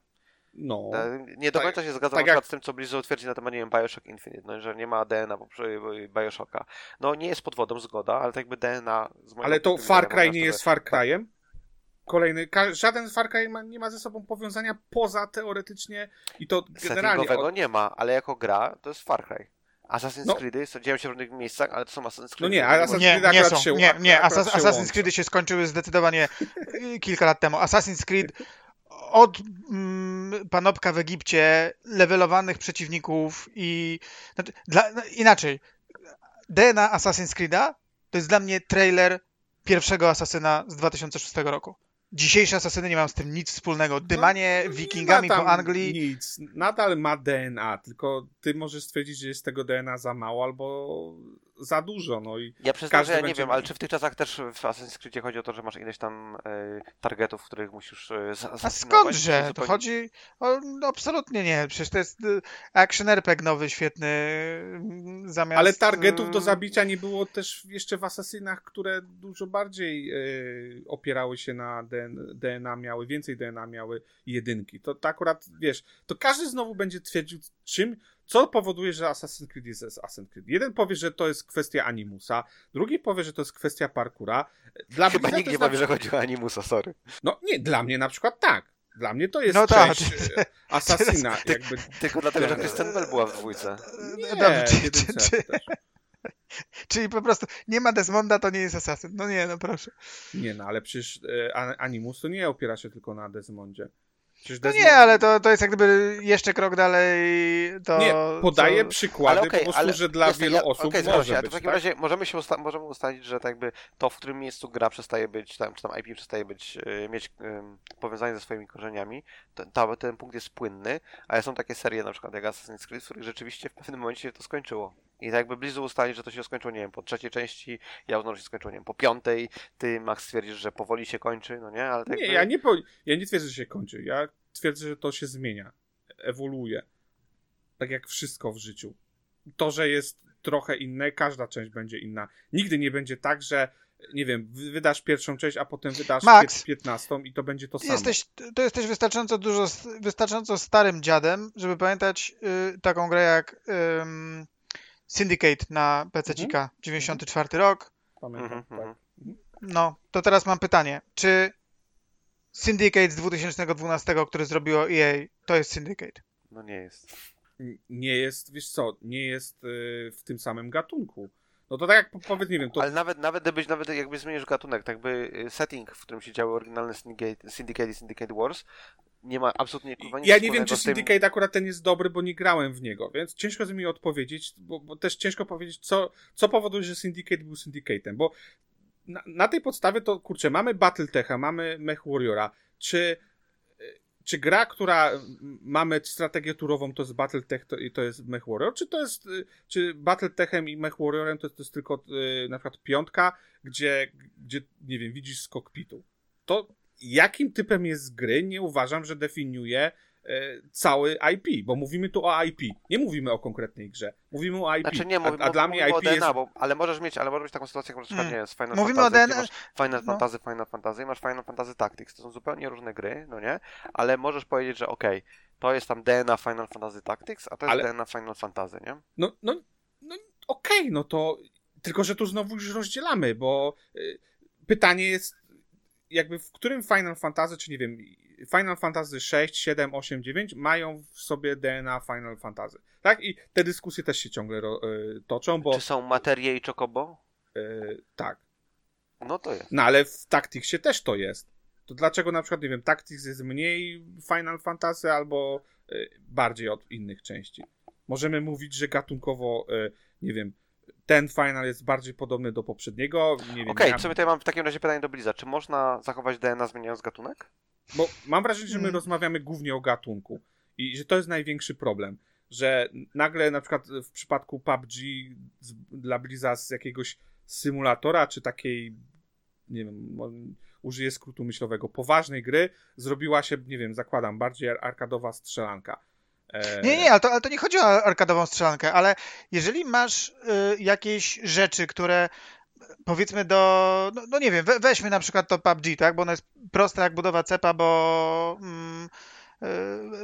No. Nie do końca tak, się zgadzam tak jak... z tym, co Blizzard twierdzi na temat, nie wiem, Bioshock Infinite, no, że nie ma D N A Bioshocka. No nie jest pod wodą, zgoda, ale tak jakby D N A... Z ale to Far Cry nie jest Far Cry'em? Kolejny, ka- żaden Far Cry ma, nie ma ze sobą powiązania poza teoretycznie i to generalnie... Settingowego nie ma, ale jako gra to jest Far Cry. Assassin's no. Creedy dzieją się w różnych miejscach, ale to są Assassin's Creedy. No nie, Assassin's nie, Creed nie są. Się, nie, nie. Assassin's, się Assassin's Creedy się skończyły zdecydowanie kilka lat temu. Assassin's Creed od mm, panopka w Egipcie, levelowanych przeciwników i... Znaczy, dla, inaczej. D N A Assassin's Creeda to jest dla mnie trailer pierwszego Assassina z dwa tysiące szóstego roku. Dzisiejsze Asasyny nie mają z tym nic wspólnego. Dymanie no, wikingami po Anglii... Nic. Nadal ma D N A, tylko ty możesz stwierdzić, że jest tego D N A za mało albo za dużo. No i ja przyznam, że ja nie będzie... wiem, ale czy w tych czasach też w Assassin's Creedzie chodzi o to, że masz ileś tam y, targetów, których musisz y, zasynować? A skądże? To zupełnie... chodzi... O, no absolutnie nie. Przecież to jest action R P G nowy, świetny zamiast... Ale targetów do zabicia nie było też jeszcze w Assassinach, które dużo bardziej y, opierały się na D N A, miały, więcej D N A miały jedynki. To, to akurat, wiesz, to każdy znowu będzie twierdził czym, co powoduje, że Assassin's Creed jest Assassin's Creed. Jeden powie, że to jest kwestia Animusa, drugi powie, że to jest kwestia parkura. Dla Chyba nikt nie powie, że chodzi o Animusa, sorry. No nie, dla mnie na przykład tak. Dla mnie to jest no część tak. Assassina. Ty, jakby... Tylko dlatego, że Kristen Bell była w dwójce. Nie, Dobrze, czy, czy, czy... Czyli po prostu nie ma Desmonda, to nie jest Assassin. No nie, no proszę. Nie, no ale przecież Animus to nie opiera się tylko na Desmondzie. Desmond... No nie, ale to, to jest jak gdyby jeszcze krok dalej. To, nie, podaję co... przykłady, ale okay, po prostu, ale że dla wielu ja, osób okay, może się, być, w takim tak? razie możemy się usta- możemy ustalić, że tak jakby to, w którym miejscu gra przestaje być, tam, czy tam I P przestaje być, mieć um, powiązanie ze swoimi korzeniami, to, to, ten punkt jest płynny, ale są takie serie na przykład jak Assassin's Creed, w których rzeczywiście w pewnym momencie się to skończyło. I tak jakby Blizzard ustalić, że to się skończyło, nie wiem, po trzeciej części, ja uznam, że się skończyło, nie wiem, po piątej, ty, Max, twierdzisz, że powoli się kończy, no nie? Ale tak nie, by... ja nie, po... ja nie twierdzę, że się kończy, ja twierdzę, że to się zmienia, ewoluuje, tak jak wszystko w życiu. To, że jest trochę inne, każda część będzie inna. Nigdy nie będzie tak, że, nie wiem, wydasz pierwszą część, a potem wydasz Max, piętnastą i to będzie to samo. Jesteś, to jesteś wystarczająco dużo, wystarczająco starym dziadem, żeby pamiętać yy, taką grę jak... Yy... Syndicate na PCcika, mhm. dziewięćdziesiąty czwarty rok. Pamiętam, tak. No, to teraz mam pytanie. Czy Syndicate z dwa tysiące dwunastego, który zrobiło E A, to jest Syndicate? No nie jest. Nie jest, wiesz co, nie jest yy, w tym samym gatunku. No to tak jak powiedz, nie wiem... To... Ale nawet, nawet, gdybyś, nawet jakby zmienisz gatunek, tak by setting, w którym się działy oryginalne Syndicate, Syndicate i Syndicate Wars, nie ma absolutnie kurwa nic. Ja nie wiem, czy Syndicate tym... akurat ten jest dobry, bo nie grałem w niego, więc ciężko mi odpowiedzieć, bo, bo też ciężko powiedzieć, co, co powoduje, że Syndicate był Syndicate'em, bo na, na tej podstawie to, kurczę, mamy Battletecha, mamy Mech Warriora, czy, czy gra, która mamy strategię turową, to jest Battletech i to, to jest Mech Warrior, czy to jest, czy Battletechem i Mech Warriorem to, to jest tylko na przykład piątka, gdzie, gdzie nie wiem, widzisz z kokpitu. To jakim typem jest gry, nie uważam, że definiuje e, cały I P, bo mówimy tu o I P, nie mówimy o konkretnej grze, mówimy o I P, znaczy nie, mówimy, a, a dla mnie I P D N A, jest... Bo, ale możesz mieć, ale możesz mieć taką sytuację, jak mm. nie jest Final mówimy Fantasy, masz Final no. Fantasy, Final Fantasy i masz Final Fantasy Tactics, to są zupełnie różne gry, no nie, ale możesz powiedzieć, że okej, okay, to jest tam D N A Final Fantasy Tactics, a to jest ale... D N A Final Fantasy, nie? No, no, no okej, okay, no to tylko, że tu znowu już rozdzielamy, bo y, pytanie jest jakby w którym Final Fantasy, czy nie wiem, Final Fantasy sześć, siedem, osiem, dziewięć mają w sobie D N A Final Fantasy, tak? I te dyskusje też się ciągle ro, y, toczą, bo... Czy są Materie i Chocobo? Y, tak. No to jest. No ale w Tacticsie też to jest. To dlaczego na przykład, nie wiem, Tactics jest mniej Final Fantasy albo y, bardziej od innych części? Możemy mówić, że gatunkowo, y, nie wiem, ten final jest bardziej podobny do poprzedniego. Okej, okay, ja... co tutaj mam w takim razie pytanie do Bliza. Czy można zachować D N A zmieniając gatunek? Bo mam wrażenie, że my hmm. rozmawiamy głównie o gatunku i że to jest największy problem, że nagle na przykład w przypadku P U B G z, dla Bliza z jakiegoś symulatora czy takiej, nie wiem, użyję skrótu myślowego, poważnej gry zrobiła się, nie wiem, zakładam, bardziej arkadowa strzelanka. Nie, nie, ale to, ale to nie chodzi o arkadową strzelankę, ale jeżeli masz y, jakieś rzeczy, które powiedzmy do, no, no nie wiem, we, weźmy na przykład to P U B G, tak, bo ono jest proste jak budowa cepa, bo, mm, y,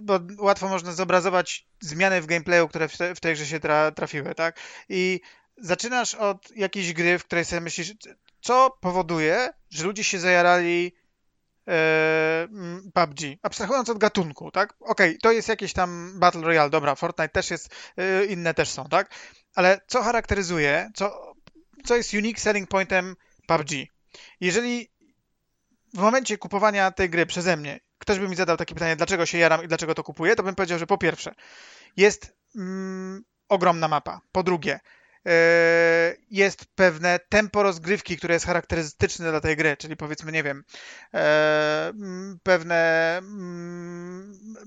bo łatwo można zobrazować zmiany w gameplayu, które w, te, w tej grze się tra, trafiły, tak, i zaczynasz od jakiejś gry, w której sobie myślisz, co powoduje, że ludzie się zajarali P U B G, abstrahując od gatunku, tak? Okej, okay, to jest jakieś tam Battle Royale, dobra, Fortnite też jest, inne też są, tak? Ale co charakteryzuje, co, co jest unique selling pointem P U B G? Jeżeli w momencie kupowania tej gry przeze mnie ktoś by mi zadał takie pytanie, dlaczego się jaram i dlaczego to kupuję, to bym powiedział, że po pierwsze jest mm, ogromna mapa, po drugie jest pewne tempo rozgrywki, które jest charakterystyczne dla tej gry, czyli powiedzmy, nie wiem, pewne,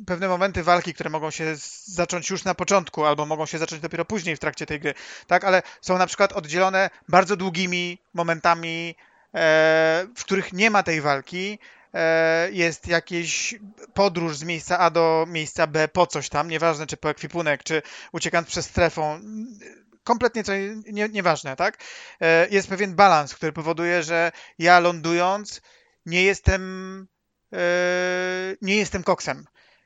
pewne momenty walki, które mogą się zacząć już na początku, albo mogą się zacząć dopiero później w trakcie tej gry, tak, ale są na przykład oddzielone bardzo długimi momentami, w których nie ma tej walki, jest jakiś podróż z miejsca A do miejsca B po coś tam, nieważne czy po ekwipunek, czy uciekając przez strefą, kompletnie to nie, nieważne, tak? Jest pewien balans, który powoduje, że ja lądując nie jestem yy, nie jestem koksem.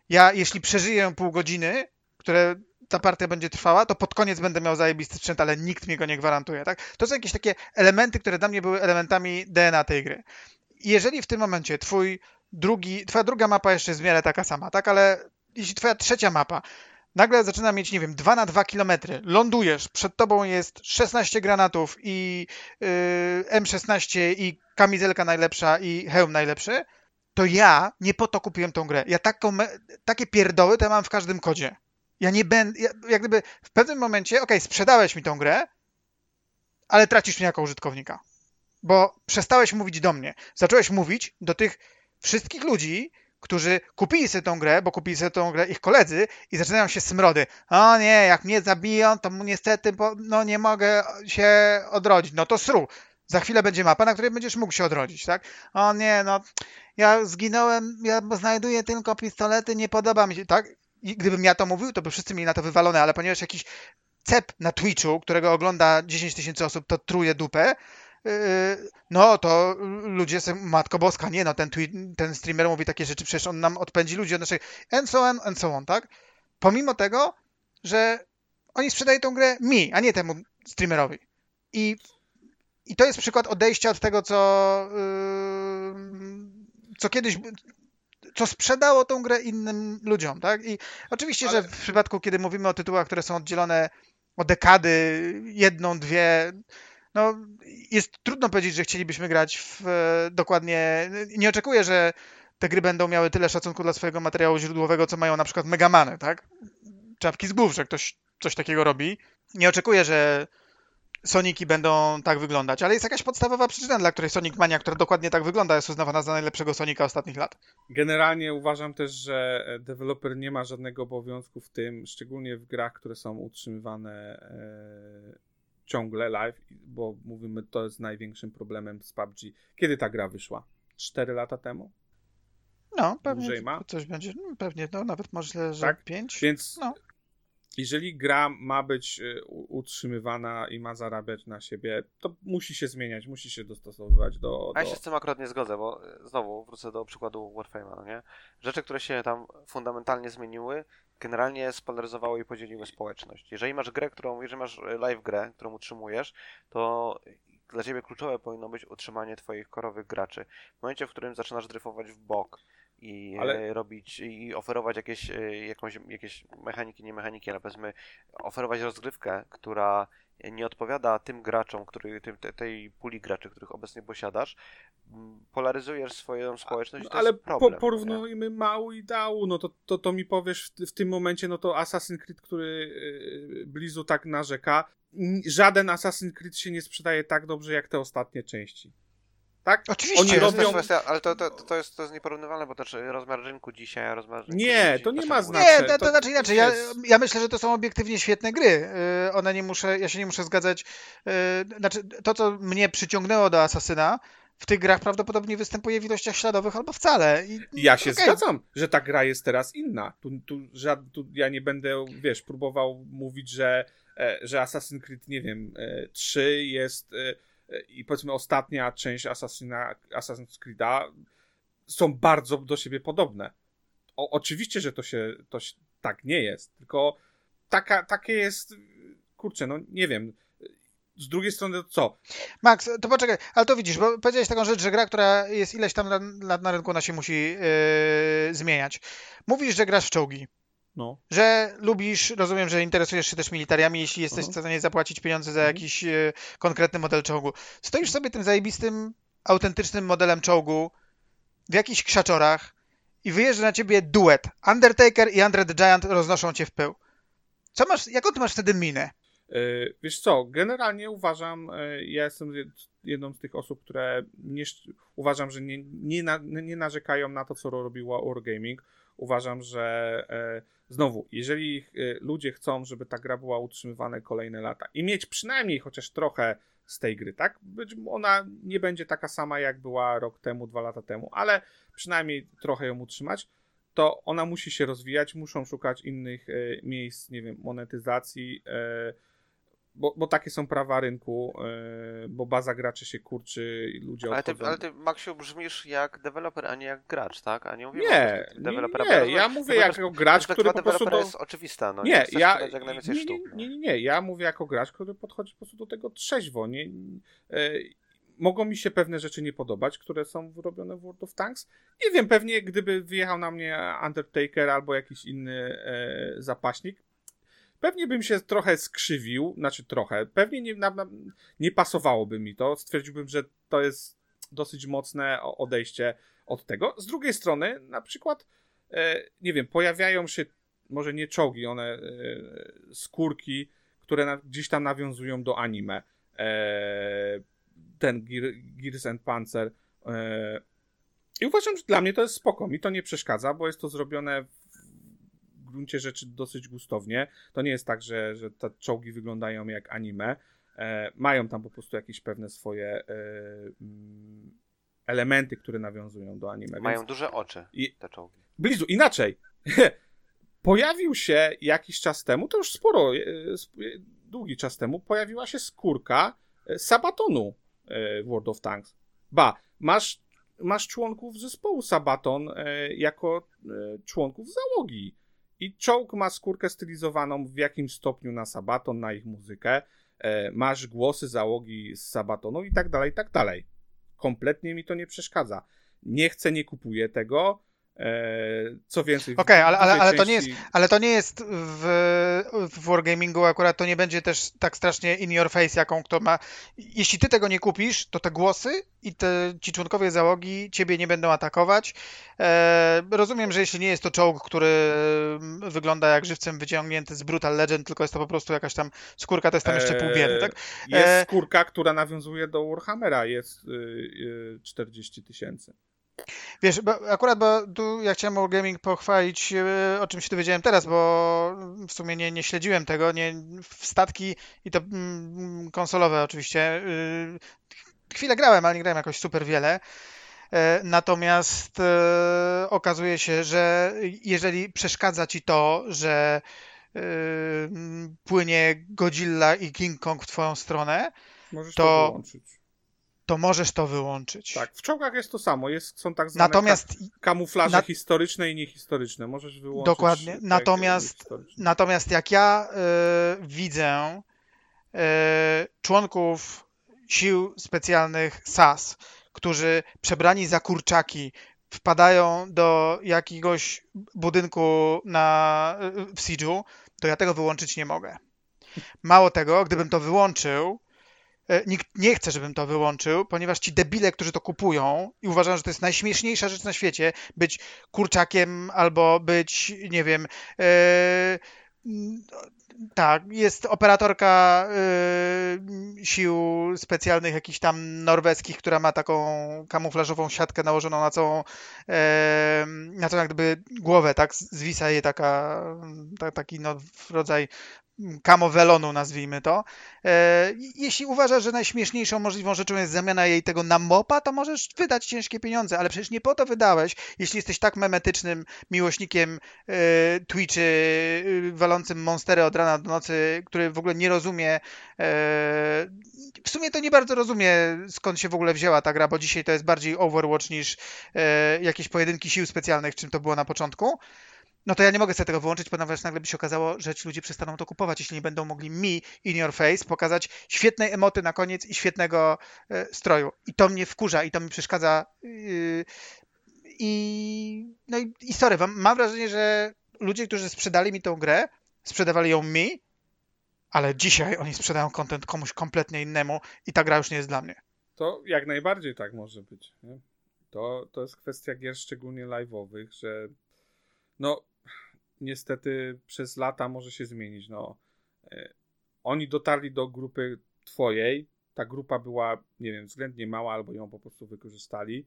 Ja jeśli przeżyję pół godziny, które ta partia będzie trwała, to pod koniec będę miał zajebisty sprzęt, ale nikt mi go nie gwarantuje, tak? To są jakieś takie elementy, które dla mnie były elementami D N A tej gry. Jeżeli w tym momencie twój drugi, twoja druga mapa jeszcze jest w miarę taka sama, tak? Ale jeśli twoja trzecia mapa nagle zaczyna mieć, nie wiem, dwa na dwa kilometry, lądujesz, przed tobą jest szesnaście granatów i yy, M szesnaście i kamizelka najlepsza i hełm najlepszy, to ja nie po to kupiłem tą grę. Ja taką me- takie pierdoły to ja mam w każdym kodzie. Ja nie będę, ja, jak gdyby w pewnym momencie, okej, okay, sprzedałeś mi tą grę, ale tracisz mnie jako użytkownika, bo przestałeś mówić do mnie. Zacząłeś mówić do tych wszystkich ludzi, którzy kupili sobie tą grę, bo kupili sobie tą grę ich koledzy i zaczynają się smrody. O nie, jak mnie zabiją, to niestety no nie mogę się odrodzić. No to sru. Za chwilę będzie mapa, na której będziesz mógł się odrodzić, tak? O nie, no ja zginąłem, ja znajduję tylko pistolety, nie podoba mi się, tak? I gdybym ja to mówił, to by wszyscy mieli na to wywalone, ale ponieważ jakiś cep na Twitchu, którego ogląda dziesięć tysięcy osób, to truje dupę, no to ludzie sobie, matko boska, nie no, ten, tweet, ten streamer mówi takie rzeczy, przecież on nam odpędzi ludzi od naszych and so on, and so on, tak? Pomimo tego, że oni sprzedają tą grę mi, a nie temu streamerowi. I, i to jest przykład odejścia od tego, co yy, co kiedyś, co sprzedało tą grę innym ludziom, tak? I oczywiście, ale... że w przypadku, kiedy mówimy o tytułach, które są oddzielone o dekady, jedną, dwie... No, jest trudno powiedzieć, że chcielibyśmy grać w e, dokładnie... Nie oczekuję, że te gry będą miały tyle szacunku dla swojego materiału źródłowego, co mają na przykład Megamany, tak? Czapki z głów, że ktoś coś takiego robi. Nie oczekuję, że Soniki będą tak wyglądać, ale jest jakaś podstawowa przyczyna, dla której Sonic Mania, która dokładnie tak wygląda, jest uznawana za najlepszego Sonika ostatnich lat. Generalnie uważam też, że deweloper nie ma żadnego obowiązku w tym, szczególnie w grach, które są utrzymywane... E... ciągle live, bo mówimy, to jest największym problemem z P U B G. Kiedy ta gra wyszła? cztery lata temu? No, pewnie ma. Coś będzie, no, pewnie, no nawet może, że tak? pięć. Więc no. Jeżeli gra ma być utrzymywana i ma zarabiać na siebie, to musi się zmieniać, musi się dostosowywać do... do... A ja się z tym akurat nie zgodzę, bo znowu wrócę do przykładu Warframe'a, no nie? Rzeczy, które się tam fundamentalnie zmieniły, generalnie spolaryzowały i podzieliły społeczność. Jeżeli masz grę, którą, jeżeli masz live grę, którą utrzymujesz, to dla ciebie kluczowe powinno być utrzymanie twoich korowych graczy. W momencie, w którym zaczynasz dryfować w bok i ale... robić i oferować jakieś, jakąś, jakieś mechaniki, nie mechaniki, ale powiedzmy oferować rozgrywkę, która nie odpowiada tym graczom, który, tym, tej puli graczy, których obecnie posiadasz, polaryzujesz swoją społeczność i to ale jest problem. Ale po, porównujmy mału i dału, no to, to, to mi powiesz w, w tym momencie, no to Assassin's Creed, który yy, Blizu tak narzeka, żaden Assassin's Creed się nie sprzedaje tak dobrze jak te ostatnie części. Tak? Oczywiście. Oni robią... jest kwestia, ale to, to, to, jest, to jest nieporównywalne, bo to znaczy rozmiar rynku dzisiaj, rozmiar rynku nie, dziś, to nie ma znaczenia. Nie, to, to, to znaczy inaczej. Ja, ja myślę, że to są obiektywnie świetne gry. Yy, one nie muszę, ja się nie muszę zgadzać. Yy, znaczy, to, co mnie przyciągnęło do Asasyna, w tych grach prawdopodobnie występuje w ilościach śladowych albo wcale. I, ja się okay. zgadzam, że ta gra jest teraz inna. Tu, tu, żad, tu ja nie będę, wiesz, próbował mówić, że, że Assassin's Creed, nie wiem, trzy jest... i powiedzmy ostatnia część Assassina, Assassin's Creed'a są bardzo do siebie podobne. O, oczywiście, że to się, to się tak nie jest, tylko taka, takie jest, kurczę, no nie wiem, z drugiej strony co? Max, to poczekaj, ale to widzisz, bo powiedziałeś taką rzecz, że gra, która jest ileś tam lat na rynku, ona się musi yy, zmieniać. Mówisz, że grasz w czołgi. No. Że lubisz, rozumiem, że interesujesz się też militariami, jeśli jesteś w stanie zapłacić pieniądze za jakiś e, konkretny model czołgu. Stoisz sobie tym zajebistym, autentycznym modelem czołgu w jakichś krzaczorach i wyjeżdża na ciebie duet. Undertaker i Andre the Giant roznoszą cię w pył. Co masz, jaką ty masz wtedy minę? Yy, wiesz co, generalnie uważam, yy, ja jestem jedną z tych osób, które nie, uważam, że nie, nie, na, nie narzekają na to, co robiła Wargaming. Uważam, że yy, znowu, jeżeli ludzie chcą, żeby ta gra była utrzymywana kolejne lata i mieć przynajmniej chociaż trochę z tej gry, tak? Być ona nie będzie taka sama, jak była rok temu, dwa lata temu, ale przynajmniej trochę ją utrzymać, to ona musi się rozwijać, muszą szukać innych miejsc, nie wiem, monetyzacji, bo, bo takie są prawa rynku, bo baza graczy się kurczy i ludzie ale ty, ale ty, Maksiu, brzmisz jak deweloper, a nie jak gracz, tak? A nie, mówię nie, nie, nie, ja mówię no, jako gracz, który po prostu... To jest oczywista, no. Nie, nie, ja, jak nie, nie, sztuk, nie, nie, nie, ja mówię jako gracz, który podchodzi po prostu do tego trzeźwo. Nie, e, mogą mi się pewne rzeczy nie podobać, które są robione w World of Tanks. Nie wiem, pewnie gdyby wyjechał na mnie Undertaker albo jakiś inny e, zapaśnik, pewnie bym się trochę skrzywił, znaczy trochę, pewnie nie, na, nie pasowałoby mi to, stwierdziłbym, że to jest dosyć mocne odejście od tego. Z drugiej strony na przykład, e, nie wiem, pojawiają się, może nie czołgi, one e, skórki, które na, gdzieś tam nawiązują do anime. E, ten Gear, Gears and Panzer. E, I uważam, że dla mnie to jest spoko, mi to nie przeszkadza, bo jest to zrobione w gruncie rzeczy dosyć gustownie. To nie jest tak, że, że te czołgi wyglądają jak anime. E, mają tam po prostu jakieś pewne swoje e, elementy, które nawiązują do anime. Mają więc... duże oczy i... te czołgi. Blizu, inaczej. Pojawił się jakiś czas temu, to już sporo, e, długi czas temu, pojawiła się skórka Sabatonu e, World of Tanks. Ba, masz, masz członków zespołu Sabaton e, jako e, członków załogi. I czołg ma skórkę stylizowaną w jakimś stopniu na Sabaton, na ich muzykę. E, masz głosy załogi z Sabatonu i tak dalej, i tak dalej. Kompletnie mi to nie przeszkadza. Nie chcę, nie kupuję tego. E, co więcej... Okej, okay, ale, ale, ale, części... ale to nie jest w, w Wargamingu akurat, to nie będzie też tak strasznie in your face, jaką kto ma. Jeśli ty tego nie kupisz, to te głosy i te, ci członkowie załogi ciebie nie będą atakować. E, rozumiem, że jeśli nie jest to czołg, który wygląda jak żywcem wyciągnięty z Brutal Legend, tylko jest to po prostu jakaś tam skórka, to jest tam jeszcze pół biedy, tak? E, jest skórka, która nawiązuje do Warhammera, jest y, y, czterdzieści tysięcy. Wiesz, bo akurat, bo tu ja chciałem Wargaming pochwalić, o czym się dowiedziałem teraz, bo w sumie nie, nie śledziłem tego, nie, w statki i to konsolowe oczywiście. Chwilę grałem, ale nie grałem jakoś super wiele. Natomiast okazuje się, że jeżeli przeszkadza ci to, że płynie Godzilla i King Kong w twoją stronę, możesz to, to wyłączyć. To możesz to wyłączyć. Tak, w czołgach jest to samo. Jest, są tak zwane natomiast, ka- kamuflaże na... historyczne i niehistoryczne. Możesz wyłączyć. Dokładnie. Natomiast, natomiast jak ja y, widzę y, członków sił specjalnych S A S, którzy przebrani za kurczaki wpadają do jakiegoś budynku na, w Siege'u, to ja tego wyłączyć nie mogę. Mało tego, gdybym to wyłączył, nikt nie chce, żebym to wyłączył, ponieważ ci debile, którzy to kupują i uważają, że to jest najśmieszniejsza rzecz na świecie, być kurczakiem albo być, nie wiem, yy, tak, jest operatorka yy, sił specjalnych jakichś tam norweskich, która ma taką kamuflażową siatkę nałożoną na całą, yy, na całą jak gdyby głowę, tak, zwisa jej taka, ta, taki no, rodzaj kamowelonu, nazwijmy to. Jeśli uważasz, że najśmieszniejszą możliwą rzeczą jest zamiana jej tego na mopa, to możesz wydać ciężkie pieniądze, ale przecież nie po to wydałeś. Jeśli jesteś tak memetycznym miłośnikiem Twitchy, walącym monstery od rana do nocy, który w ogóle nie rozumie, w sumie to nie bardzo rozumie, skąd się w ogóle wzięła ta gra, bo dzisiaj to jest bardziej Overwatch niż jakieś pojedynki sił specjalnych, czym to było na początku. No to ja nie mogę sobie tego wyłączyć, ponieważ nagle by się okazało, że ci ludzie przestaną to kupować, jeśli nie będą mogli mi in your face pokazać świetnej emoty na koniec i świetnego e, stroju. I to mnie wkurza i to mi przeszkadza. Yy, i, no i, i sorry, mam wrażenie, że ludzie, którzy sprzedali mi tę grę, sprzedawali ją mi, ale dzisiaj oni sprzedają content komuś kompletnie innemu i ta gra już nie jest dla mnie. To jak najbardziej tak może być. Nie? To, to jest kwestia gier szczególnie live'owych, że no niestety przez lata może się zmienić. No, e, oni dotarli do grupy twojej, ta grupa była, nie wiem, względnie mała, albo ją po prostu wykorzystali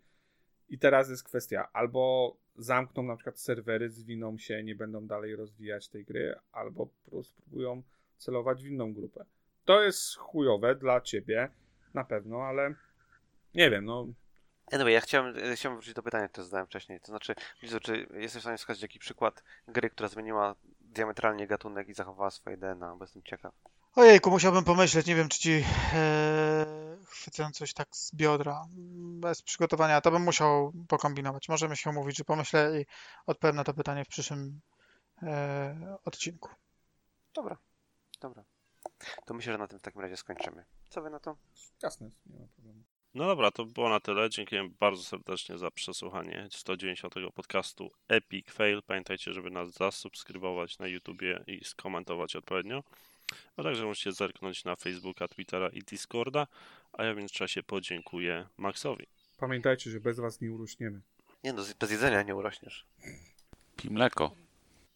i teraz jest kwestia, albo zamkną na przykład serwery, zwiną się, nie będą dalej rozwijać tej gry, albo po prostu próbują celować w inną grupę. To jest chujowe dla ciebie, na pewno, ale nie wiem, no... Anyway, ja chciałem, chciałem wrócić do pytania, które zadałem wcześniej. To znaczy, Lizu, czy jesteś w stanie wskazać jakiś przykład gry, która zmieniła diametralnie gatunek i zachowała swoje D N A? Bo jestem ciekaw. Ojejku, musiałbym pomyśleć. Nie wiem, czy ci e, chwycę coś tak z biodra. Bez przygotowania. To bym musiał pokombinować. Możemy się umówić, że pomyślę i odpowiem na to pytanie w przyszłym e, odcinku. Dobra, dobra. To myślę, że na tym w takim razie skończymy. Co wy na to? Jasne, nie ma problemu. No dobra, to było na tyle. Dziękuję bardzo serdecznie za przesłuchanie sto dziewięćdziesiątego podcastu Epic Fail. Pamiętajcie, żeby nas zasubskrybować na YouTubie i skomentować odpowiednio. A także możecie zerknąć na Facebooka, Twittera i Discorda. A ja w międzyczasie podziękuję Maxowi. Pamiętajcie, że bez was nie urośniemy. Nie no, bez jedzenia nie urośniesz. Pij mleko.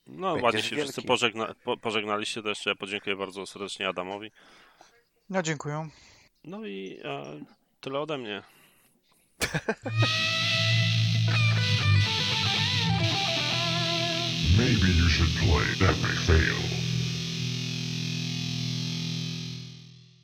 No będziesz ładnie się wielki. Wszyscy pożegna- po- pożegnaliście. To jeszcze ja podziękuję bardzo serdecznie Adamowi. No dziękuję. No i... A... Tyle ode mnie. Maybe you should play Epic Fail.